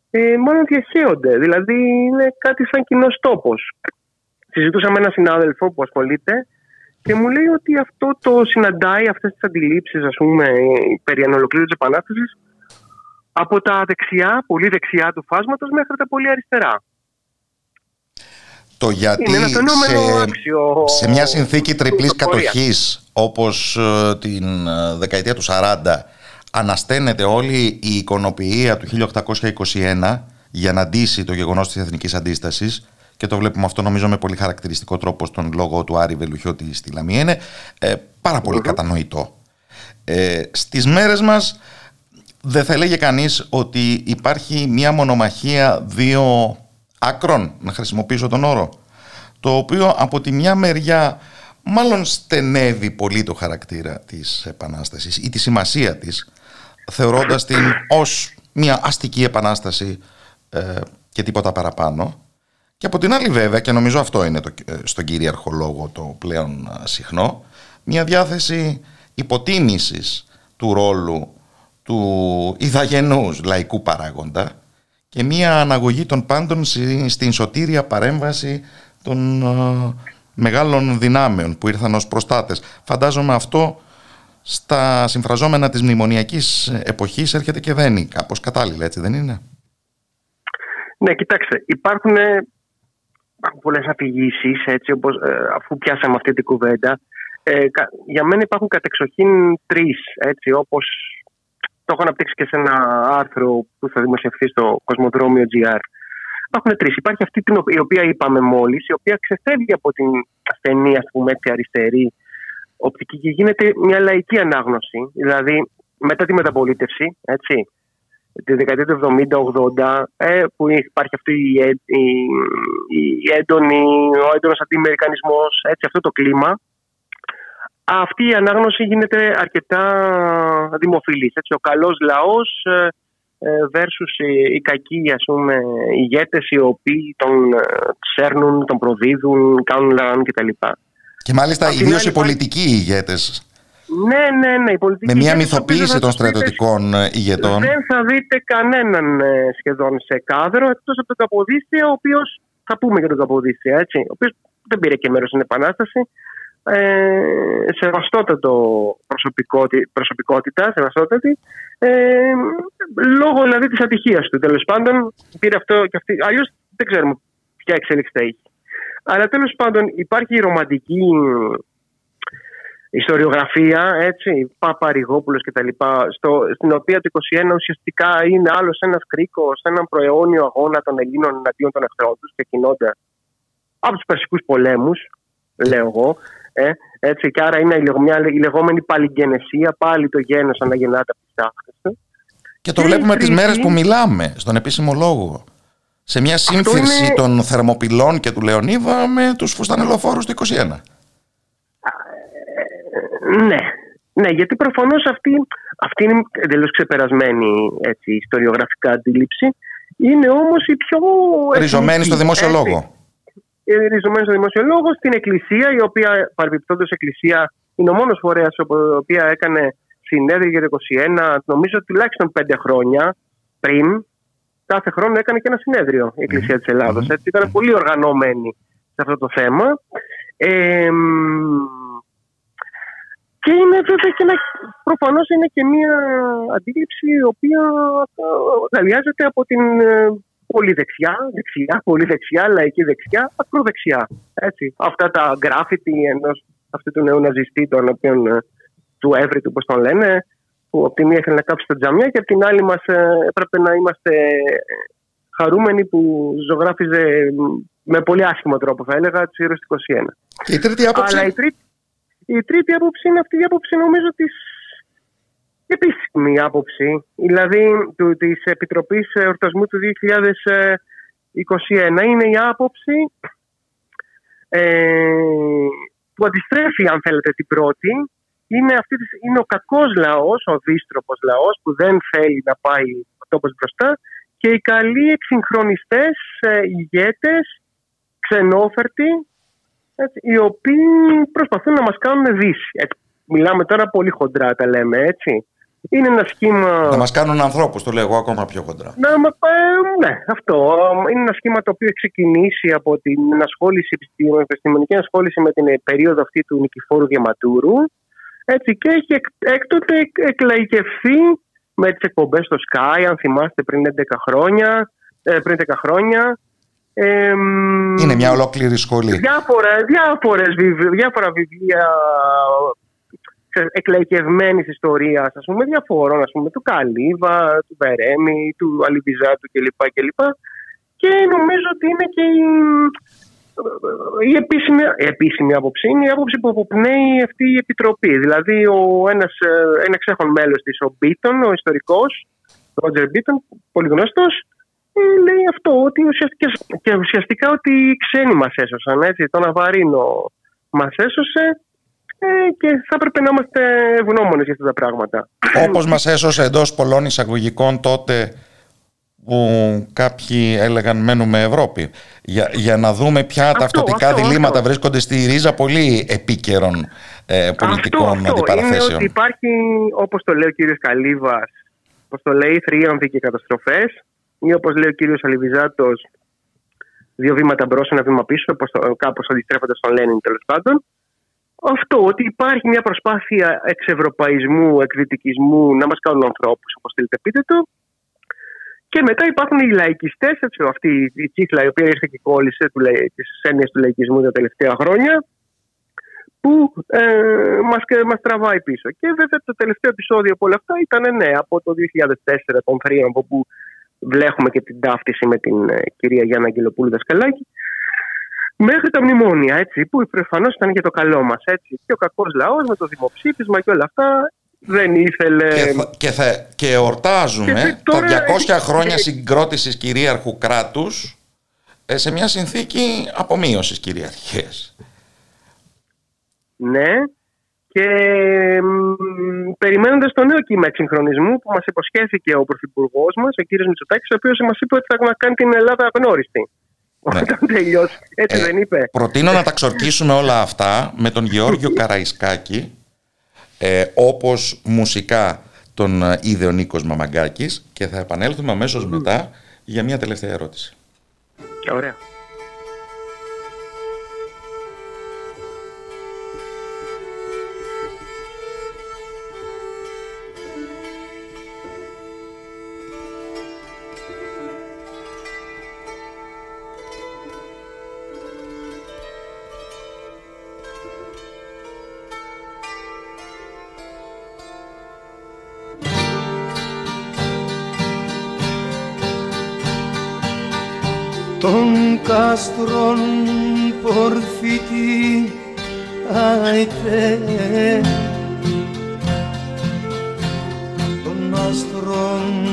Ε, μόνο διαχέονται. Δηλαδή είναι κάτι σαν κοινός τόπος. Συζητούσα με έναν συνάδελφο που ασχολείται και μου λέει ότι αυτό το συναντάει, αυτές τις αντιλήψεις, ας πούμε, περί ανολοκλήρωσης της επανάστασης, από τα δεξιά, πολύ δεξιά του φάσματος μέχρι τα πολύ αριστερά. Το γιατί είναι ένα φαινόμενο άξιο. Σε μια συνθήκη τριπλής κατοχής, όπως την δεκαετία του σαράντα, ανασταίνεται όλη η εικονοποιία του χίλια οκτακόσια είκοσι ένα για να ντύσει το γεγονός της εθνικής αντίστασης, και το βλέπουμε αυτό, νομίζω, με πολύ χαρακτηριστικό τρόπο στον λόγο του Άρη Βελουχιώτη στη Λαμία. Είναι ε, πάρα πολύ κατανοητό. Ε, στις μέρες μας δεν θα έλεγε κανείς ότι υπάρχει μια μονομαχία δύο άκρων, να χρησιμοποιήσω τον όρο, το οποίο από τη μια μεριά μάλλον στενεύει πολύ το χαρακτήρα της επανάστασης ή τη σημασία της, θεωρώντας την ως μια αστική επανάσταση ε, και τίποτα παραπάνω. Και από την άλλη βέβαια, και νομίζω αυτό είναι το, ε, στον κυρίαρχο λόγο το πλέον ε, συχνό, μια διάθεση υποτίμησης του ρόλου του ιδαγενούς λαϊκού παράγοντα και μια αναγωγή των πάντων στην σωτήρια παρέμβαση των ε, μεγάλων δυνάμεων που ήρθαν ως προστάτες. Φαντάζομαι αυτό στα συμφραζόμενα της μνημονιακής εποχής έρχεται και βαίνει κάπως κατάλληλα, έτσι δεν είναι? Ναι, κοιτάξτε, υπάρχουν, υπάρχουν πολλές αφηγήσεις, έτσι, όπως, ε, αφού πιάσαμε αυτή την κουβέντα. Ε, κα, για μένα υπάρχουν κατεξοχήν τρεις, έτσι, όπως το έχω αναπτύξει και σε ένα άρθρο που θα δημοσιευθεί στο Κοσμοδρόμιο Τζι Αρ. Υπάρχουν τρεις. Υπάρχει αυτή την οποία είπαμε μόλις, η οποία ξεφεύγει από την ασθενή, ας πούμε, έτσι, αριστερή οπτική και γίνεται μια λαϊκή ανάγνωση. Δηλαδή, μετά τη μεταπολίτευση, έτσι, τη δεκαετία του εβδομήντα ογδόντα, ε, που υπάρχει αυτή η, η, η έντονη, ο έντονος αντιμερικανισμός, έτσι, αυτό το κλίμα, αυτή η ανάγνωση γίνεται αρκετά δημοφιλής. Έτσι, ο καλός λαός versus οι κακοί, ας πούμε, ηγέτες οι οποίοι τον ξέρνουν, τον προδίδουν, κάνουν λαράν κτλ. Και μάλιστα ιδίως οι πολιτικοί ηγέτες. Ναι, ναι, ναι. Οι πολιτικοί, με μια μυθοποίηση των στρατιωτικών ηγετών. Δεν θα δείτε κανέναν σχεδόν σε κάδρο, εκτός από τον Καποδίστρια, ο οποίος θα πούμε για τον Καποδίστρια, έτσι, ο οποίος δεν πήρε και μέρος στην Επανάσταση. Ε, σεβαστότατο προσωπικότη, προσωπικότητα, σεβαστότατη, ε, λόγω δηλαδή της ατυχίας του. Τέλος πάντων, πήρε αυτό και αυτή. Αλλιώς δεν ξέρουμε ποια εξέλιξη θα είχε. Αλλά τέλος πάντων, υπάρχει η ρομαντική ιστοριογραφία, έτσι, Παπαρηγόπουλος κτλ., στην οποία το είκοσι ένα ουσιαστικά είναι άλλος ένας κρίκος, έναν προαιώνιο αγώνα των Ελλήνων εναντίον των εχθρών τους, ξεκινώντας από τους Περσικούς πολέμους, λέω εγώ. Ε, έτσι, και άρα είναι η, λεγομιά, η λεγόμενη παλιγενεσία, πάλι το γένος αναγεννάται από τις άχτες του. Και το και βλέπουμε τις μέρες που μιλάμε, στον επίσημο λόγο. Σε μια σύμφυρση είναι... των Θερμοπυλών και του Λεωνίδα με τους φουστανελοφόρους του είκοσι ένα. Ε, ναι. ναι, γιατί προφανώς αυτή, αυτή είναι εντελώς ξεπερασμένη, έτσι, ιστοριογραφικά αντίληψη. Είναι όμως η πιο... ριζωμένη στο δημόσιο έτσι. λόγο. Ριζωμένος στο δημόσιο λόγο, στην Εκκλησία, η οποία παρεμπιπτόντως Εκκλησία είναι ο μόνος φορέας η οποία έκανε συνέδριο για το είκοσι ένα, νομίζω τουλάχιστον πέντε χρόνια πριν. Κάθε χρόνο έκανε και ένα συνέδριο η Εκκλησία mm-hmm. της Ελλάδος. Mm-hmm. Έτσι, ήταν πολύ οργανωμένη σε αυτό το θέμα. Ε, και είναι βέβαια και ένα, προφανώς είναι και μια αντίληψη η οποία δαλιάζεται από την... πολύ δεξιά, δεξιά, πολύ δεξιά, λαϊκή δεξιά, ακροδεξιά. Έτσι. Αυτά τα γκράφιτι ενός αυτού του νέου ναζιστή, των οποίων του Εύρη, του πώς τον λένε, που από τη μία ήθελε να κάψει τα τζαμιά και από την άλλη μας έπρεπε να είμαστε χαρούμενοι που ζωγράφιζε με πολύ άσχημο τρόπο, θα έλεγα, τους ήρωες του είκοσι ένα. Και η τρίτη άποψη. Αλλά η τρίτη, η τρίτη άποψη είναι αυτή η άποψη, νομίζω, της. Επίσημη άποψη, δηλαδή της Επιτροπής Εορτασμού του δύο χιλιάδες είκοσι ένα, είναι η άποψη ε, που αντιστρέφει, αν θέλετε, την πρώτη. Είναι, αυτή, είναι ο κακός λαός, ο δύστροπος λαός που δεν θέλει να πάει ο τόπος μπροστά, και οι καλοί εξυγχρονιστές, ε, ηγέτες, ξενόφερτοι, έτσι, οι οποίοι προσπαθούν να μας κάνουν δύση. Μιλάμε τώρα πολύ χοντρά, τα λέμε, έτσι. Είναι ένα σχήμα. Να μας κάνουν ανθρώπους, το λέω εγώ ακόμα πιο χοντρά. Να, ε, ναι, αυτό. Είναι ένα σχήμα το οποίο έχει ξεκινήσει από την ενασχόληση, την επιστημονική ενασχόληση με την περίοδο αυτή του Νικηφόρου Διαματούρου. Έτσι, και έχει έκτοτε εκλαϊκευθεί με τις εκπομπές στο Sky, αν θυμάστε, πριν έντεκα χρόνια. Ε, πριν δέκα χρόνια. Ε, είναι μια ολόκληρη σχολή. Διάφορα, διάφορες, διάφορα βιβλία. Εκλαϊκευμένης ιστορίας, ας πούμε, διαφορών, ας πούμε, του Καλίβα, του Βερέμι, του Αλιμπιζάτου κλπ. κλπ. Και νομίζω ότι είναι και η, η επίσημη, επίσημη άποψη, είναι η άποψη που αποπνέει αυτή η επιτροπή. Δηλαδή, ο ένας, ένα εξέχον μέλος της, ο Μπίτον, ο ιστορικός, ο Ρότζερ Μπίτον, πολύ γνωστός, λέει αυτό, ότι ουσιαστικά, και ουσιαστικά ότι οι ξένοι μας έσωσαν, έτσι, το Ναβαρίνο μας έσωσε, και θα έπρεπε να είμαστε ευγνώμονες για αυτά τα πράγματα. Όπως μας έσωσε, εντός πολλών εισαγωγικών, τότε που κάποιοι έλεγαν μένουμε Ευρώπη. Για, για να δούμε ποια αυτό, ταυτοτικά αυτό, διλήμματα αυτό. βρίσκονται στη ρίζα πολύ επίκαιρων ε, πολιτικών αυτό, αυτό. αντιπαραθέσεων. Είναι ότι υπάρχει, όπως το λέει ο κύριος Καλίβας, όπως το λέει, θρίαμβοι και καταστροφές, ή όπως λέει ο κύριος Αλιβιζάτος, δύο βήματα μπρος, ένα βήμα πίσω, κάπως αντιστρέφοντας τον Λένιν, τέλος πάντων. Αυτό, ότι υπάρχει μια προσπάθεια εξευρωπαϊσμού, εκδυτικισμού, να μας κάνουν ανθρώπους, όπως θέλετε πείτε το. Και μετά υπάρχουν οι λαϊκιστές, έτσι, αυτή η κύκλα η οποία ήρθε και κόλλησε τις έννοιες του λαϊκισμού τα τελευταία χρόνια, που ε, μας, μας τραβάει πίσω. Και βέβαια το τελευταίο επεισόδιο από όλα αυτά ήταν, ναι, από το δύο χιλιάδες τέσσερα, τον θρίαμβο, που βλέπουμε και την ταύτιση με την ε, κυρία Γιάννα Αγγελοπούλου Δασκαλάκη, μέχρι τα μνημόνια, έτσι, που προφανώς ήταν για το καλό μας. Και ο κακός λαός με το δημοψήφισμα και όλα αυτά δεν ήθελε. Και, θα, και, θα, και εορτάζουμε και τώρα... τα διακόσια χρόνια και... συγκρότησης κυρίαρχου κράτους σε μια συνθήκη απομείωσης κυριαρχίας. Ναι. Και περιμένοντας το νέο κύμα εξυγχρονισμού που μας υποσχέθηκε ο Πρωθυπουργός μας, ο κύριος Μητσοτάκης, ο οποίος μας είπε ότι θα κάνει την Ελλάδα αγνώριστη. Ναι. Όταν τελειώσει, έτσι ε, δεν είπε. Προτείνω να τα ξορκίσουμε όλα αυτά με τον Γεώργιο Καραϊσκάκη, ε, όπως μουσικά τον είδε ο Νίκος Μαμαγκάκης, και θα επανέλθουμε αμέσως μετά για μια τελευταία ερώτηση. Ωραία. των κάστρων πορφίτη αϊτέ, των άστρων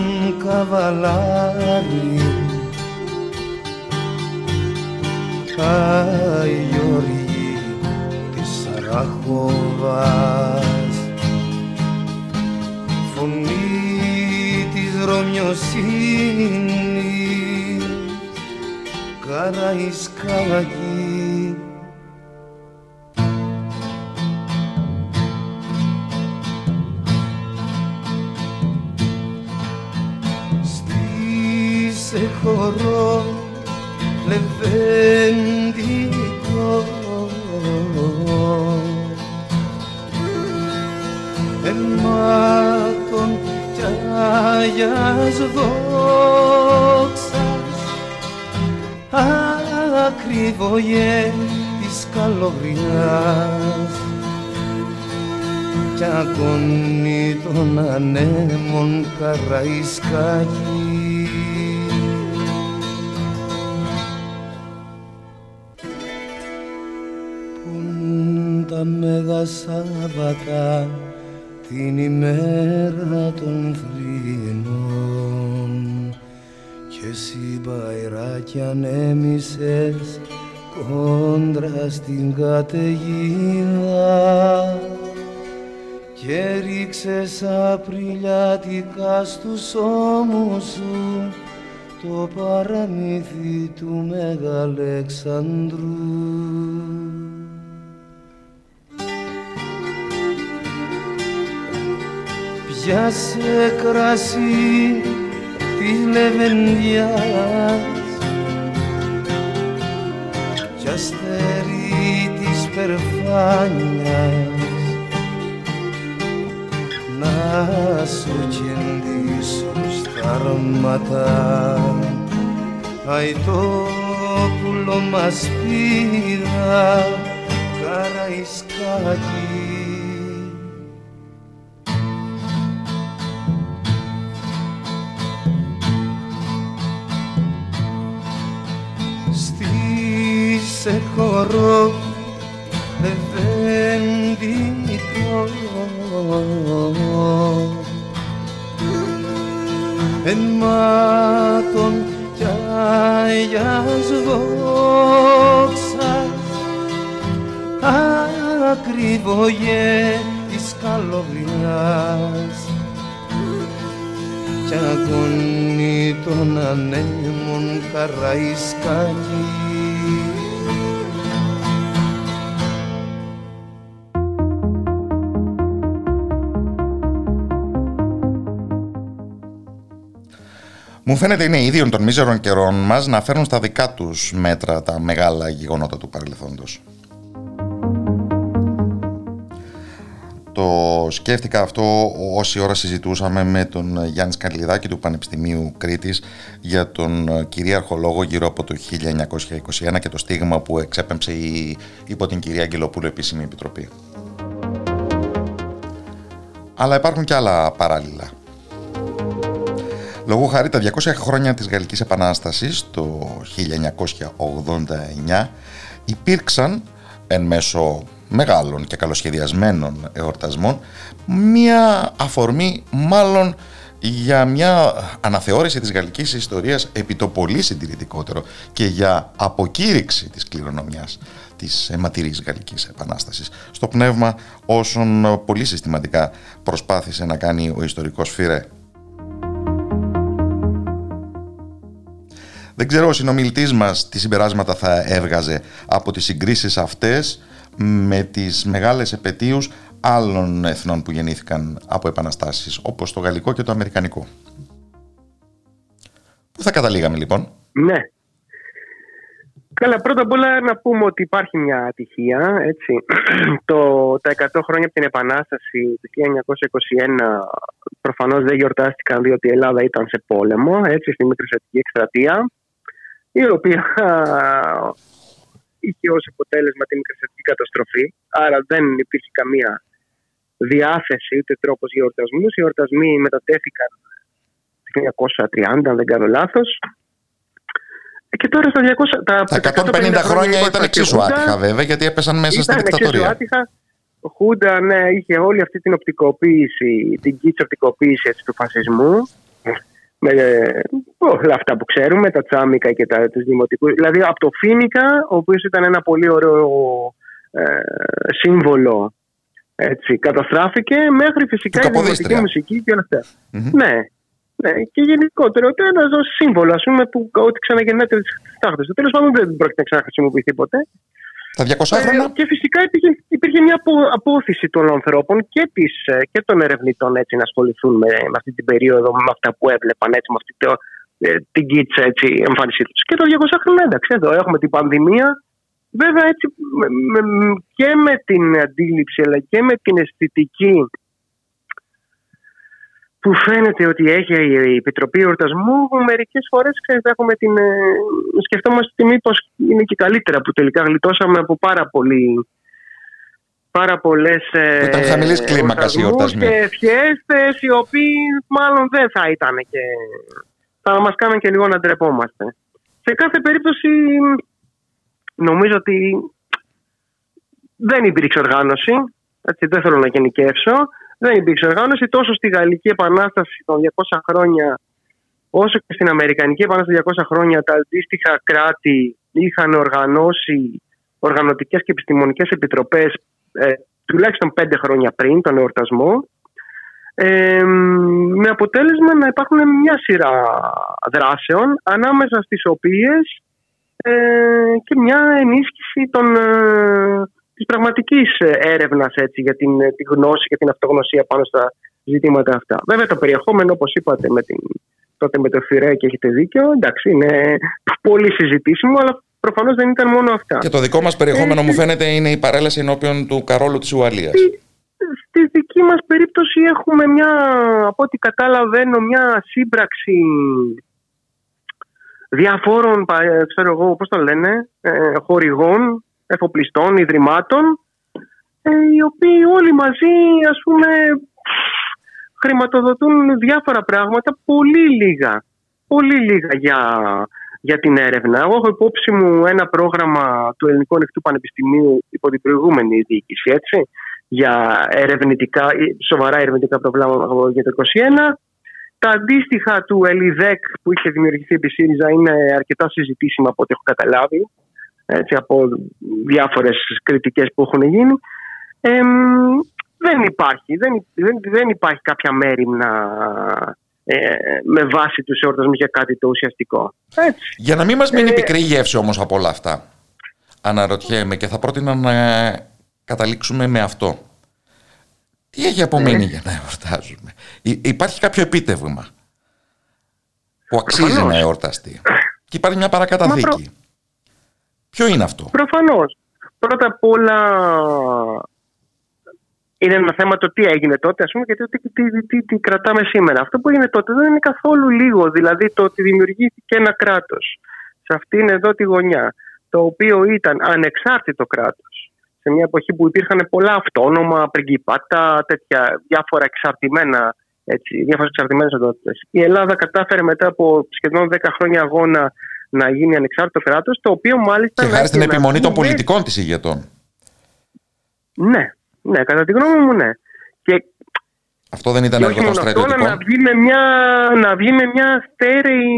καβαλάρι Καϊόργη της Σαράχοβας, φωνή της Ρωμιοσύνης Καραϊσκάκη. Στήσε χορό λεβέντικο, αιμάτων κι Άγιας δόξας, ακριβόγε της καλογριάς κι αγωνί των ανέμων Καραϊσκάκη. Τα Μέγα Σάββατα την ημέρα των θρηνών κι εσύ μπαϊράκι ανέμισες κόντρα στην καταιγίδα και ρίξες απριλιάτικα στους ώμους σου το παραμύθι του Μέγα Αλεξανδρού. Για σε κρασί της λεβενδιάς κι αστέρι της περφάνιας να σου κεντήσω στα ρώματα αητόπουλο μας πήρα Καραϊσκάκη. Σε χορό λεβέντικο, αιμάτων κι Άγιας δόξας, ακριβόγε της καλογριάς κι αγωνί των ανέμων Καραϊσκάκη. Μου φαίνεται είναι ίδιον των μίζερων καιρών μας να φέρνουν στα δικά τους μέτρα τα μεγάλα γεγονότα του παρελθόντος. Το σκέφτηκα αυτό όση ώρα συζητούσαμε με τον Γιάννη Καλλιδάκη του Πανεπιστημίου Κρήτης για τον κυρίαρχο λόγο γύρω από το χίλια εννιακόσια είκοσι ένα και το στίγμα που εξέπεμψε η, υπό την κυρία Αγγελοπούλου επίσημη επιτροπή. Αλλά υπάρχουν και άλλα παράλληλα. Λόγω χάρη τα διακόσια χρόνια της Γαλλικής Επανάστασης, το χίλια εννιακόσια ογδόντα εννιά, υπήρξαν, εν μέσω μεγάλων και καλοσχεδιασμένων εορτασμών, μία αφορμή μάλλον για μια αναθεώρηση της γαλλικής ιστορίας επί το πολύ συντηρητικότερο και για αποκήρυξη της κληρονομιάς της αιματηρής Γαλλικής Επανάστασης, στο πνεύμα όσων πολύ συστηματικά προσπάθησε να κάνει ο ιστορικός Φιρέ. Δεν ξέρω ο συνομιλητής μας τι συμπεράσματα θα έβγαζε από τις συγκρίσεις αυτές με τις μεγάλες επετείους άλλων εθνών που γεννήθηκαν από επαναστάσεις, όπως το γαλλικό και το αμερικανικό. Πού θα καταλήγαμε λοιπόν? Ναι. Καλά, πρώτα απ' όλα να πούμε ότι υπάρχει μια ατυχία, έτσι. το, τα εκατό χρόνια από την Επανάσταση του χίλια εννιακόσια είκοσι ένα προφανώς δεν γιορτάστηκαν διότι η Ελλάδα ήταν σε πόλεμο, έτσι, στη Μικρασιατική Εκστρατεία, η οποία είχε ως αποτέλεσμα τη Μικρασιατική καταστροφή, άρα δεν υπήρχε καμία διάθεση ούτε τρόπος για εορτασμούς. Οι εορτασμοί μετατέθηκαν το χίλια εννιακόσια τριάντα, αν δεν κάνω λάθος. Και τώρα στα διακόσια, τα εκατόν πενήντα χρόνια ήταν εξίσου άτυχα, βέβαια, γιατί έπεσαν μέσα στην δικτατορία. Χούντα, ναι, είχε όλη αυτή την οπτικοποίηση, την κίτσα οπτικοποίηση έτσι, του φασισμού, με όλα αυτά που ξέρουμε, τα τσάμικα και τα, τους δημοτικούς. Δηλαδή από το Φίνικα, ο οποίος ήταν ένα πολύ ωραίο ε, σύμβολο, έτσι, καταστράφηκε, μέχρι φυσικά η δημοτική μουσική και όλα αυτά. Mm-hmm. Ναι, ναι, και γενικότερα, ότι ένας σύμβολο, ας πούμε, που ότι ξαναγεννάται τις τάχτες. Τέλος πάντων δεν πρόκειται να ξαναχρησιμοποιηθεί ποτέ. Τα διακόσια χρόνια. Και φυσικά υπήρχε, υπήρχε μια απόθυση των ανθρώπων και, της, και των ερευνητών έτσι, να ασχοληθούν με, με αυτή την περίοδο, με αυτά που έβλεπαν, έτσι, με αυτή το, ε, την κίτσα εμφάνισή του. Και τα διακόσια χρόνια, εντάξει, εδώ έχουμε την πανδημία. Βέβαια, έτσι, με, με, και με την αντίληψη αλλά και με την αισθητική που φαίνεται ότι έχει η Επιτροπή Εορτασμού, μερικές φορές την... σκεφτόμαστε ότι μήπως είναι και καλύτερα που τελικά γλιτώσαμε από πάρα, πολύ... πάρα πολλές εορτασμούς και ευχές, οι οποίοι μάλλον δεν θα ήταν και θα μας κάνουν και λίγο να ντρεπόμαστε. Σε κάθε περίπτωση νομίζω ότι δεν υπήρξε οργάνωση, έτσι, δεν θέλω να γενικεύσω. Δεν υπήρξε οργάνωση τόσο στη Γαλλική Επανάσταση των διακόσια χρόνια, όσο και στην Αμερικανική Επανάσταση των διακόσια χρόνια. Τα αντίστοιχα κράτη είχαν οργανώσει οργανωτικές και επιστημονικές επιτροπές ε, τουλάχιστον πέντε χρόνια πριν τον εορτασμό, ε, με αποτέλεσμα να υπάρχουν μια σειρά δράσεων, ανάμεσα στις οποίες ε, και μια ενίσχυση των... Ε, της πραγματικής έρευνας έτσι, για την, την γνώση και την αυτογνωσία πάνω στα ζητήματα αυτά. Βέβαια το περιεχόμενο, όπως είπατε με την, τότε με το Φιρέ και έχετε δίκιο, εντάξει, είναι πολύ συζητήσιμο, αλλά προφανώς δεν ήταν μόνο αυτά. Και το δικό μας περιεχόμενο ε, μου φαίνεται είναι η παρέλαση ενώπιον του Καρόλου της Ουαλίας. Στη, στη δική μας περίπτωση έχουμε μια, από ό,τι καταλαβαίνω, μια σύμπραξη διαφόρων, ξέρω εγώ πώς το λένε, ε, χορηγών, εφοπλιστών, ιδρυμάτων, ε, οι οποίοι όλοι μαζί, ας πούμε, χρηματοδοτούν διάφορα πράγματα, πολύ λίγα, πολύ λίγα για, για την έρευνα. Εγώ έχω υπόψη μου ένα πρόγραμμα του Ελληνικού Ανοιχτού Πανεπιστημίου υπό την προηγούμενη διοίκηση, έτσι, για ερευνητικά, σοβαρά ερευνητικά προβλήματα για το είκοσι ένα. Τα αντίστοιχα του ΕΛΙΔΕΚ που είχε δημιουργηθεί επί ΣΥΡΙΖΑ είναι αρκετά συζητήσιμα από ό,τι έχω καταλάβει. Έτσι, από διάφορες κριτικές που έχουν γίνει, ε, δεν υπάρχει δεν, δεν, δεν υπάρχει κάποια μέριμνα ε, με βάση τους εορτασμούς για κάτι το ουσιαστικό. Έτσι. Για να μην μας μείνει ε, πικρή γεύση όμως από όλα αυτά, αναρωτιέμαι και θα πρότεινα να καταλήξουμε με αυτό. Τι έχει απομείνει ε. για να εορτάζουμε? Υ- Υπάρχει κάποιο επίτευγμα που αξίζει να εορταστεί? Και υπάρχει μια παρακαταθήκη. Ποιο είναι αυτό? Προφανώς. Πρώτα απ' όλα είναι ένα θέμα το τι έγινε τότε, ας πούμε, γιατί τι, τι, τι, τι κρατάμε σήμερα. Αυτό που έγινε τότε δεν είναι καθόλου λίγο. Δηλαδή το ότι δημιουργήθηκε ένα κράτος σε αυτήν εδώ τη γωνιά, το οποίο ήταν ανεξάρτητο κράτος, σε μια εποχή που υπήρχαν πολλά αυτόνομα, πριγκιπάτα, τέτοια διάφορα εξαρτημένα, έτσι, διάφορες εξαρτημένες οντότητες. Η Ελλάδα κατάφερε μετά από σχεδόν δέκα χρόνια αγώνα να γίνει ανεξάρτητο κράτος, το οποίο μάλιστα... Και χάρη στην επιμονή των πολιτικών της ηγετών. Ναι, ναι, κατά τη γνώμη μου ναι. Και... Αυτό δεν ήταν έργο των στρατιωτικών. Να βγει με μια, να βγει με μια στέρεη,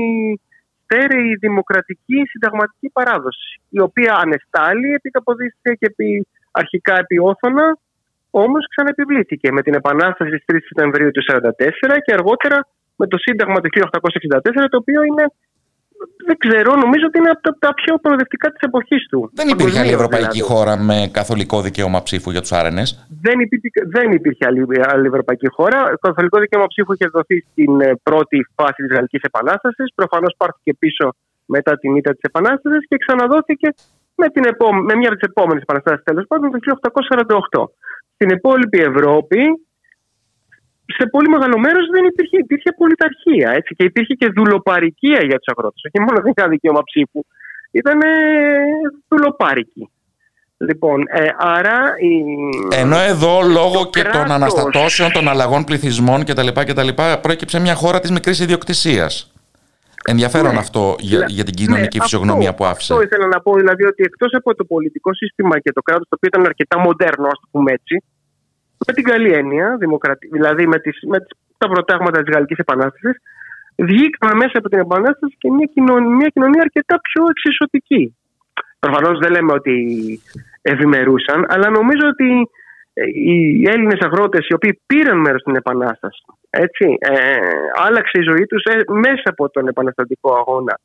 στέρεη δημοκρατική συνταγματική παράδοση, η οποία ανεστάλλει επί Καποδίστρια και επί, αρχικά επί Όθωνα, όμως ξαναεπιβλήθηκε με την Επανάσταση της τρεις Σεπτεμβρίου του χίλια εννιακόσια σαράντα τέσσερα και αργότερα με το Σύνταγμα του χίλια οκτακόσια εξήντα τέσσερα, το οποίο είναι... Δεν ξέρω, νομίζω ότι είναι από τα, τα πιο προοδευτικά της εποχής του. Δεν υπήρχε άλλη ευρωπαϊκή δηλαδή. χώρα με καθολικό δικαίωμα ψήφου για τους Άρενες. Δεν, δεν υπήρχε άλλη, άλλη ευρωπαϊκή χώρα. Το καθολικό δικαίωμα ψήφου είχε δοθεί στην ε, πρώτη φάση της Γαλλικής Επανάστασης. Προφανώς πάρθηκε πίσω μετά την ήττα της Επανάστασης και ξαναδόθηκε με, την επό... με μια από τις επόμενες επαναστάσεις, τέλος πάντων, το χίλια οκτακόσια σαράντα οκτώ. Στην υπόλοιπη Ευρώπη, σε πολύ μεγάλο μέρος δεν υπήρχε, υπήρχε πολιταρχία, έτσι, και υπήρχε και δουλοπαρικία για τους αγρότες. Όχι μόνο δεν είχαν δικαίωμα ψήφου, ήταν δουλοπάρικοι. Λοιπόν, ε, άρα... Η... Ενώ εδώ λόγω το και κράτος... των αναστατώσεων, των αλλαγών πληθυσμών κτλ, κτλ, προέκυψε μια χώρα της μικρής ιδιοκτησίας. Ενδιαφέρον ναι. αυτό για, για την κοινωνική ναι, φυσιογνωμία αυτό, που άφησε. Αυτό ήθελα να πω, δηλαδή ότι εκτός από το πολιτικό σύστημα και το κράτος, το οποίο ήταν αρκετά μοντέρνο, ας το πούμε έτσι, με την καλή έννοια, δημοκρατία, δηλαδή με, τις, με τα προτάγματα της Γαλλικής Επανάστασης, βγήκαμε μέσα από την Επανάσταση και μια κοινωνία, μια κοινωνία αρκετά πιο εξισωτική. Προφανώς δεν λέμε ότι ευημερούσαν, αλλά νομίζω ότι οι Έλληνες αγρότες οι οποίοι πήραν μέρος στην Επανάσταση, έτσι, ε, άλλαξε η ζωή τους ε, μέσα από τον επαναστατικό αγώνα.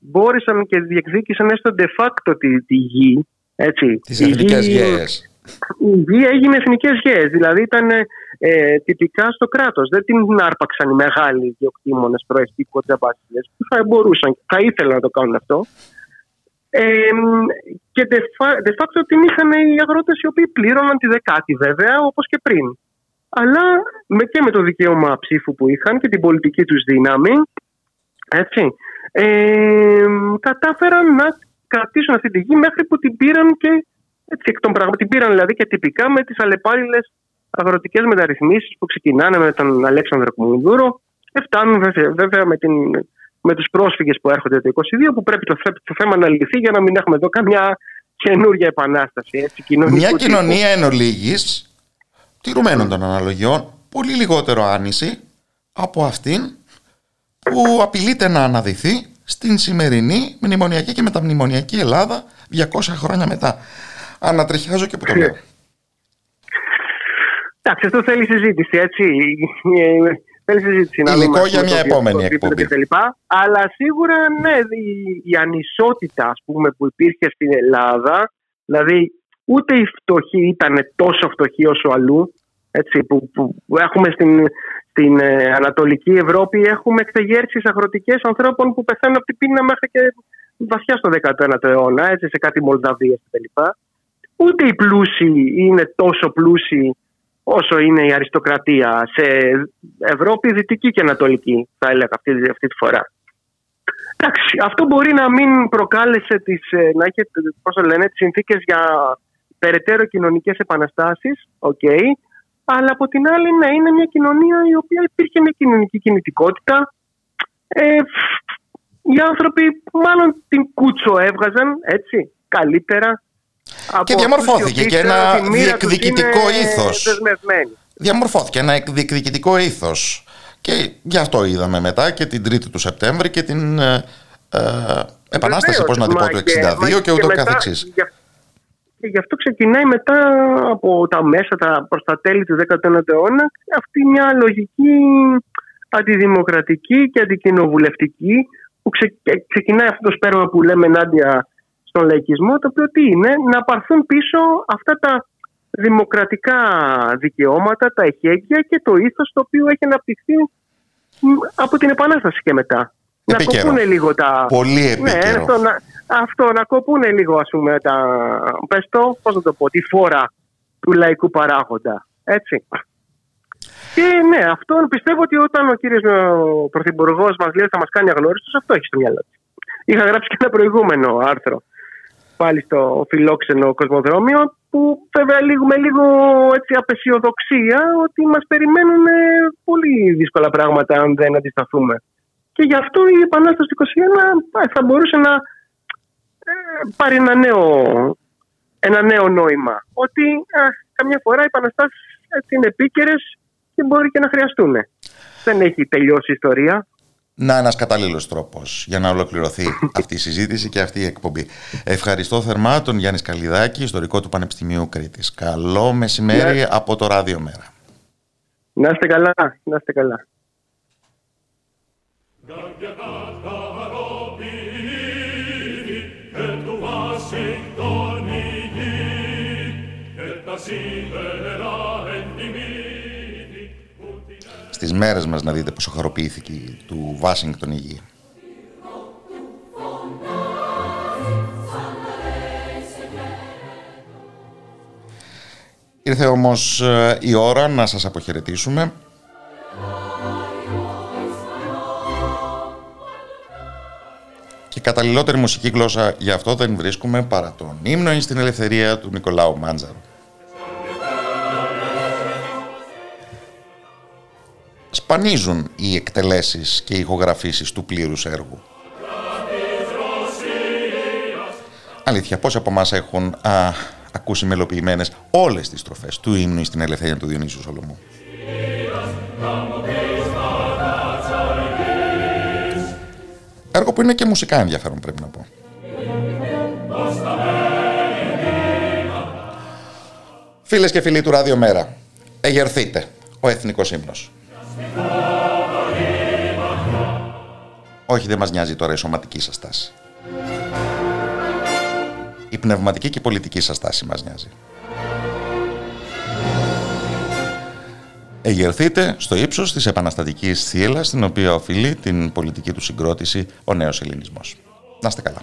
Μπόρεσαν και διεκδίκησαν έστω de facto τη, τη γη. Έτσι. Τις εθνικές γέες. Η γη έγινε εθνικές γέες, δηλαδή ήταν ε, τυπικά στο κράτος. Δεν την άρπαξαν οι μεγάλοι διοκτήμονες προεστοί κοντζαμπάσιδες που θα μπορούσαν, θα ήθελαν να το κάνουν αυτό. Ε, και de facto την είχαν οι αγρότες οι οποίοι πλήρωναν τη δεκάτη βέβαια όπως και πριν, αλλά με, και με το δικαίωμα ψήφου που είχαν και την πολιτική τους δύναμη, έτσι, ε, κατάφεραν να κρατήσουν αυτή τη γη μέχρι που την πήραν και έτσι, εκ των πραγμάτων, την πήραν δηλαδή και τυπικά με τις αλλεπάλληλες αγροτικές μεταρρυθμίσεις που ξεκινάνε με τον Αλέξανδρο Κουμουνδούρο και φτάνουν βέβαια, βέβαια με την... με τους πρόσφυγες που έρχονται το είκοσι δύο, που πρέπει το, το θέμα να λυθεί για να μην έχουμε εδώ καμιά καινούργια επανάσταση. Έτσι, μια τύπου. Κοινωνία εν ολίγης, τηρουμένων των αναλογιών, πολύ λιγότερο άνηση από αυτήν που απειλείται να αναδυθεί στην σημερινή μνημονιακή και μεταμνημονιακή Ελλάδα διακόσια χρόνια μετά. Ανατριχιάζω και που το λέω. Εντάξει, αυτό θέλει συζήτηση, έτσι. Συζήτηση, υλικό για μια επόμενη εκπομπή. Αλλά σίγουρα ναι, η ανισότητα ας πούμε, που υπήρχε στην Ελλάδα, δηλαδή ούτε οι φτωχοί ήταν τόσο φτωχοί όσο αλλού, έτσι, που, που, που έχουμε στην, στην ε, Ανατολική Ευρώπη, έχουμε εξεγέρσεις αγροτικές ανθρώπων που πεθαίνουν από την πείνα μέχρι και βαθιά στο δέκατο ένατο αιώνα, έτσι, σε κάτι Μολδαβία κτλ. Ούτε οι πλούσιοι είναι τόσο πλούσιοι όσο είναι η αριστοκρατία σε Ευρώπη, Δυτική και Ανατολική, θα έλεγα αυτή, αυτή τη φορά. Εντάξει, αυτό μπορεί να μην προκάλεσε τις, να είχε, πώς το λένε, τις συνθήκες για περαιτέρω κοινωνικές επαναστάσεις, okay, αλλά από την άλλη να είναι μια κοινωνία η οποία υπήρχε μια κοινωνική κινητικότητα. Ε, οι άνθρωποι μάλλον την κούτσο έβγαζαν, έτσι, καλύτερα. Και διαμορφώθηκε και ένα διεκδικητικό ήθος. Διαμορφώθηκε ένα διεκδικητικό ήθος. Και γι' αυτό είδαμε μετά και την Τρίτη του Σεπτέμβρη και την ε, ε, Επανάσταση, πώς να την πω, του εξήντα δύο και, και ούτω καθεξής. Και γι' αυτό ξεκινάει μετά από τα μέσα τα, προς τα τέλη του δέκατου ένατου αιώνα αυτή μια λογική αντιδημοκρατική και αντικοινοβουλευτική που ξε, ξεκινάει αυτό το σπέρμα που λέμε ενάντια στον λαϊκισμό, το οποίο τι είναι, να πάρθουν πίσω αυτά τα δημοκρατικά δικαιώματα, τα εχέγγυα και το ήθος το οποίο έχει αναπτυχθεί από την Επανάσταση και μετά. Επίκαιρο. Να κοπούνε λίγο τα... Πολύ επίκαιρο. Ναι, αυτό, να... αυτό, να κοπούνε λίγο, ας πούμε, τα... Πες το, πώς να το πω, τη φόρα του λαϊκού παράγοντα, έτσι. Και ναι, αυτό πιστεύω ότι όταν ο κύριος ο Πρωθυπουργός μας λέει θα μας κάνει αγνώριστος, αυτό έχει στο μυαλό του. Είχα γράψει και ένα προηγούμενο άρθρο πάλι στο φιλόξενο Κοσμοδρόμιο, που βέβαια λίγο, με λίγο έτσι, απεσιοδοξία ότι μας περιμένουν πολύ δύσκολα πράγματα αν δεν αντισταθούμε. Και γι' αυτό η Επανάσταση του είκοσι ένα θα μπορούσε να ε, πάρει ένα νέο, ένα νέο νόημα. Ότι α, καμιά φορά οι επαναστάσεις είναι επίκαιρες και μπορεί και να χρειαστούν. Δεν έχει τελειώσει η ιστορία. Να ένας κατάλληλος τρόπος για να ολοκληρωθεί αυτή η συζήτηση και αυτή η εκπομπή. Ευχαριστώ θερμά τον Γιάννη Καλλιδάκη, ιστορικό του Πανεπιστημίου Κρήτης. Καλό μεσημέρι να... από το Ραδιομέρα. Να είστε καλά, να είστε καλά. Τις μέρες μας να δείτε πόσο χαροποιήθηκε του Βάσινγκτον η γη. Ήρθε όμως η ώρα να σας αποχαιρετήσουμε. Και καταλληλότερη μουσική γλώσσα για αυτό δεν βρίσκουμε παρά τον ύμνο στην ελευθερία του Νικολάου Μάντζαρου. σπανίζουν οι εκτελέσεις και οι ηχογραφήσεις του πλήρους έργου. Αλήθεια, πόσοι από εμάς έχουν α, ακούσει μελοποιημένες όλες τις στροφές του ύμνου στην Ελευθερία του Διονύσου Σολομού. Έργο που είναι και μουσικά ενδιαφέρον, πρέπει να πω. Φίλες και φίλοι του Ραδιομέρα, εγερθείτε ο Εθνικός Ύμνος. Όχι, δεν μας νοιάζει τώρα η σωματική σας τάση. Η πνευματική και η πολιτική σας τάση μας νοιάζει. Εγερθείτε στο ύψος της επαναστατικής θύελλας στην οποία οφείλει την πολιτική του συγκρότηση ο νέος ελληνισμός. Να είστε καλά.